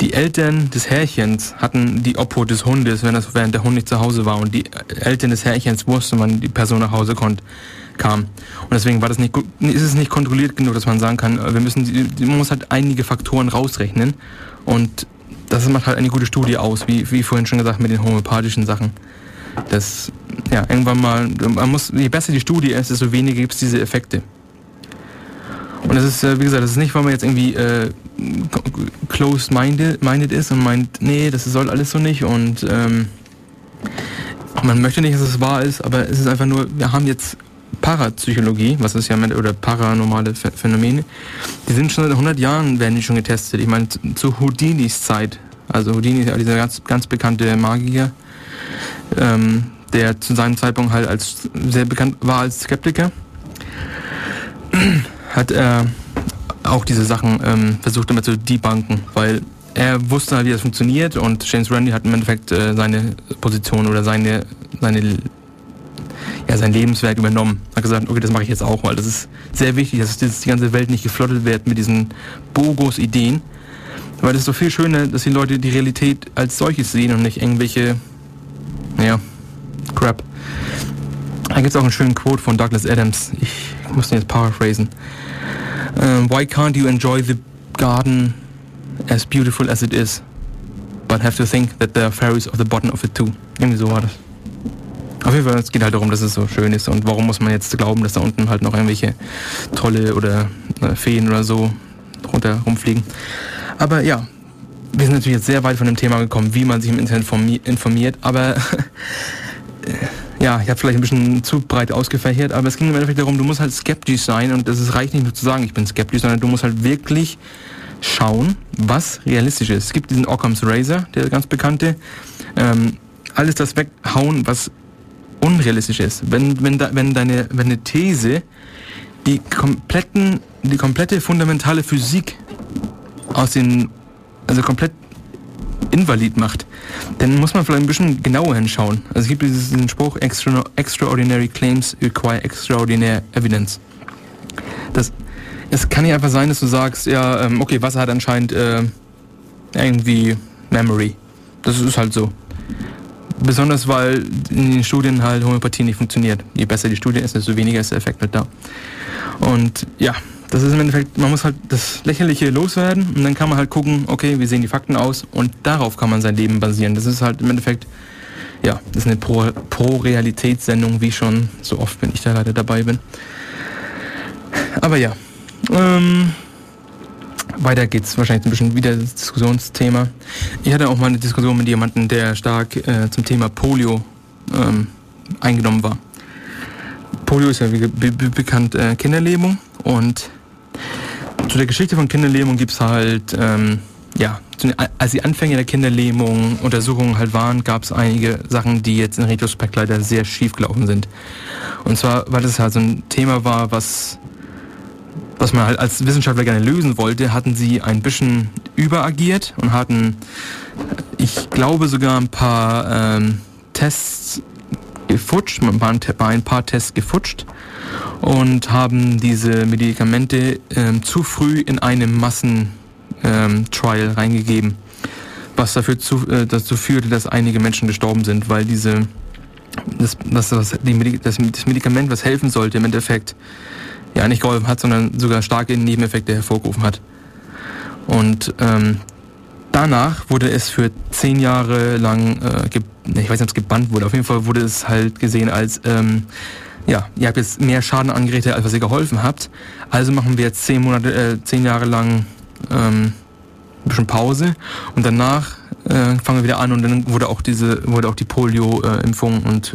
die Eltern des Härchens hatten die Obhut des Hundes, während der Hund nicht zu Hause war, und die Eltern des Härchens wussten, wann die Person nach Hause kam. Und deswegen war das nicht gut, ist es nicht kontrolliert genug, dass man sagen kann, man muss halt einige Faktoren rausrechnen, und das macht halt eine gute Studie aus, wie vorhin schon gesagt mit den homöopathischen Sachen. Das, irgendwann mal, je besser die Studie ist, desto weniger gibt es diese Effekte. Und das ist, wie gesagt, das ist nicht, weil man jetzt irgendwie closed-minded ist und meint, nee, das soll alles so nicht, und man möchte nicht, dass es wahr ist, aber es ist einfach nur, wir haben jetzt Parapsychologie, was ist ja mit, oder paranormale Phänomene, die sind schon seit 100 Jahren, werden die schon getestet. Ich meine, zu Houdinis Zeit, also Houdini ist ja dieser ganz, ganz bekannte Magier, der zu seinem Zeitpunkt halt als sehr bekannt war als Skeptiker, hat er auch diese Sachen versucht immer zu debunken, weil er wusste halt, wie das funktioniert, und James Randi hat im Endeffekt seine Position oder sein Lebenswerk übernommen. Hat gesagt, okay, das mache ich jetzt auch, weil das ist sehr wichtig, dass die ganze Welt nicht geflottet wird mit diesen Bogus-Ideen, weil das ist doch viel schöner, dass die Leute die Realität als solches sehen und nicht irgendwelche Crap. Da gibt es auch einen schönen Quote von Douglas Adams. Ich muss den jetzt paraphrasen. Why can't you enjoy the garden as beautiful as it is, but have to think that there are fairies at the bottom of it too. Irgendwie so war das. Auf jeden Fall, es geht halt darum, dass es so schön ist, und warum muss man jetzt glauben, dass da unten halt noch irgendwelche tolle oder Feen oder so runter rumfliegen. Aber ja, wir sind natürlich jetzt sehr weit von dem Thema gekommen, wie man sich im Internet informiert, aber ja, ich habe vielleicht ein bisschen zu breit ausgefächert, aber es ging im Endeffekt darum, du musst halt skeptisch sein, und es reicht nicht nur zu sagen, ich bin skeptisch, sondern du musst halt wirklich schauen, was realistisch ist. Es gibt diesen Occam's Razor, der ganz bekannte, alles das weghauen, was unrealistisch ist. Wenn eine These die komplette fundamentale Physik komplett invalid macht, dann muss man vielleicht ein bisschen genauer hinschauen. Also es gibt diesen Spruch, extraordinary claims require extraordinary evidence. Es kann nicht einfach sein, dass du sagst, ja, okay, Wasser hat anscheinend irgendwie Memory. Das ist halt so. Besonders, weil in den Studien halt Homöopathie nicht funktioniert. Je besser die Studie ist, desto weniger ist der Effekt halt da. Und ja, das ist im Endeffekt, man muss halt das Lächerliche loswerden, und dann kann man halt gucken, okay, wie sehen die Fakten aus, und darauf kann man sein Leben basieren. Das ist halt im Endeffekt, ja, das ist eine Pro-Realitätssendung, wie schon so oft, wenn ich da leider dabei bin. Aber ja, weiter geht's wahrscheinlich ein bisschen wieder das Diskussionsthema. Ich hatte auch mal eine Diskussion mit jemandem, der stark zum Thema Polio eingenommen war. Polio ist ja wie bekannt Kinderlähmung, und zu der Geschichte von Kinderlähmung gibt es halt, als die Anfänge der Kinderlähmung Untersuchungen halt waren, gab es einige Sachen, die jetzt in Retrospekt leider sehr schief gelaufen sind. Und zwar, weil das halt so ein Thema war, was man halt als Wissenschaftler gerne lösen wollte, hatten sie ein bisschen überagiert und hatten, ich glaube, sogar ein paar Tests gefutscht und haben diese Medikamente zu früh in einem Massentrial reingegeben, was dazu führte, dass einige Menschen gestorben sind, weil das Medikament, was helfen sollte, im Endeffekt ja nicht geholfen hat, sondern sogar starke Nebeneffekte hervorgerufen hat. Und danach wurde es für 10 Jahre lang ich weiß nicht, ob es gebannt wurde. Auf jeden Fall wurde es halt gesehen als, ja, ihr habt jetzt mehr Schaden angerichtet, als was ihr geholfen habt. Also machen wir jetzt 10 Jahre lang ein bisschen Pause und danach fangen wir wieder an. Und dann wurde auch die Polio-Impfung und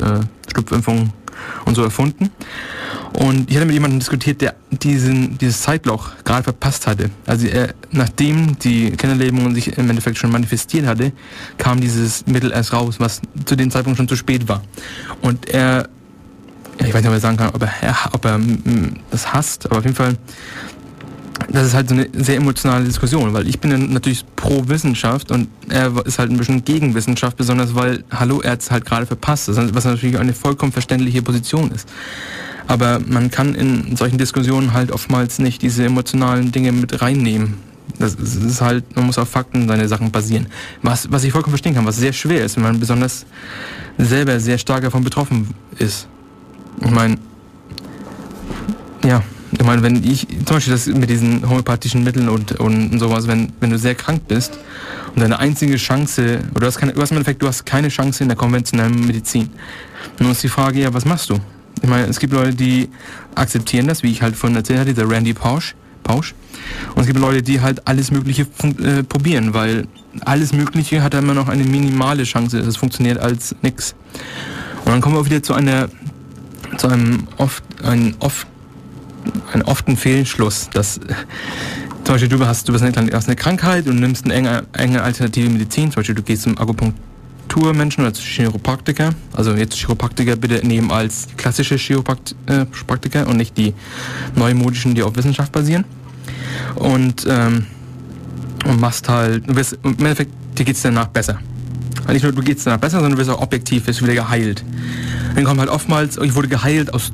Schlupfimpfung und so erfunden. Und ich hatte mit jemandem diskutiert, der dieses Zeitloch gerade verpasst hatte. Also nachdem die Kinderlähmung sich im Endeffekt schon manifestiert hatte, kam dieses Mittel erst raus, was zu dem Zeitpunkt schon zu spät war. Und er, ich weiß nicht, ob er sagen kann, ob er das hasst, aber auf jeden Fall, das ist halt so eine sehr emotionale Diskussion, weil ich bin ja natürlich pro Wissenschaft und er ist halt ein bisschen gegen Wissenschaft, besonders weil, hallo, er hat es halt gerade verpasst, was natürlich eine vollkommen verständliche Position ist. Aber man kann in solchen Diskussionen halt oftmals nicht diese emotionalen Dinge mit reinnehmen. Das ist halt, man muss auf Fakten seine Sachen basieren. Was ich vollkommen verstehen kann, was sehr schwer ist, wenn man besonders selber sehr stark davon betroffen ist. Ich meine, wenn ich zum Beispiel das mit diesen homöopathischen Mitteln und sowas, wenn du sehr krank bist und deine einzige Chance, oder du hast keine Chance in der konventionellen Medizin. Nun ist die Frage, ja, was machst du? Ich meine, es gibt Leute, die akzeptieren das, wie ich halt vorhin erzählt hatte, dieser Randy Pausch. Und es gibt Leute, die halt alles Mögliche probieren, weil alles Mögliche hat immer noch eine minimale Chance, es funktioniert als nix. Und dann kommen wir auch wieder zu einem often Fehlschluss, dass zum Beispiel du hast eine Krankheit und nimmst eine enge alternative Medizin, zum Beispiel du gehst zum Akupunkturmenschen oder zum Chiropraktiker, also jetzt Chiropraktiker bitte nehmen als klassische Chiropraktiker und nicht die neumodischen, die auf Wissenschaft basieren, und machst halt, im Endeffekt dir geht es danach besser. Nicht nur du geht es danach besser, sondern du wirst auch objektiv, wirst wieder geheilt. Dann kommt halt oftmals, ich wurde geheilt aus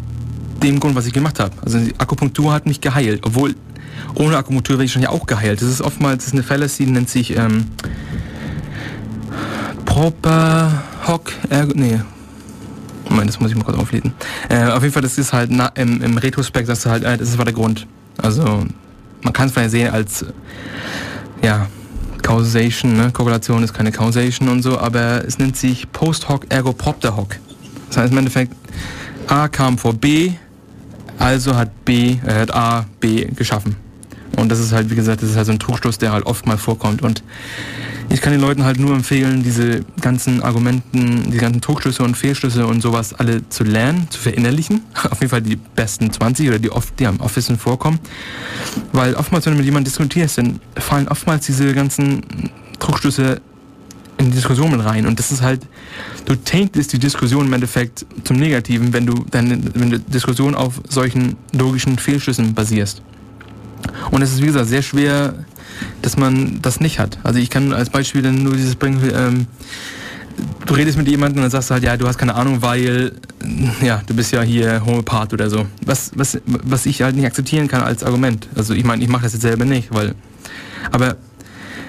dem Grund, was ich gemacht habe. Also die Akupunktur hat mich geheilt, obwohl ohne Akupunktur wäre ich schon ja auch geheilt. Das ist oftmals eine Fallacy, nennt sich Moment, das muss ich mal kurz auflesen. Auf jeden Fall, das ist halt im Retrospekt, dass du halt, das war der Grund. Also man kann es vielleicht sehen als Causation, ne? Korrelation ist keine Causation und so, aber es nennt sich Post hoc ergo propter hoc. Das heißt im Endeffekt, A kam vor B, also hat A B geschaffen. Und das ist halt, wie gesagt, das ist halt so ein Trugschluss, der halt oft mal vorkommt. Und ich kann den Leuten halt nur empfehlen, diese ganzen Argumenten, die ganzen Trugschlüsse und Fehlschlüsse und sowas alle zu lernen, zu verinnerlichen. Auf jeden Fall die besten 20 oder die am Officen vorkommen. Weil oftmals, wenn du mit jemandem diskutierst, dann fallen oftmals diese ganzen Trugschlüsse in die Diskussion mit rein. Und das ist halt, du taintest die Diskussion im Endeffekt zum Negativen, wenn du deine Diskussion auf solchen logischen Fehlschlüssen basierst. Und es ist, wie gesagt, sehr schwer, dass man das nicht hat. Also ich kann als Beispiel dann nur dieses bringen, du redest mit jemandem und dann sagst du halt, ja, du hast keine Ahnung, weil, ja, du bist ja hier Homöopath oder so. Was ich halt nicht akzeptieren kann als Argument. Also ich meine, ich mache das jetzt selber nicht, aber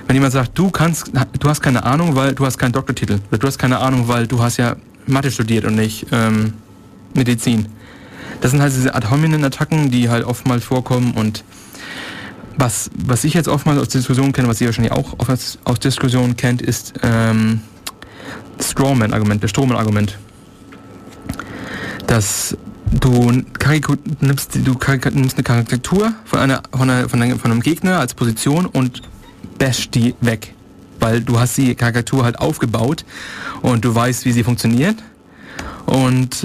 wenn jemand sagt, du hast keine Ahnung, weil du hast keinen Doktortitel, oder du hast keine Ahnung, weil du hast ja Mathe studiert und nicht Medizin. Das sind halt diese Ad-hominem-Attacken, die halt oftmals vorkommen, und was ich jetzt oftmals aus Diskussionen kenne, was ihr wahrscheinlich auch aus Diskussionen kennt, ist das Strohmann-Argument. Dass du nimmst eine Karikatur von einem Gegner als Position und bash die weg, weil du hast die Karikatur halt aufgebaut und du weißt, wie sie funktioniert, und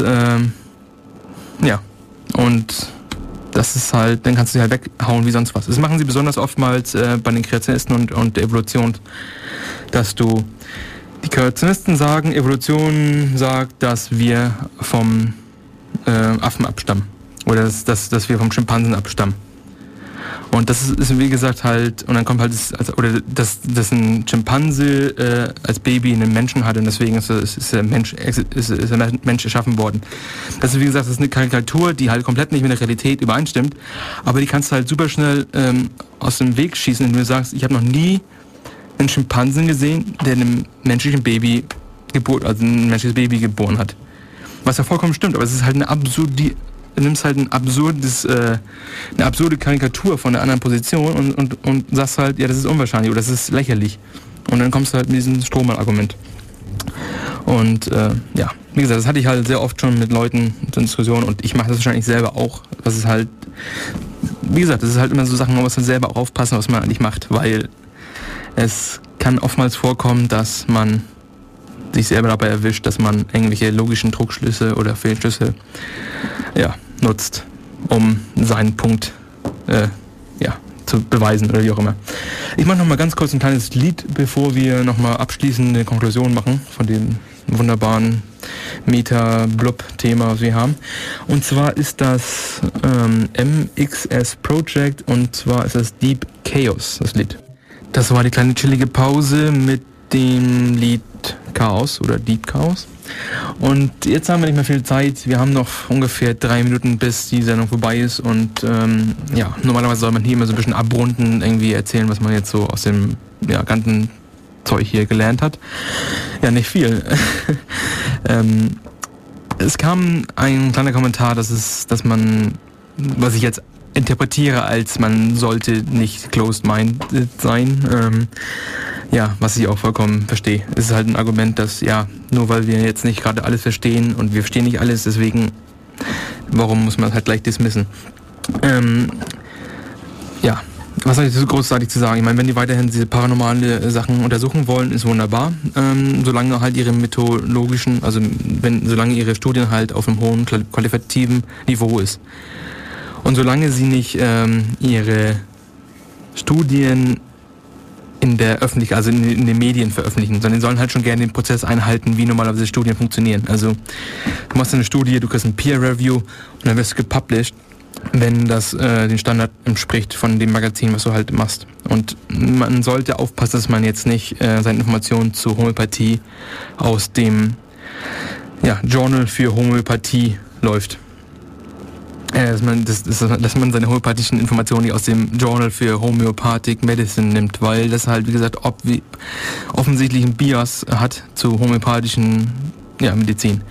und das ist halt, dann kannst du sie halt weghauen wie sonst was. Das machen sie besonders oftmals bei den Kreationisten und der Evolution, dass die Kreationisten sagen, Evolution sagt, dass wir vom Affen abstammen oder dass wir vom Schimpansen abstammen. Und das ist wie gesagt halt, und dann kommt halt dass ein Schimpanse als Baby einen Menschen hat und deswegen ist der Mensch erschaffen worden. Das ist, wie gesagt, das ist eine Karikatur, die halt komplett nicht mit der Realität übereinstimmt, aber die kannst du halt super schnell aus dem Weg schießen, indem du sagst, ich habe noch nie einen Schimpansen gesehen, der ein menschliches Baby geboren hat. Was ja vollkommen stimmt, aber es ist halt du nimmst halt eine absurde Karikatur von einer anderen Position und sagst halt, ja, das ist unwahrscheinlich oder das ist lächerlich. Und dann kommst du halt mit diesem Strohmann-Argument. Und ja, wie gesagt, das hatte ich halt sehr oft schon mit Leuten in Diskussionen und ich mache das wahrscheinlich selber auch. Das ist halt, wie gesagt, das ist halt immer so Sachen, man muss dann selber auch aufpassen, was man eigentlich macht, weil es kann oftmals vorkommen, dass man sich selber dabei erwischt, dass man irgendwelche logischen Druckschlüsse oder Fehlschlüsse nutzt, um seinen Punkt zu beweisen oder wie auch immer. Ich mache nochmal ganz kurz ein kleines Lied, bevor wir nochmal abschließende Konklusion machen von dem wunderbaren Meta-Blob-Thema, was wir haben. Und zwar ist das MXS Project und zwar ist das Deep Chaos, das Lied. Das war die kleine chillige Pause mit dem Lied Chaos oder Deep Chaos. Und jetzt haben wir nicht mehr viel Zeit. Wir haben noch ungefähr 3 Minuten, bis die Sendung vorbei ist. Und normalerweise soll man hier immer so ein bisschen abrunden, irgendwie erzählen, was man jetzt so aus dem ganzen Zeug hier gelernt hat. Ja, nicht viel. Es kam ein kleiner Kommentar, was ich jetzt interpretiere als man sollte nicht closed-minded sein. Was ich auch vollkommen verstehe. Es ist halt ein Argument, dass nur weil wir jetzt nicht gerade alles verstehen und wir verstehen nicht alles, deswegen warum muss man es halt gleich dismissen? Was habe ich so großartig zu sagen? Ich meine, wenn die weiterhin diese paranormale Sachen untersuchen wollen, ist wunderbar. Solange halt ihre methodologischen, solange ihre Studien halt auf einem hohen qualitativen Niveau ist. Und solange sie nicht ihre Studien in der Öffentlichkeit, also in den Medien veröffentlichen, sondern sie sollen halt schon gerne den Prozess einhalten, wie normalerweise Studien funktionieren. Also du machst eine Studie, du kriegst ein Peer-Review und dann wirst du gepublished, wenn das den Standard entspricht von dem Magazin, was du halt machst. Und man sollte aufpassen, dass man jetzt nicht seine Informationen zur Homöopathie aus dem Journal für Homöopathie läuft. Dass man seine homöopathischen Informationen nicht aus dem Journal für Homöopathic Medicine nimmt, weil das halt, wie gesagt, offensichtlich einen Bias hat zu homöopathischen Medizin.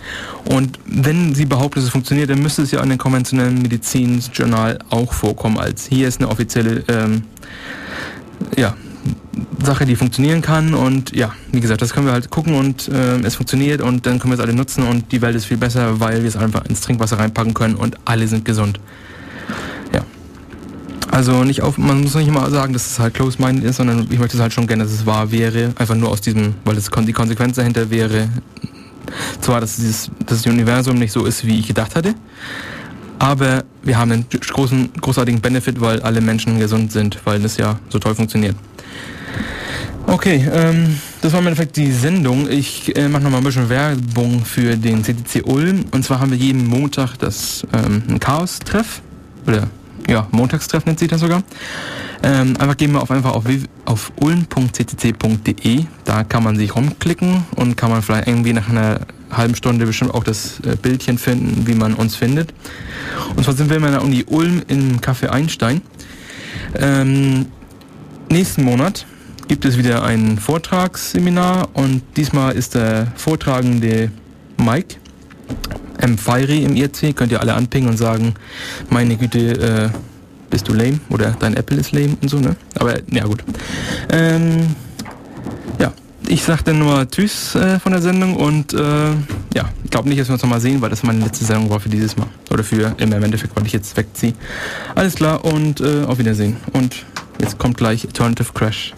Und wenn sie behauptet, es funktioniert, dann müsste es ja in einem konventionellen Medizinjournal auch vorkommen, als hier ist eine offizielle Sache, die funktionieren kann und wie gesagt, das können wir halt gucken und es funktioniert und dann können wir es alle nutzen und die Welt ist viel besser, weil wir es einfach ins Trinkwasser reinpacken können und alle sind gesund. Ja. Also man muss nicht immer sagen, dass es halt close-minded ist, sondern ich möchte es halt schon gerne, dass es wahr wäre, einfach nur aus diesem, weil es die Konsequenz dahinter wäre, zwar, dass das Universum nicht so ist, wie ich gedacht hatte, aber wir haben einen großartigen Benefit, weil alle Menschen gesund sind, weil das ja so toll funktioniert. Okay, das war im Endeffekt die Sendung. Ich mache nochmal ein bisschen Werbung für den CCC Ulm. Und zwar haben wir jeden Montag das Chaos-Treff. Oder Montagstreff nennt sich das sogar. Einfach gehen wir auf ulm.ccc.de. Da kann man sich rumklicken und kann man vielleicht irgendwie nach einer halben Stunde bestimmt auch das Bildchen finden, wie man uns findet. Und zwar sind wir immer in der Uni Ulm im Café Einstein. Nächsten Monat gibt es wieder ein Vortragsseminar und diesmal ist der Vortragende Mike M. Fairey im IRC. Könnt ihr alle anpingen und sagen, meine Güte, bist du lame oder dein Apple ist lame und so, ne? Aber ja gut. Ich sag dann nur Tschüss von der Sendung und ich glaube nicht, dass wir uns nochmal sehen, weil das meine letzte Sendung war für dieses Mal. Oder für im Endeffekt, weil ich jetzt wegziehe. Alles klar und auf Wiedersehen. Und jetzt kommt gleich Alternative Crash.